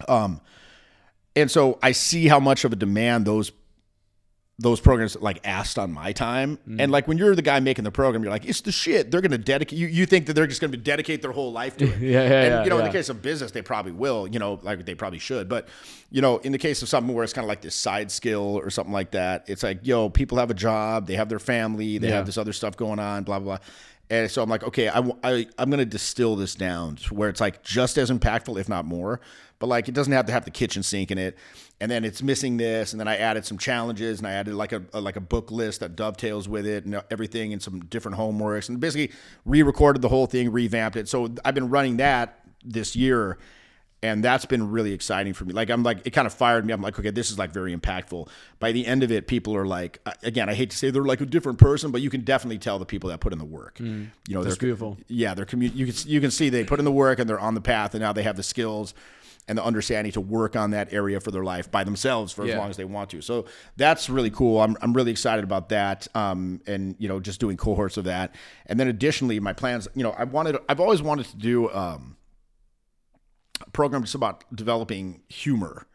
Um, and so I see how much of a demand those those programs like asked on my time. Mm. And like when you're the guy making the program, you're like, it's the shit. They're going to dedicate you. You think that they're just going to dedicate their whole life to it. yeah, yeah, and, yeah, you know, yeah. In the case of business, they probably will, you know, like they probably should. But, you know, in the case of something where it's kind of like this side skill or something like that, it's like, yo, people have a job, they have their family, they yeah. have this other stuff going on, blah, blah, blah. And so I'm like, okay, I, I, I'm going to distill this down to where it's like just as impactful, if not more. But like it doesn't have to have the kitchen sink in it. And then it's missing this. And then I added some challenges and I added like a, a like a book list that dovetails with it and everything and some different homeworks. And basically re-recorded the whole thing, revamped it. So I've been running that this year. And that's been really exciting for me. Like, I'm like, it kind of fired me. I'm like, okay, this is like very impactful. By the end of it, people are like, again, I hate to say they're like a different person, but you can definitely tell the people that put in the work. Mm, you know, that's they're, beautiful. Yeah, they're commu- you can you can see they put in the work and they're on the path, and now they have the skills and the understanding to work on that area for their life by themselves for yeah. as long as they want to. So that's really cool. I'm I'm really excited about that. Um, and you know, just doing cohorts of that. And then additionally, my plans. You know, I wanted. I've always wanted to do. Um, program just about developing humor.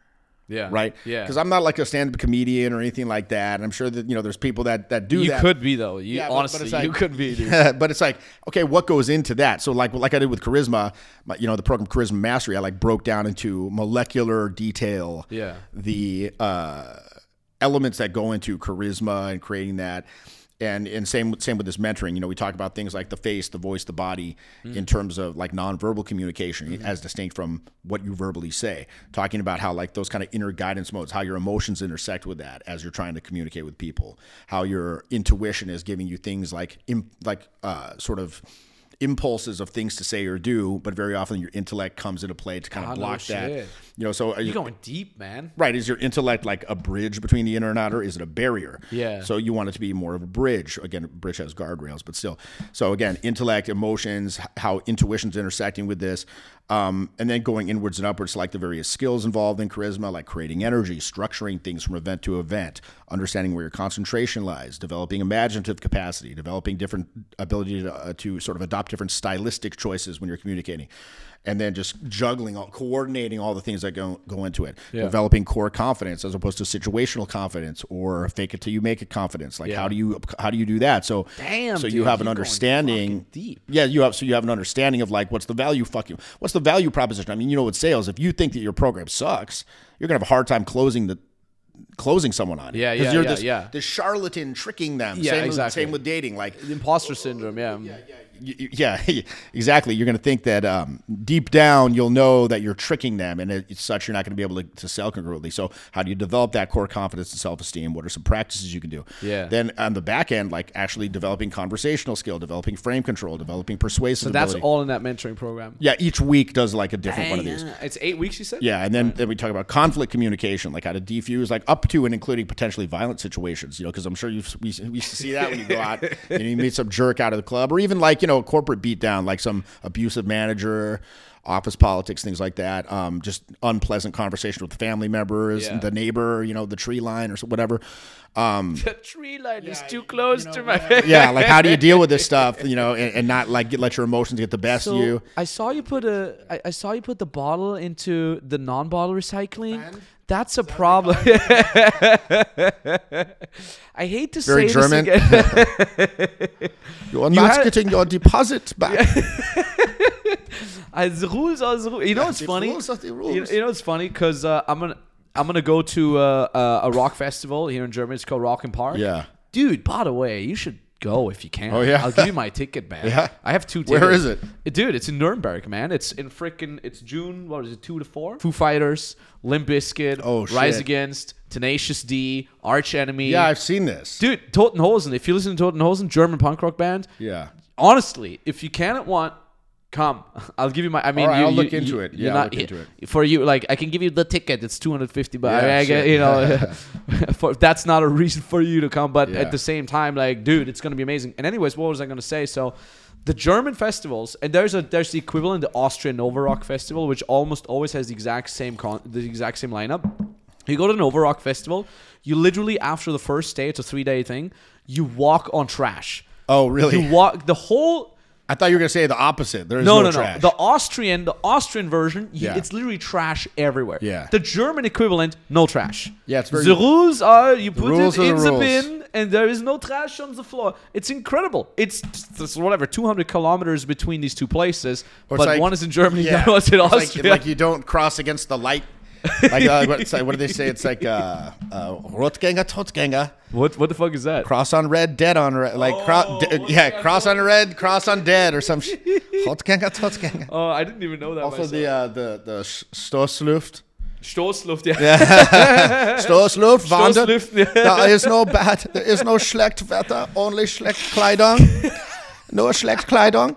Yeah. Right? Yeah. Because I'm not like a stand-up comedian or anything like that. And I'm sure that, you know, there's people that, that do you that. You could be, though. You, yeah, honestly, but, but like, you could be. Dude. Yeah, but it's like, okay, what goes into that? So like like I did with Charisma, my, you know, the program Charisma Mastery, I like broke down into molecular detail yeah. the uh, elements that go into charisma and creating that. And and same same with this mentoring, you know, we talk about things like the face, the voice, the body, mm. in terms of like nonverbal communication, mm-hmm. as distinct from what you verbally say. Talking about how like those kind of inner guidance modes, how your emotions intersect with that as you're trying to communicate with people, how your intuition is giving you things like imp, like uh, sort of impulses of things to say or do, but very often your intellect comes into play to kind of oh, block no that. You know, so are you, you're going deep, man. Right. Is your intellect like a bridge between the inner and outer? Is it a barrier? Yeah. So you want it to be more of a bridge. Again, a bridge has guardrails, but still. So again, intellect, emotions, how intuition's intersecting with this. Um, and then going inwards and upwards, like the various skills involved in charisma, like creating energy, structuring things from event to event, understanding where your concentration lies, developing imaginative capacity, developing different ability to, uh, to sort of adopt different stylistic choices when you're communicating. And then just juggling, all, coordinating all the things that go go into it. Yeah. Developing core confidence as opposed to situational confidence or fake it till you make it confidence. Like yeah. how do you how do you do that? So damn, so dude, you have an understanding. Deep. Yeah, you have so you have an understanding of like what's the value fucking what's the value proposition. I mean, you know, with sales, if you think that your program sucks, you're gonna have a hard time closing the. closing someone on it. Yeah, yeah, you're yeah, this, yeah. The charlatan tricking them. Yeah, same exactly. With, same with dating. Like the imposter syndrome, yeah. Yeah, yeah, yeah. Exactly. You're going to think that um, deep down you'll know that you're tricking them, and it's such you're not going to be able to, to sell congruently. So how do you develop that core confidence and self-esteem? What are some practices you can do? Yeah. Then on the back end, like actually developing conversational skill, developing frame control, developing persuasive ability. So that's all in that mentoring program? Yeah, each week does like a different Dang, one of these. Yeah. It's eight weeks, you said? Yeah, and then, right. then we talk about conflict communication, like how to defuse, like up to and including potentially violent situations, you know, because I'm sure you've, we, we used to see that when you go out and you meet some jerk out of the club, or even like, you know, a corporate beatdown, like some abusive manager, office politics, things like that. Um, just unpleasant conversation with family members, yeah. the neighbor, you know, the tree line or whatever. Um, the tree line yeah, is too close you know, to my head. Yeah, like how do you deal with this stuff, you know, and, and not like get, let your emotions get the best so of you. I saw you put a, I, I saw you put the bottle into the non-bottle recycling. And? That's a that problem. I hate to Very say German. This again. You are you not had... getting your deposit back. As rules are the rules. You know what's yeah, funny? Rules are the rules. You, you know what's funny? Because uh, I'm gonna I'm gonna go to uh, a rock festival here in Germany. It's called Rock and Park. Yeah, dude. By the way, you should go if you can. Oh yeah. I'll give you my ticket, man. Yeah. I have two tickets. Where is it? Dude, it's in Nuremberg, man. It's in freaking it's June, what is it, two to four? Foo Fighters, Limp Bizkit, oh, Rise Against, Tenacious D, Arch Enemy. Yeah, I've seen this. Dude, Totenhosen. If you listen to Totenhosen, German punk rock band. Yeah. Honestly, if you can't want come. I'll give you my I mean right, you, I'll you, look you, into it. Yeah, not, I'll look into it. For you, like I can give you the ticket. It's two hundred fifty bucks. Yeah, I mean, I, you know, for, that's not a reason for you to come, but yeah. at the same time, like, dude, it's going to be amazing. And anyways, what was I going to say? So the German festivals, and there's a there's the equivalent, the Austrian Nova Rock festival, which almost always has the exact same con- the exact same lineup. You go to the Nova Rock festival, you literally after the first day, it's a three-day thing, you walk on trash. Oh, really? You walk the whole I thought you were going to say the opposite. There is no, no, no trash. No. The Austrian, the Austrian version, yeah. it's literally trash everywhere. Yeah. The German equivalent, no trash. Yeah, it's very. The rules are you put it in the bin and there is no trash on the floor. It's incredible. It's, it's whatever two hundred kilometers between these two places, but like, one is in Germany, yeah. the other is in Austria. It's like, like you don't cross against the light. Like uh, what, like, what do they say? It's like uh, uh, Rotgänger, Totgänger. What what the fuck is that? Cross on red, dead on red. Like, oh, cro- de- yeah, cross on red, cross on dead, or some shit. Rotgänger, Totgänger. Oh, I didn't even know that. Also myself. the uh, the the Stoßluft. Stoßluft, yeah. yeah. Stoßluft, Wandel. Yeah. There is no bad. There is no schlecht Wetter, only schlecht Kleidung. No schlecht Kleidung.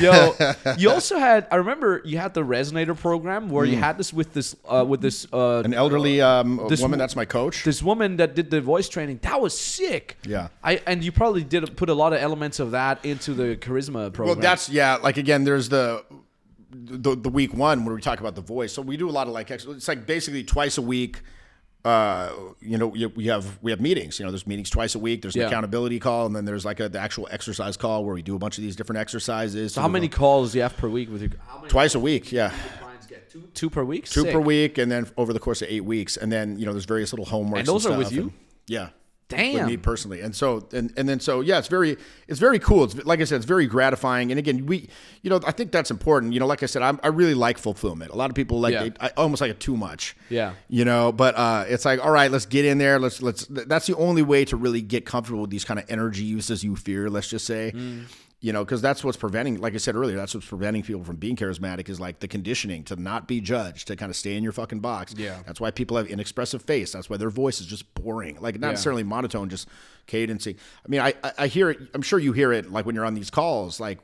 Yo, you also had. I remember you had the Resonator program where mm. you had this with this uh, with this uh, an elderly um, this woman. W- that's my coach. This woman that did the voice training. That was sick. Yeah. I and you probably did put a lot of elements of that into the charisma program. Well, that's yeah. Like again, there's the the, the week one where we talk about the voice. So we do a lot of like it's like basically twice a week. Uh, you know, we have we have meetings. You know, there's meetings twice a week. There's an yeah. accountability call, and then there's like a, the actual exercise call where we do a bunch of these different exercises. So how many calls do you have per week with your? How many twice a week, yeah. Get two, two per week. Two Sick. per week, and then over the course of eight weeks, and then you know, there's various little homeworks. And those and are with you. And, yeah. Damn. With me personally, and so and, and then so yeah, it's very it's very cool. It's like I said, it's very gratifying. And again, we you know I think that's important. You know, like I said, I'm, I really like fulfillment. A lot of people like yeah. they, I almost like it too much. Yeah. You know, but uh, it's like all right, let's get in there. Let's let's. That's the only way to really get comfortable with these kind of energy uses you fear. Let's just say. Mm. You know, because that's what's preventing, like I said earlier, that's what's preventing people from being charismatic is like the conditioning to not be judged, to kind of stay in your fucking box. Yeah. That's why people have inexpressive face. That's why their voice is just boring. Like not yeah. necessarily monotone, just cadencing. I mean, I, I, I hear it. I'm sure you hear it like when you're on these calls, like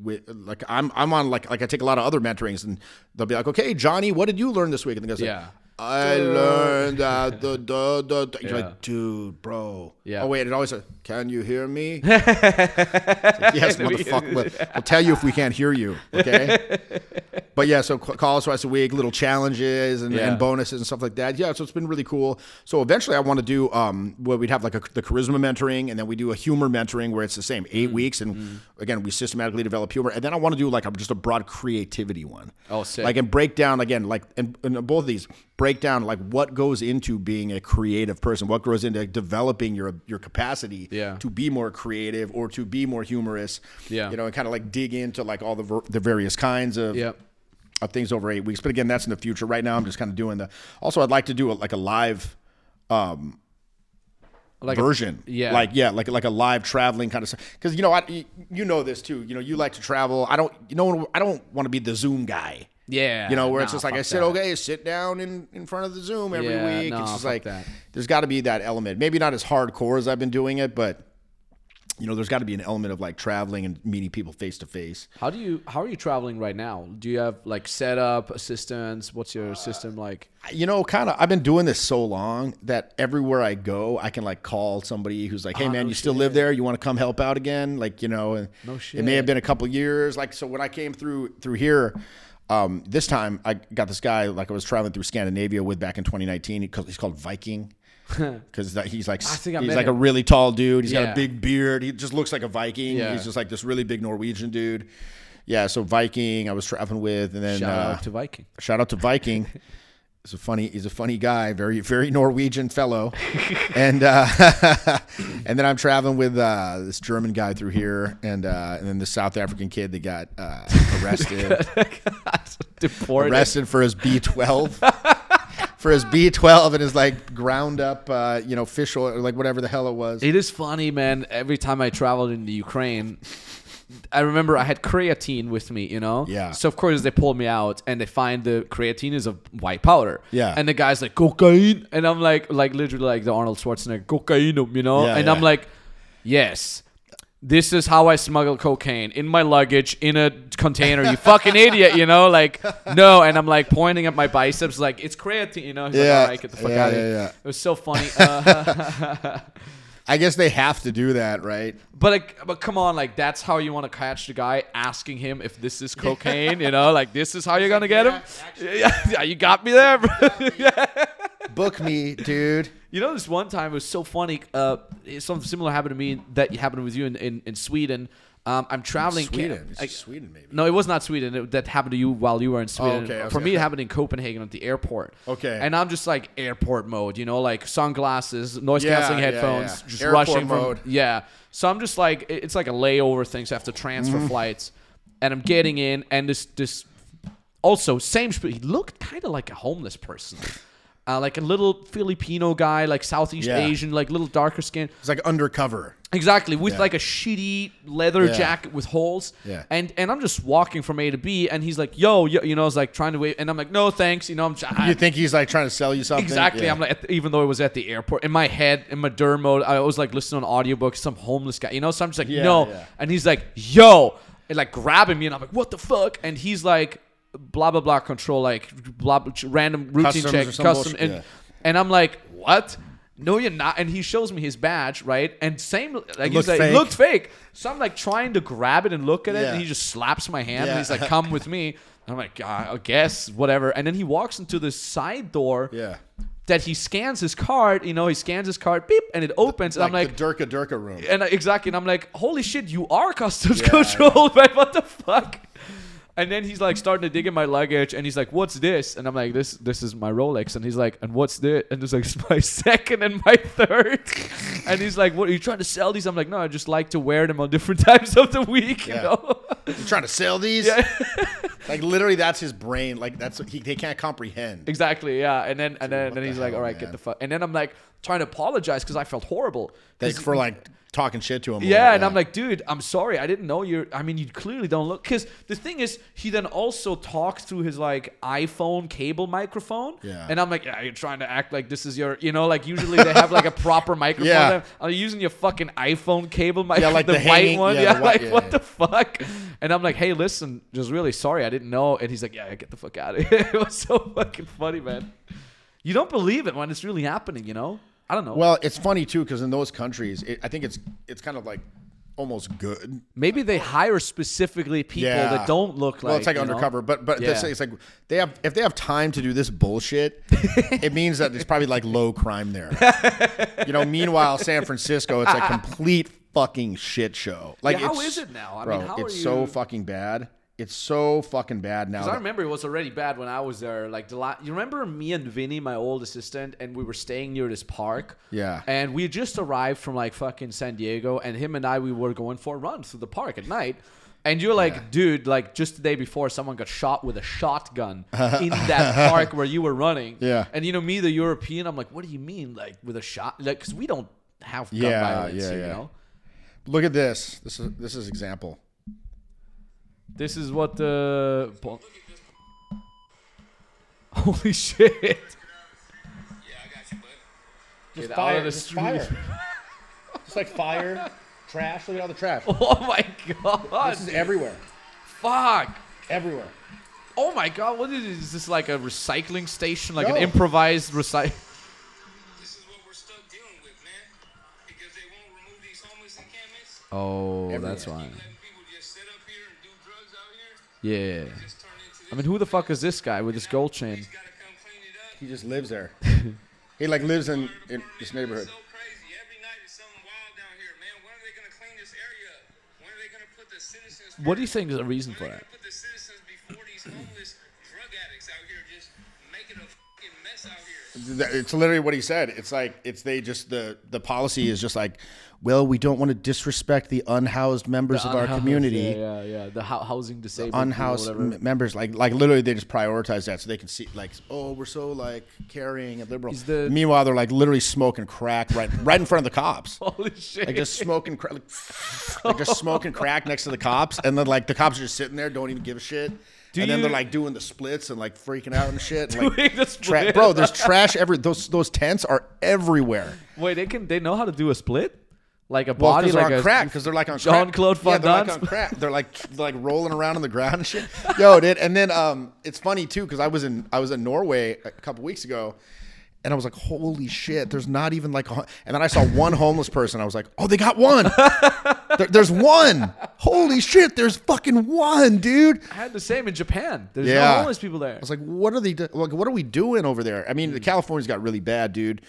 with, like I'm I'm on like, like I take a lot of other mentorings and they'll be like, okay, Johnny, what did you learn this week? And the guy's yeah. like, I dude. learned that the the the. the. You're yeah. like, dude, bro. Yeah. Oh wait, it always says, "Can you hear me?" Like, yes, motherfucker. I'll tell you if we can't hear you. Okay. But yeah, so calls twice a week, little challenges and, yeah. and bonuses and stuff like that. Yeah, so it's been really cool. So eventually, I want to do um, where we'd have like a, the charisma mentoring, and then we do a humor mentoring where it's the same eight mm-hmm. weeks, and mm-hmm. again we systematically develop humor, and then I want to do like a, just a broad creativity one. Oh, sick. Like and break down again, like and, and both of these. Break down like what goes into being a creative person, what goes into developing your your capacity yeah. to be more creative or to be more humorous, yeah. you know, and kind of like dig into like all the ver- the various kinds of, yep. of things over eight weeks. But again, that's in the future. Right now, I'm just kind of doing the. Also, I'd like to do a, like a live. Um, Like version, a, yeah, like yeah, like like a live traveling kind of stuff. Because you know, I you know this too. You know, you like to travel. I don't, you know, I don't want to be the Zoom guy. Yeah, you know, where nah, it's just like I said, okay, sit down in, in front of the Zoom every yeah, week. Nah, it's just like that. There's got to be that element. Maybe not as hardcore as I've been doing it, but you know, there's got to be an element of like traveling and meeting people face to face. How do you? How are you traveling right now? Do you have like setup assistance? What's your uh, system like? You know, kind of. I've been doing this so long that everywhere I go, I can like call somebody who's like, "Hey, oh, man, no you shit. still live there? You want to come help out again?" Like, you know, and no shit. It may have been a couple years. Like, so when I came through through here. Um, this time I got this guy like I was traveling through Scandinavia with back in twenty nineteen. He's called Viking because he's like he's like him. a really tall dude. He's yeah. got a big beard. He just looks like a Viking. Yeah. He's just like this really big Norwegian dude. Yeah, so Viking I was traveling with, and then shout uh, out to Viking. Shout out to Viking. He's a funny. He's a funny guy. Very very Norwegian fellow. and uh, and then I'm traveling with uh, this German guy through here, and uh, and then the South African kid that got uh, arrested. Deported. Arrested for his B twelve, for his B twelve and his like ground up, uh, you know, fish oil or like whatever the hell it was. It is funny, man. Every time I traveled into Ukraine, I remember I had creatine with me, you know? Yeah. So of course they pulled me out and they find the creatine is a white powder. Yeah. And the guy's like, cocaine. And I'm like, like literally like the Arnold Schwarzenegger, cocainum, you know? Yeah, and yeah. I'm like, yes. This is how I smuggle cocaine in my luggage in a container. You fucking idiot, you know? Like, no. And I'm like pointing at my biceps, like it's creatine, you know? He's yeah. like, all right, get the fuck yeah, out of yeah, here. Yeah. It was so funny. Uh, I guess they have to do that, right? But like, but come on, like that's how you want to catch the guy asking him if this is cocaine, you know? Like this is how you're gonna get yeah, him. Actually, yeah. yeah, you got me there, bro. Yeah. Book me, dude. You know, this one time it was so funny. Uh, something similar happened to me that happened with you in, in, in Sweden. Um, I'm traveling. Sweden. I, Sweden, maybe. No, it was not Sweden. It, that happened to you while you were in Sweden. Oh, okay, okay, For me, okay. it happened in Copenhagen at the airport. Okay. And I'm just like airport mode, you know, like sunglasses, noise yeah, canceling headphones, yeah, yeah. just airport rushing mode. From, yeah. So I'm just like, it's like a layover thing. So I have to transfer mm. flights, and I'm getting in, and this this also same. He looked kind of like a homeless person. Uh, like a little Filipino guy, like Southeast yeah. Asian, like little darker skin. It's like undercover. Exactly, with yeah. like a shitty leather yeah. jacket with holes. Yeah. And and I'm just walking from A to B, and he's like, yo, yo you know, I was like trying to wait. And I'm like, no, thanks. You know, I'm. I, you think he's like trying to sell you something? Exactly. Yeah. I'm like, even though it was at the airport, in my head, in my derm mode, I was like listening to an audiobook, some homeless guy, you know? So I'm just like, yeah, no. Yeah. And he's like, yo. And like grabbing me, and I'm like, what the fuck? And he's like, blah blah blah control like blah, blah random routine Customs check custom bullshit. and yeah. and I'm like, what? No, you're not. And he shows me his badge, right? And same like he's like, it looked fake. So I'm like trying to grab it and look at it, yeah. and he just slaps my hand, yeah. and he's like, come with me. And I'm like, I guess whatever. And then he walks into this side door. Yeah. That he scans his card, you know, he scans his card, beep, and it opens. Like and I'm like, the Durka Durka room. And exactly, and I'm like, holy shit, you are customs yeah, control, man. What the fuck? And then he's like starting to dig in my luggage, and he's like, "What's this?" And I'm like, "This, this is my Rolex." And he's like, "And what's this?" And it's like, "It's my second and my third." And he's like, "What are you trying to sell these?" I'm like, "No, I just like to wear them on different times of the week." Yeah. You know, you trying to sell these? Yeah. Like literally, that's his brain. Like that's he they can't comprehend. Exactly. Yeah. And then and then, and then the he's hell, like, "All right, man. Get the fuck." And then I'm like trying to apologize because I felt horrible. Thanks for like. Talking shit to him. Yeah, and that. I'm like, dude, I'm sorry. I didn't know you're... I mean, you clearly don't look... Because the thing is, he then also talks through his, like, iPhone cable microphone. Yeah. And I'm like, yeah, you're trying to act like this is your... You know, like, usually they have, like, a proper microphone. Yeah. Are you using your fucking iPhone cable microphone? Yeah, like the, the hanging, white one? Yeah, yeah white, like, yeah, what yeah. the fuck? And I'm like, hey, listen, just really sorry. I didn't know. And he's like, yeah, get the fuck out of here. It was so fucking funny, man. You don't believe it when it's really happening, you know? I don't know. Well, it's funny, too, because in those countries, it, I think it's it's kind of like almost good. Maybe they hire specifically people yeah. that don't look like... Well, it's like undercover, know? but but yeah. it's like they have if they have time to do this bullshit, it means that it's probably like low crime there. You know, meanwhile, San Francisco, it's a complete fucking shit show. Like, yeah, how is it now? I bro, mean, how it's are you... so fucking bad. It's so fucking bad now. Because I remember it was already bad when I was there. Like the la- You remember me and Vinny, my old assistant, and we were staying near this park? Yeah. And we just arrived from like fucking San Diego, and him and I, we were going for a run through the park at night. And you're like, yeah. dude, like just the day before, someone got shot with a shotgun in that park where you were running. Yeah. And you know, me, the European, I'm like, what do you mean? Like with a shot? Like, because we don't have gun yeah, violence, yeah, yeah. you know? Look at this. This is this is example. This is what the... Uh, Holy shit. Yeah, I got you, bud. Just Get fire, out of the just street. Fire. Just like fire, trash. Look at all the trash. Oh my God. This is everywhere. Fuck. Everywhere. Oh my God. What is this? Is this like a recycling station? Like no. an improvised recycling? This is what we're stuck dealing with, man. Because they won't remove these homeless encampments. Oh, everywhere. That's why. Yeah. I mean, who the fuck is this guy with this gold chain? He just lives there. He like lives in, in this neighborhood. What do you think is the reason for that? It's literally what he said. It's like it's they just the the policy is just like, well, we don't want to disrespect the unhoused members the of unhoused, our community. Yeah, yeah, yeah. The ho- housing disabled, the unhoused m- members. Like, like literally, they just prioritize that so they can see, like, oh, we're so like caring and liberal. The- Meanwhile, they're like literally smoking crack right, right in front of the cops. Holy shit! Like just smoking crack, like, like just smoking crack next to the cops, and then like the cops are just sitting there, don't even give a shit. Do and you, then they're like doing the splits and like freaking out and shit. Doing like, the tra- bro, there's trash every. Those those tents are everywhere. Wait, they can they know how to do a split? Like a body well, like on a crack because they're like on Jean-Claude Van Damme. Yeah, they're like on crack. They're like they're like rolling around on the ground and shit. Yo, dude. And then um, it's funny too because I was in I was in Norway a couple weeks ago, and I was like, holy shit, there's not even like a. And then I saw one homeless person. I was like, oh, they got one. there, there's one. Holy shit, there's fucking one, dude. I had the same in Japan. There's yeah. no homeless people there. I was like, what are they do- like? What are we doing over there? I mean, mm. California's got really bad, dude.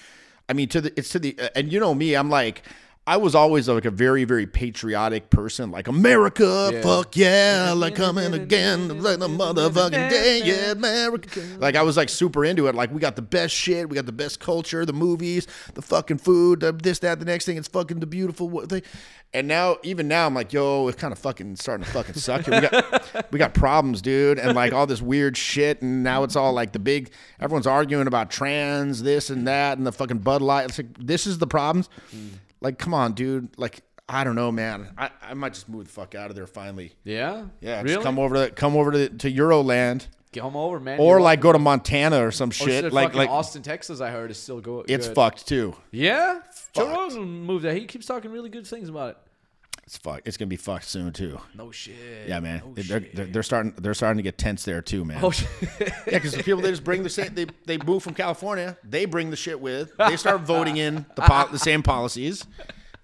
I mean, to the it's to the uh, and you know me, I'm like. I was always like a very, very patriotic person, like America, yeah. fuck yeah, like coming again, like the motherfucking day, yeah, America. Like I was like super into it. Like we got the best shit, we got the best culture, the movies, the fucking food, the this, that, the next thing. It's fucking the beautiful thing. And now, even now, I'm like, yo, it's kind of fucking starting to fucking suck here. We got, we got problems, dude, and like all this weird shit. And now it's all like the big, everyone's arguing about trans, this and that, and the fucking Bud Light. It's like, this is the problems. Mm. Like, come on, dude. Like, I don't know, man. I, I might just move the fuck out of there finally. Yeah? Yeah. Really? Just come over to come over to, to Euroland. Come over, man. Or, like, go to Montana or some shit. Or like, like Austin, Texas, I heard, is still go- good. It's fucked, too. Yeah? Joe Rogan moved there. He keeps talking really good things about it. It's fucked. It's going to be fucked soon, too. No shit. Yeah, man. No they're, shit. They're, they're, starting, they're starting to get tense there, too, man. Oh, shit. Yeah, because the people, they just bring the same. They, they move from California. They bring the shit with. They start voting in the, po- the same policies.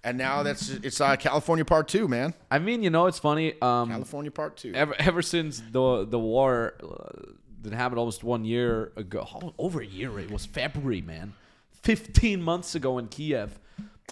And now that's it's uh, California Part Two, man. I mean, you know, it's funny. Um, California Part Two. Ever ever since the the war uh, that happened almost one year ago, over a year, it was February, man, fifteen months ago in Kiev.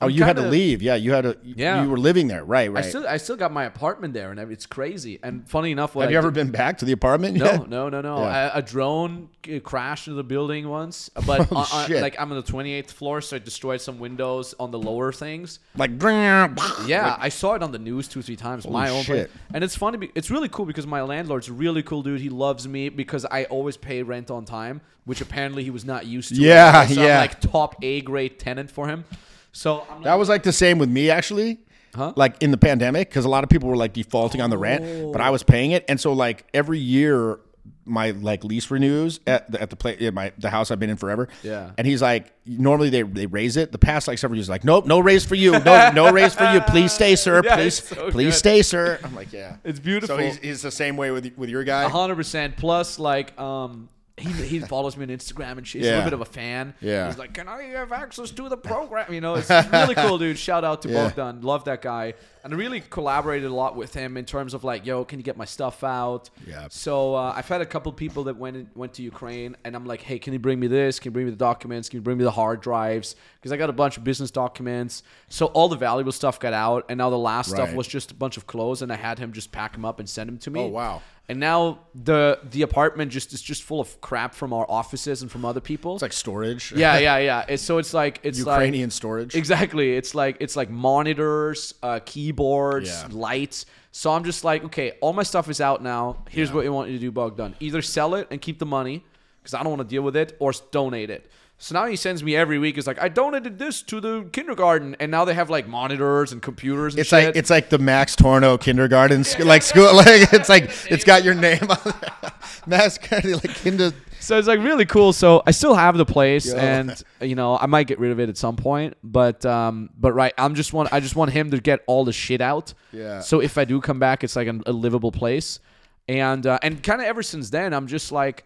Oh, I'm you kinda, had to leave. Yeah, you had to. Yeah. You were living there, right? Right. I still I still got my apartment there, and it's crazy. And funny enough, have I you did, ever been back to the apartment? No, yet? no, no, no. Yeah. I, a drone crashed into the building once, but oh, on, on, like I'm on the twenty-eighth floor, so it destroyed some windows on the lower things. Like yeah, like, I saw it on the news two, three times. Holy my own shit. Place. And it's funny. Be, it's really cool because my landlord's a really cool dude. He loves me because I always pay rent on time, which apparently he was not used to. Yeah, so yeah. I'm like top A grade tenant for him. So I'm that was like the same with me actually, huh? Like in the pandemic, because a lot of people were like defaulting oh. on the rent, but I was paying it, and so like every year my like lease renews at the, at the place at my the house I've been in forever. Yeah, and he's like, normally they they raise it. The past like several years, like nope, no raise for you, no no raise for you. Please stay, sir. Yeah, please so please good. stay, sir. I'm like yeah, it's beautiful. So he's, he's the same way with with your guy. one hundred percent Plus like um. He he follows me on Instagram and she's yeah. a little bit of a fan. Yeah. He's like, can I have access to the program? You know, it's really cool, dude. Shout out to yeah. Bogdan. Love that guy. And I really collaborated a lot with him in terms of like, yo, can you get my stuff out? Yeah. So uh, I've had a couple people that went went to Ukraine and I'm like, hey, can you bring me this? Can you bring me the documents? Can you bring me the hard drives? Because I got a bunch of business documents. So all the valuable stuff got out. And now the last right. stuff was just a bunch of clothes. And I had him just pack them up and send them to me. Oh, wow. And now the the apartment just is just full of crap from our offices and from other people. It's like storage. Yeah, yeah, yeah. It's, so it's like it's Ukrainian like, storage. Exactly. It's like it's like monitors, uh, keyboards, yeah. lights. So I'm just like, okay, all my stuff is out now. Here's yeah. what you want you to do, Bogdan. Either sell it and keep the money because I don't want to deal with it, or donate it. So now he sends me every week. It's like, I donated this to the kindergarten. And now they have like monitors and computers and it's shit. Like, it's like the Max Tornow kindergarten yeah, like yeah, school. Like It's like, it's got your name on it. Max like kinder. So it's like really cool. So I still have the place Yo. and, you know, I might get rid of it at some point. But, um, but right, I'm just want, I just want him to get all the shit out. Yeah. So if I do come back, it's like a, a livable place. And, uh, and kind of ever since then, I'm just like,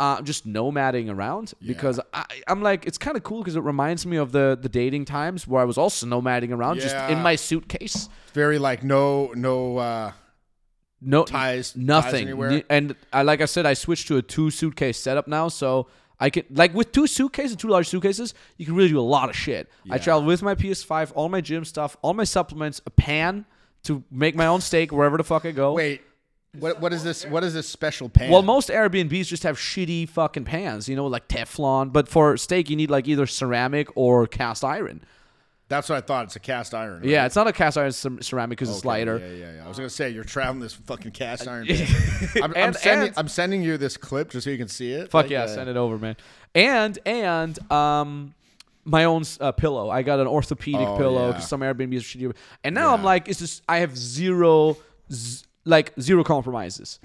Uh, just nomading around yeah. because I, I'm like, it's kind of cool because it reminds me of the, the dating times where I was also nomading around yeah. just in my suitcase. It's very like no no uh, no ties, nothing. Ties anywhere. And I, like I said, I switched to a two suitcase setup now. So I can like with two suitcases, two large suitcases, you can really do a lot of shit. Yeah. I traveled with my P S five, all my gym stuff, all my supplements, a pan to make my own steak wherever the fuck I go. Wait. What what is this? What is this special pan? Well, most Airbnbs just have shitty fucking pans, you know, like Teflon. But for steak, you need like either ceramic or cast iron. That's what I thought. It's a cast iron. Right? Yeah, it's not a cast iron ceramic because okay, it's lighter. Yeah, yeah, yeah. I was gonna say you're traveling this fucking cast iron. I'm, and, I'm sending and, I'm sending you this clip just so you can see it. Fuck like, yeah, uh, send it over, man. And and um. my own uh, pillow. I got an orthopedic oh, pillow because yeah. some Airbnbs are shitty. And now yeah. I'm like, it's just I have zero. Z- Like zero compromises.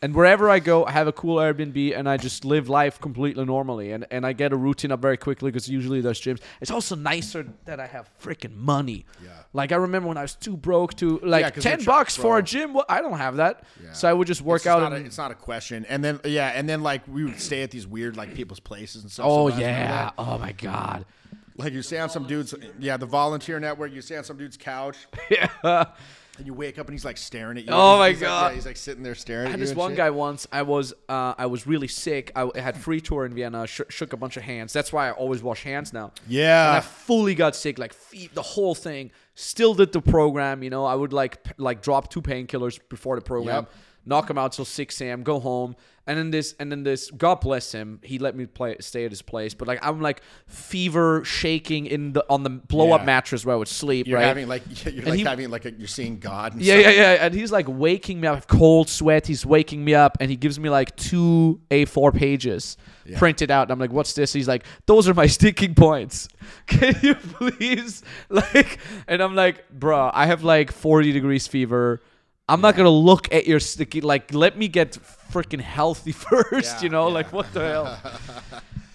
And wherever I go, I have a cool Airbnb and I just live life completely normally. And and I get a routine up very quickly because usually there's gyms. It's also nicer that I have freaking money. Yeah. Like I remember when I was too broke to like yeah, ten bucks trying, for a gym. Well, I don't have that. Yeah. So I would just work it's out. Not and, a, it's not a question. And then, yeah. And then like we would stay at these weird like people's places and stuff. Oh, so yeah. Oh, my God. Like you stay on some dude's. Yeah. The volunteer network. You stay on some dude's couch. Yeah. And you wake up and he's like staring at you. Oh my he's God. Like, yeah, he's like sitting there staring I at you. I had this one shit. guy once. I was uh, I was really sick. I had free tour in Vienna. Sh- shook a bunch of hands. That's why I always wash hands now. Yeah. And I fully got sick. Like feet, the whole thing. Still did the program. You know, I would like p- like drop two painkillers before the program. Yep. Knock him out till six a.m. Go home. And then this, and then this, God bless him. He let me play, stay at his place. But like, I'm like fever shaking in the, on the blow yeah. up mattress where I would sleep. You're right? having like, you're and like he, having like, a, you're seeing God. And yeah, stuff. yeah, yeah. And he's like waking me up, cold sweat. He's waking me up and he gives me like two A four pages yeah. printed out. And I'm like, what's this? He's like, those are my sticking points. Can you please? Like, and I'm like, bro, I have like forty degrees fever. I'm yeah. not going to look at your sticky, like, let me get freaking healthy first, yeah, you know? Yeah. Like, what the hell?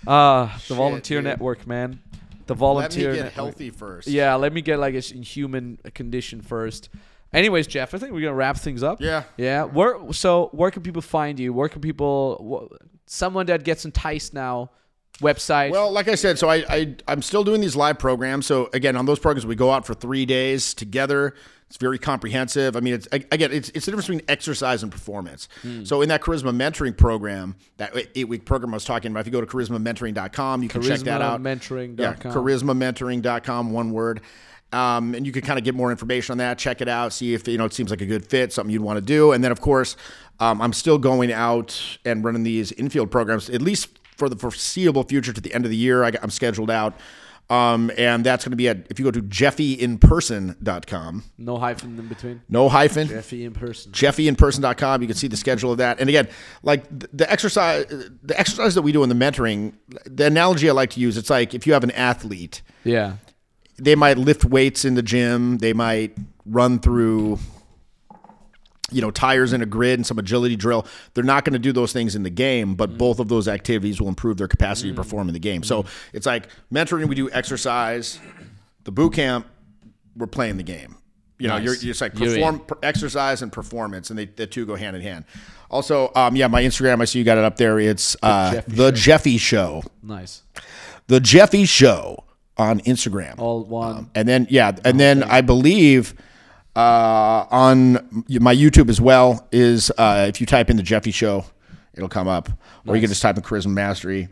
Ah, uh, the volunteer dude. network, man. The volunteer network. Let me get network. healthy first. Yeah, let me get, like, a human condition first. Anyways, Jeff, I think we're going to wrap things up. Yeah. Yeah. Where, so, where can people find you? Where can people, someone that gets enticed now, website? Well, like I said, so I, I, I'm still doing these live programs. So, again, on those programs, we go out for three days together. It's very comprehensive. I mean, it's, again, it's, it's the difference between exercise and performance. Hmm. So in that charisma mentoring program, that eight-week program I was talking about, if you go to charisma mentoring dot com, you can check that out. charisma mentoring dot com Yeah, charisma mentoring dot com, one word. Um, and you can kind of get more information on that. Check it out. See if, you know, it seems like a good fit, something you'd want to do. And then, of course, um, I'm still going out and running these infield programs, at least for the foreseeable future to the end of the year. I, I'm scheduled out. Um, and that's going to be at, if you go to jeffy in person dot com. No hyphen in between. No hyphen. jeffy in person jeffy in person dot com. You can see the schedule of that. And again, like the exercise, the exercise that we do in the mentoring, the analogy I like to use, it's like if you have an athlete. Yeah. They might lift weights in the gym. They might run through, you know, tires in a grid and some agility drill. They're not going to do those things in the game, but mm. both of those activities will improve their capacity mm. to perform in the game. Mm. So it's like mentoring, we do exercise. The boot camp, we're playing the game. You nice. know, you're, you're just like perform, per, exercise and performance, and they, the two go hand in hand. Also, um, yeah, my Instagram, I see you got it up there. It's uh, The Jeffy Show. Nice. The Jeffy Show on Instagram. All one. Um, and then, yeah, and then I believe... Uh, on my YouTube as well is uh, if you type in The Jeffy Show, it'll come up, nice. Or you can just type in Charisma Mastery.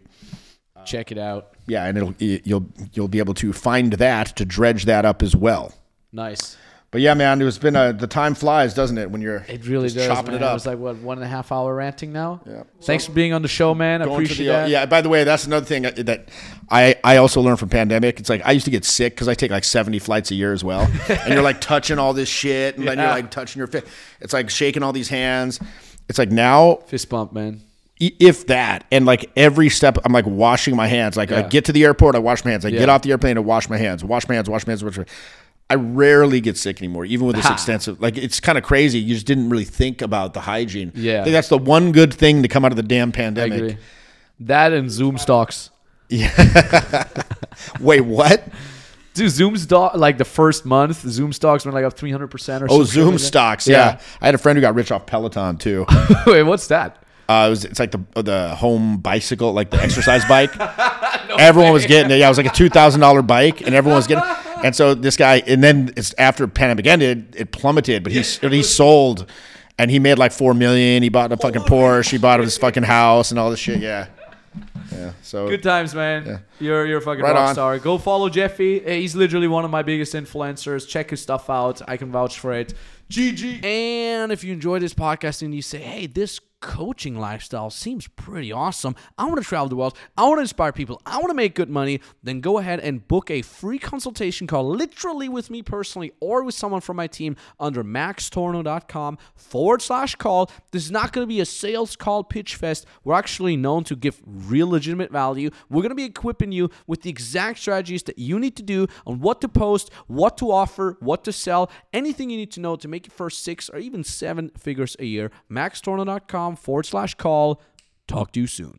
Check it out. Yeah, and it'll you'll you'll be able to find that to dredge that up as well. Nice. But yeah, man, it's been a, the time flies, doesn't it? When you're it really does, chopping man. it up. It was like what one and a half hour ranting now. Yeah. Thanks so, for being on the show, man. I appreciate the, that. Yeah. By the way, that's another thing that I, I also learned from pandemic. It's like I used to get sick because I take like seventy flights a year as well, and you're like touching all this shit, and yeah. then you're like touching your fist. It's like shaking all these hands. It's like now fist bump, man. If that, and like every step, I'm like washing my hands. Like yeah. I get to the airport, I wash my hands. I yeah. get off the airplane, I wash my hands. Wash my hands. Wash my hands. Wash my hands. I rarely get sick anymore, even with this ha. extensive, like it's kind of crazy. You just didn't really think about the hygiene. Yeah. I think that's the one good thing to come out of the damn pandemic. I agree. That and Zoom stocks. Yeah. Wait, what? Dude, Zoom stock, like the first month, Zoom stocks went like up three hundred percent or something. Oh, Zoom like stocks. Yeah. yeah. I had a friend who got rich off Peloton too. Wait, what's that? Uh, it was, it's like the the home bicycle, like the exercise bike. no everyone way. was getting it. Yeah, it was like a two thousand dollars bike and everyone was getting it. And so this guy, and then it's after pandemic ended, it plummeted, but he he sold and he made like four million dollars. He bought a fucking Porsche. He bought his fucking house and all this shit. Yeah. Yeah. So good times, man. Yeah. You're, you're a fucking right rock star. On. Go follow Jeffy. He's literally one of my biggest influencers. Check his stuff out. I can vouch for it. G G. And if you enjoy this podcast and you say, hey, this coaching lifestyle seems pretty awesome. I want to travel the world. I want to inspire people. I want to make good money. Then go ahead and book a free consultation call literally with me personally or with someone from my team under max tornow dot com forward slash call. This is not going to be a sales call pitch fest. We're actually known to give real legitimate value. We're going to be equipping you with the exact strategies that you need to do on what to post, what to offer, what to sell, anything you need to know to make your first six or even seven figures a year. max tornow dot com forward slash call. Talk to you soon.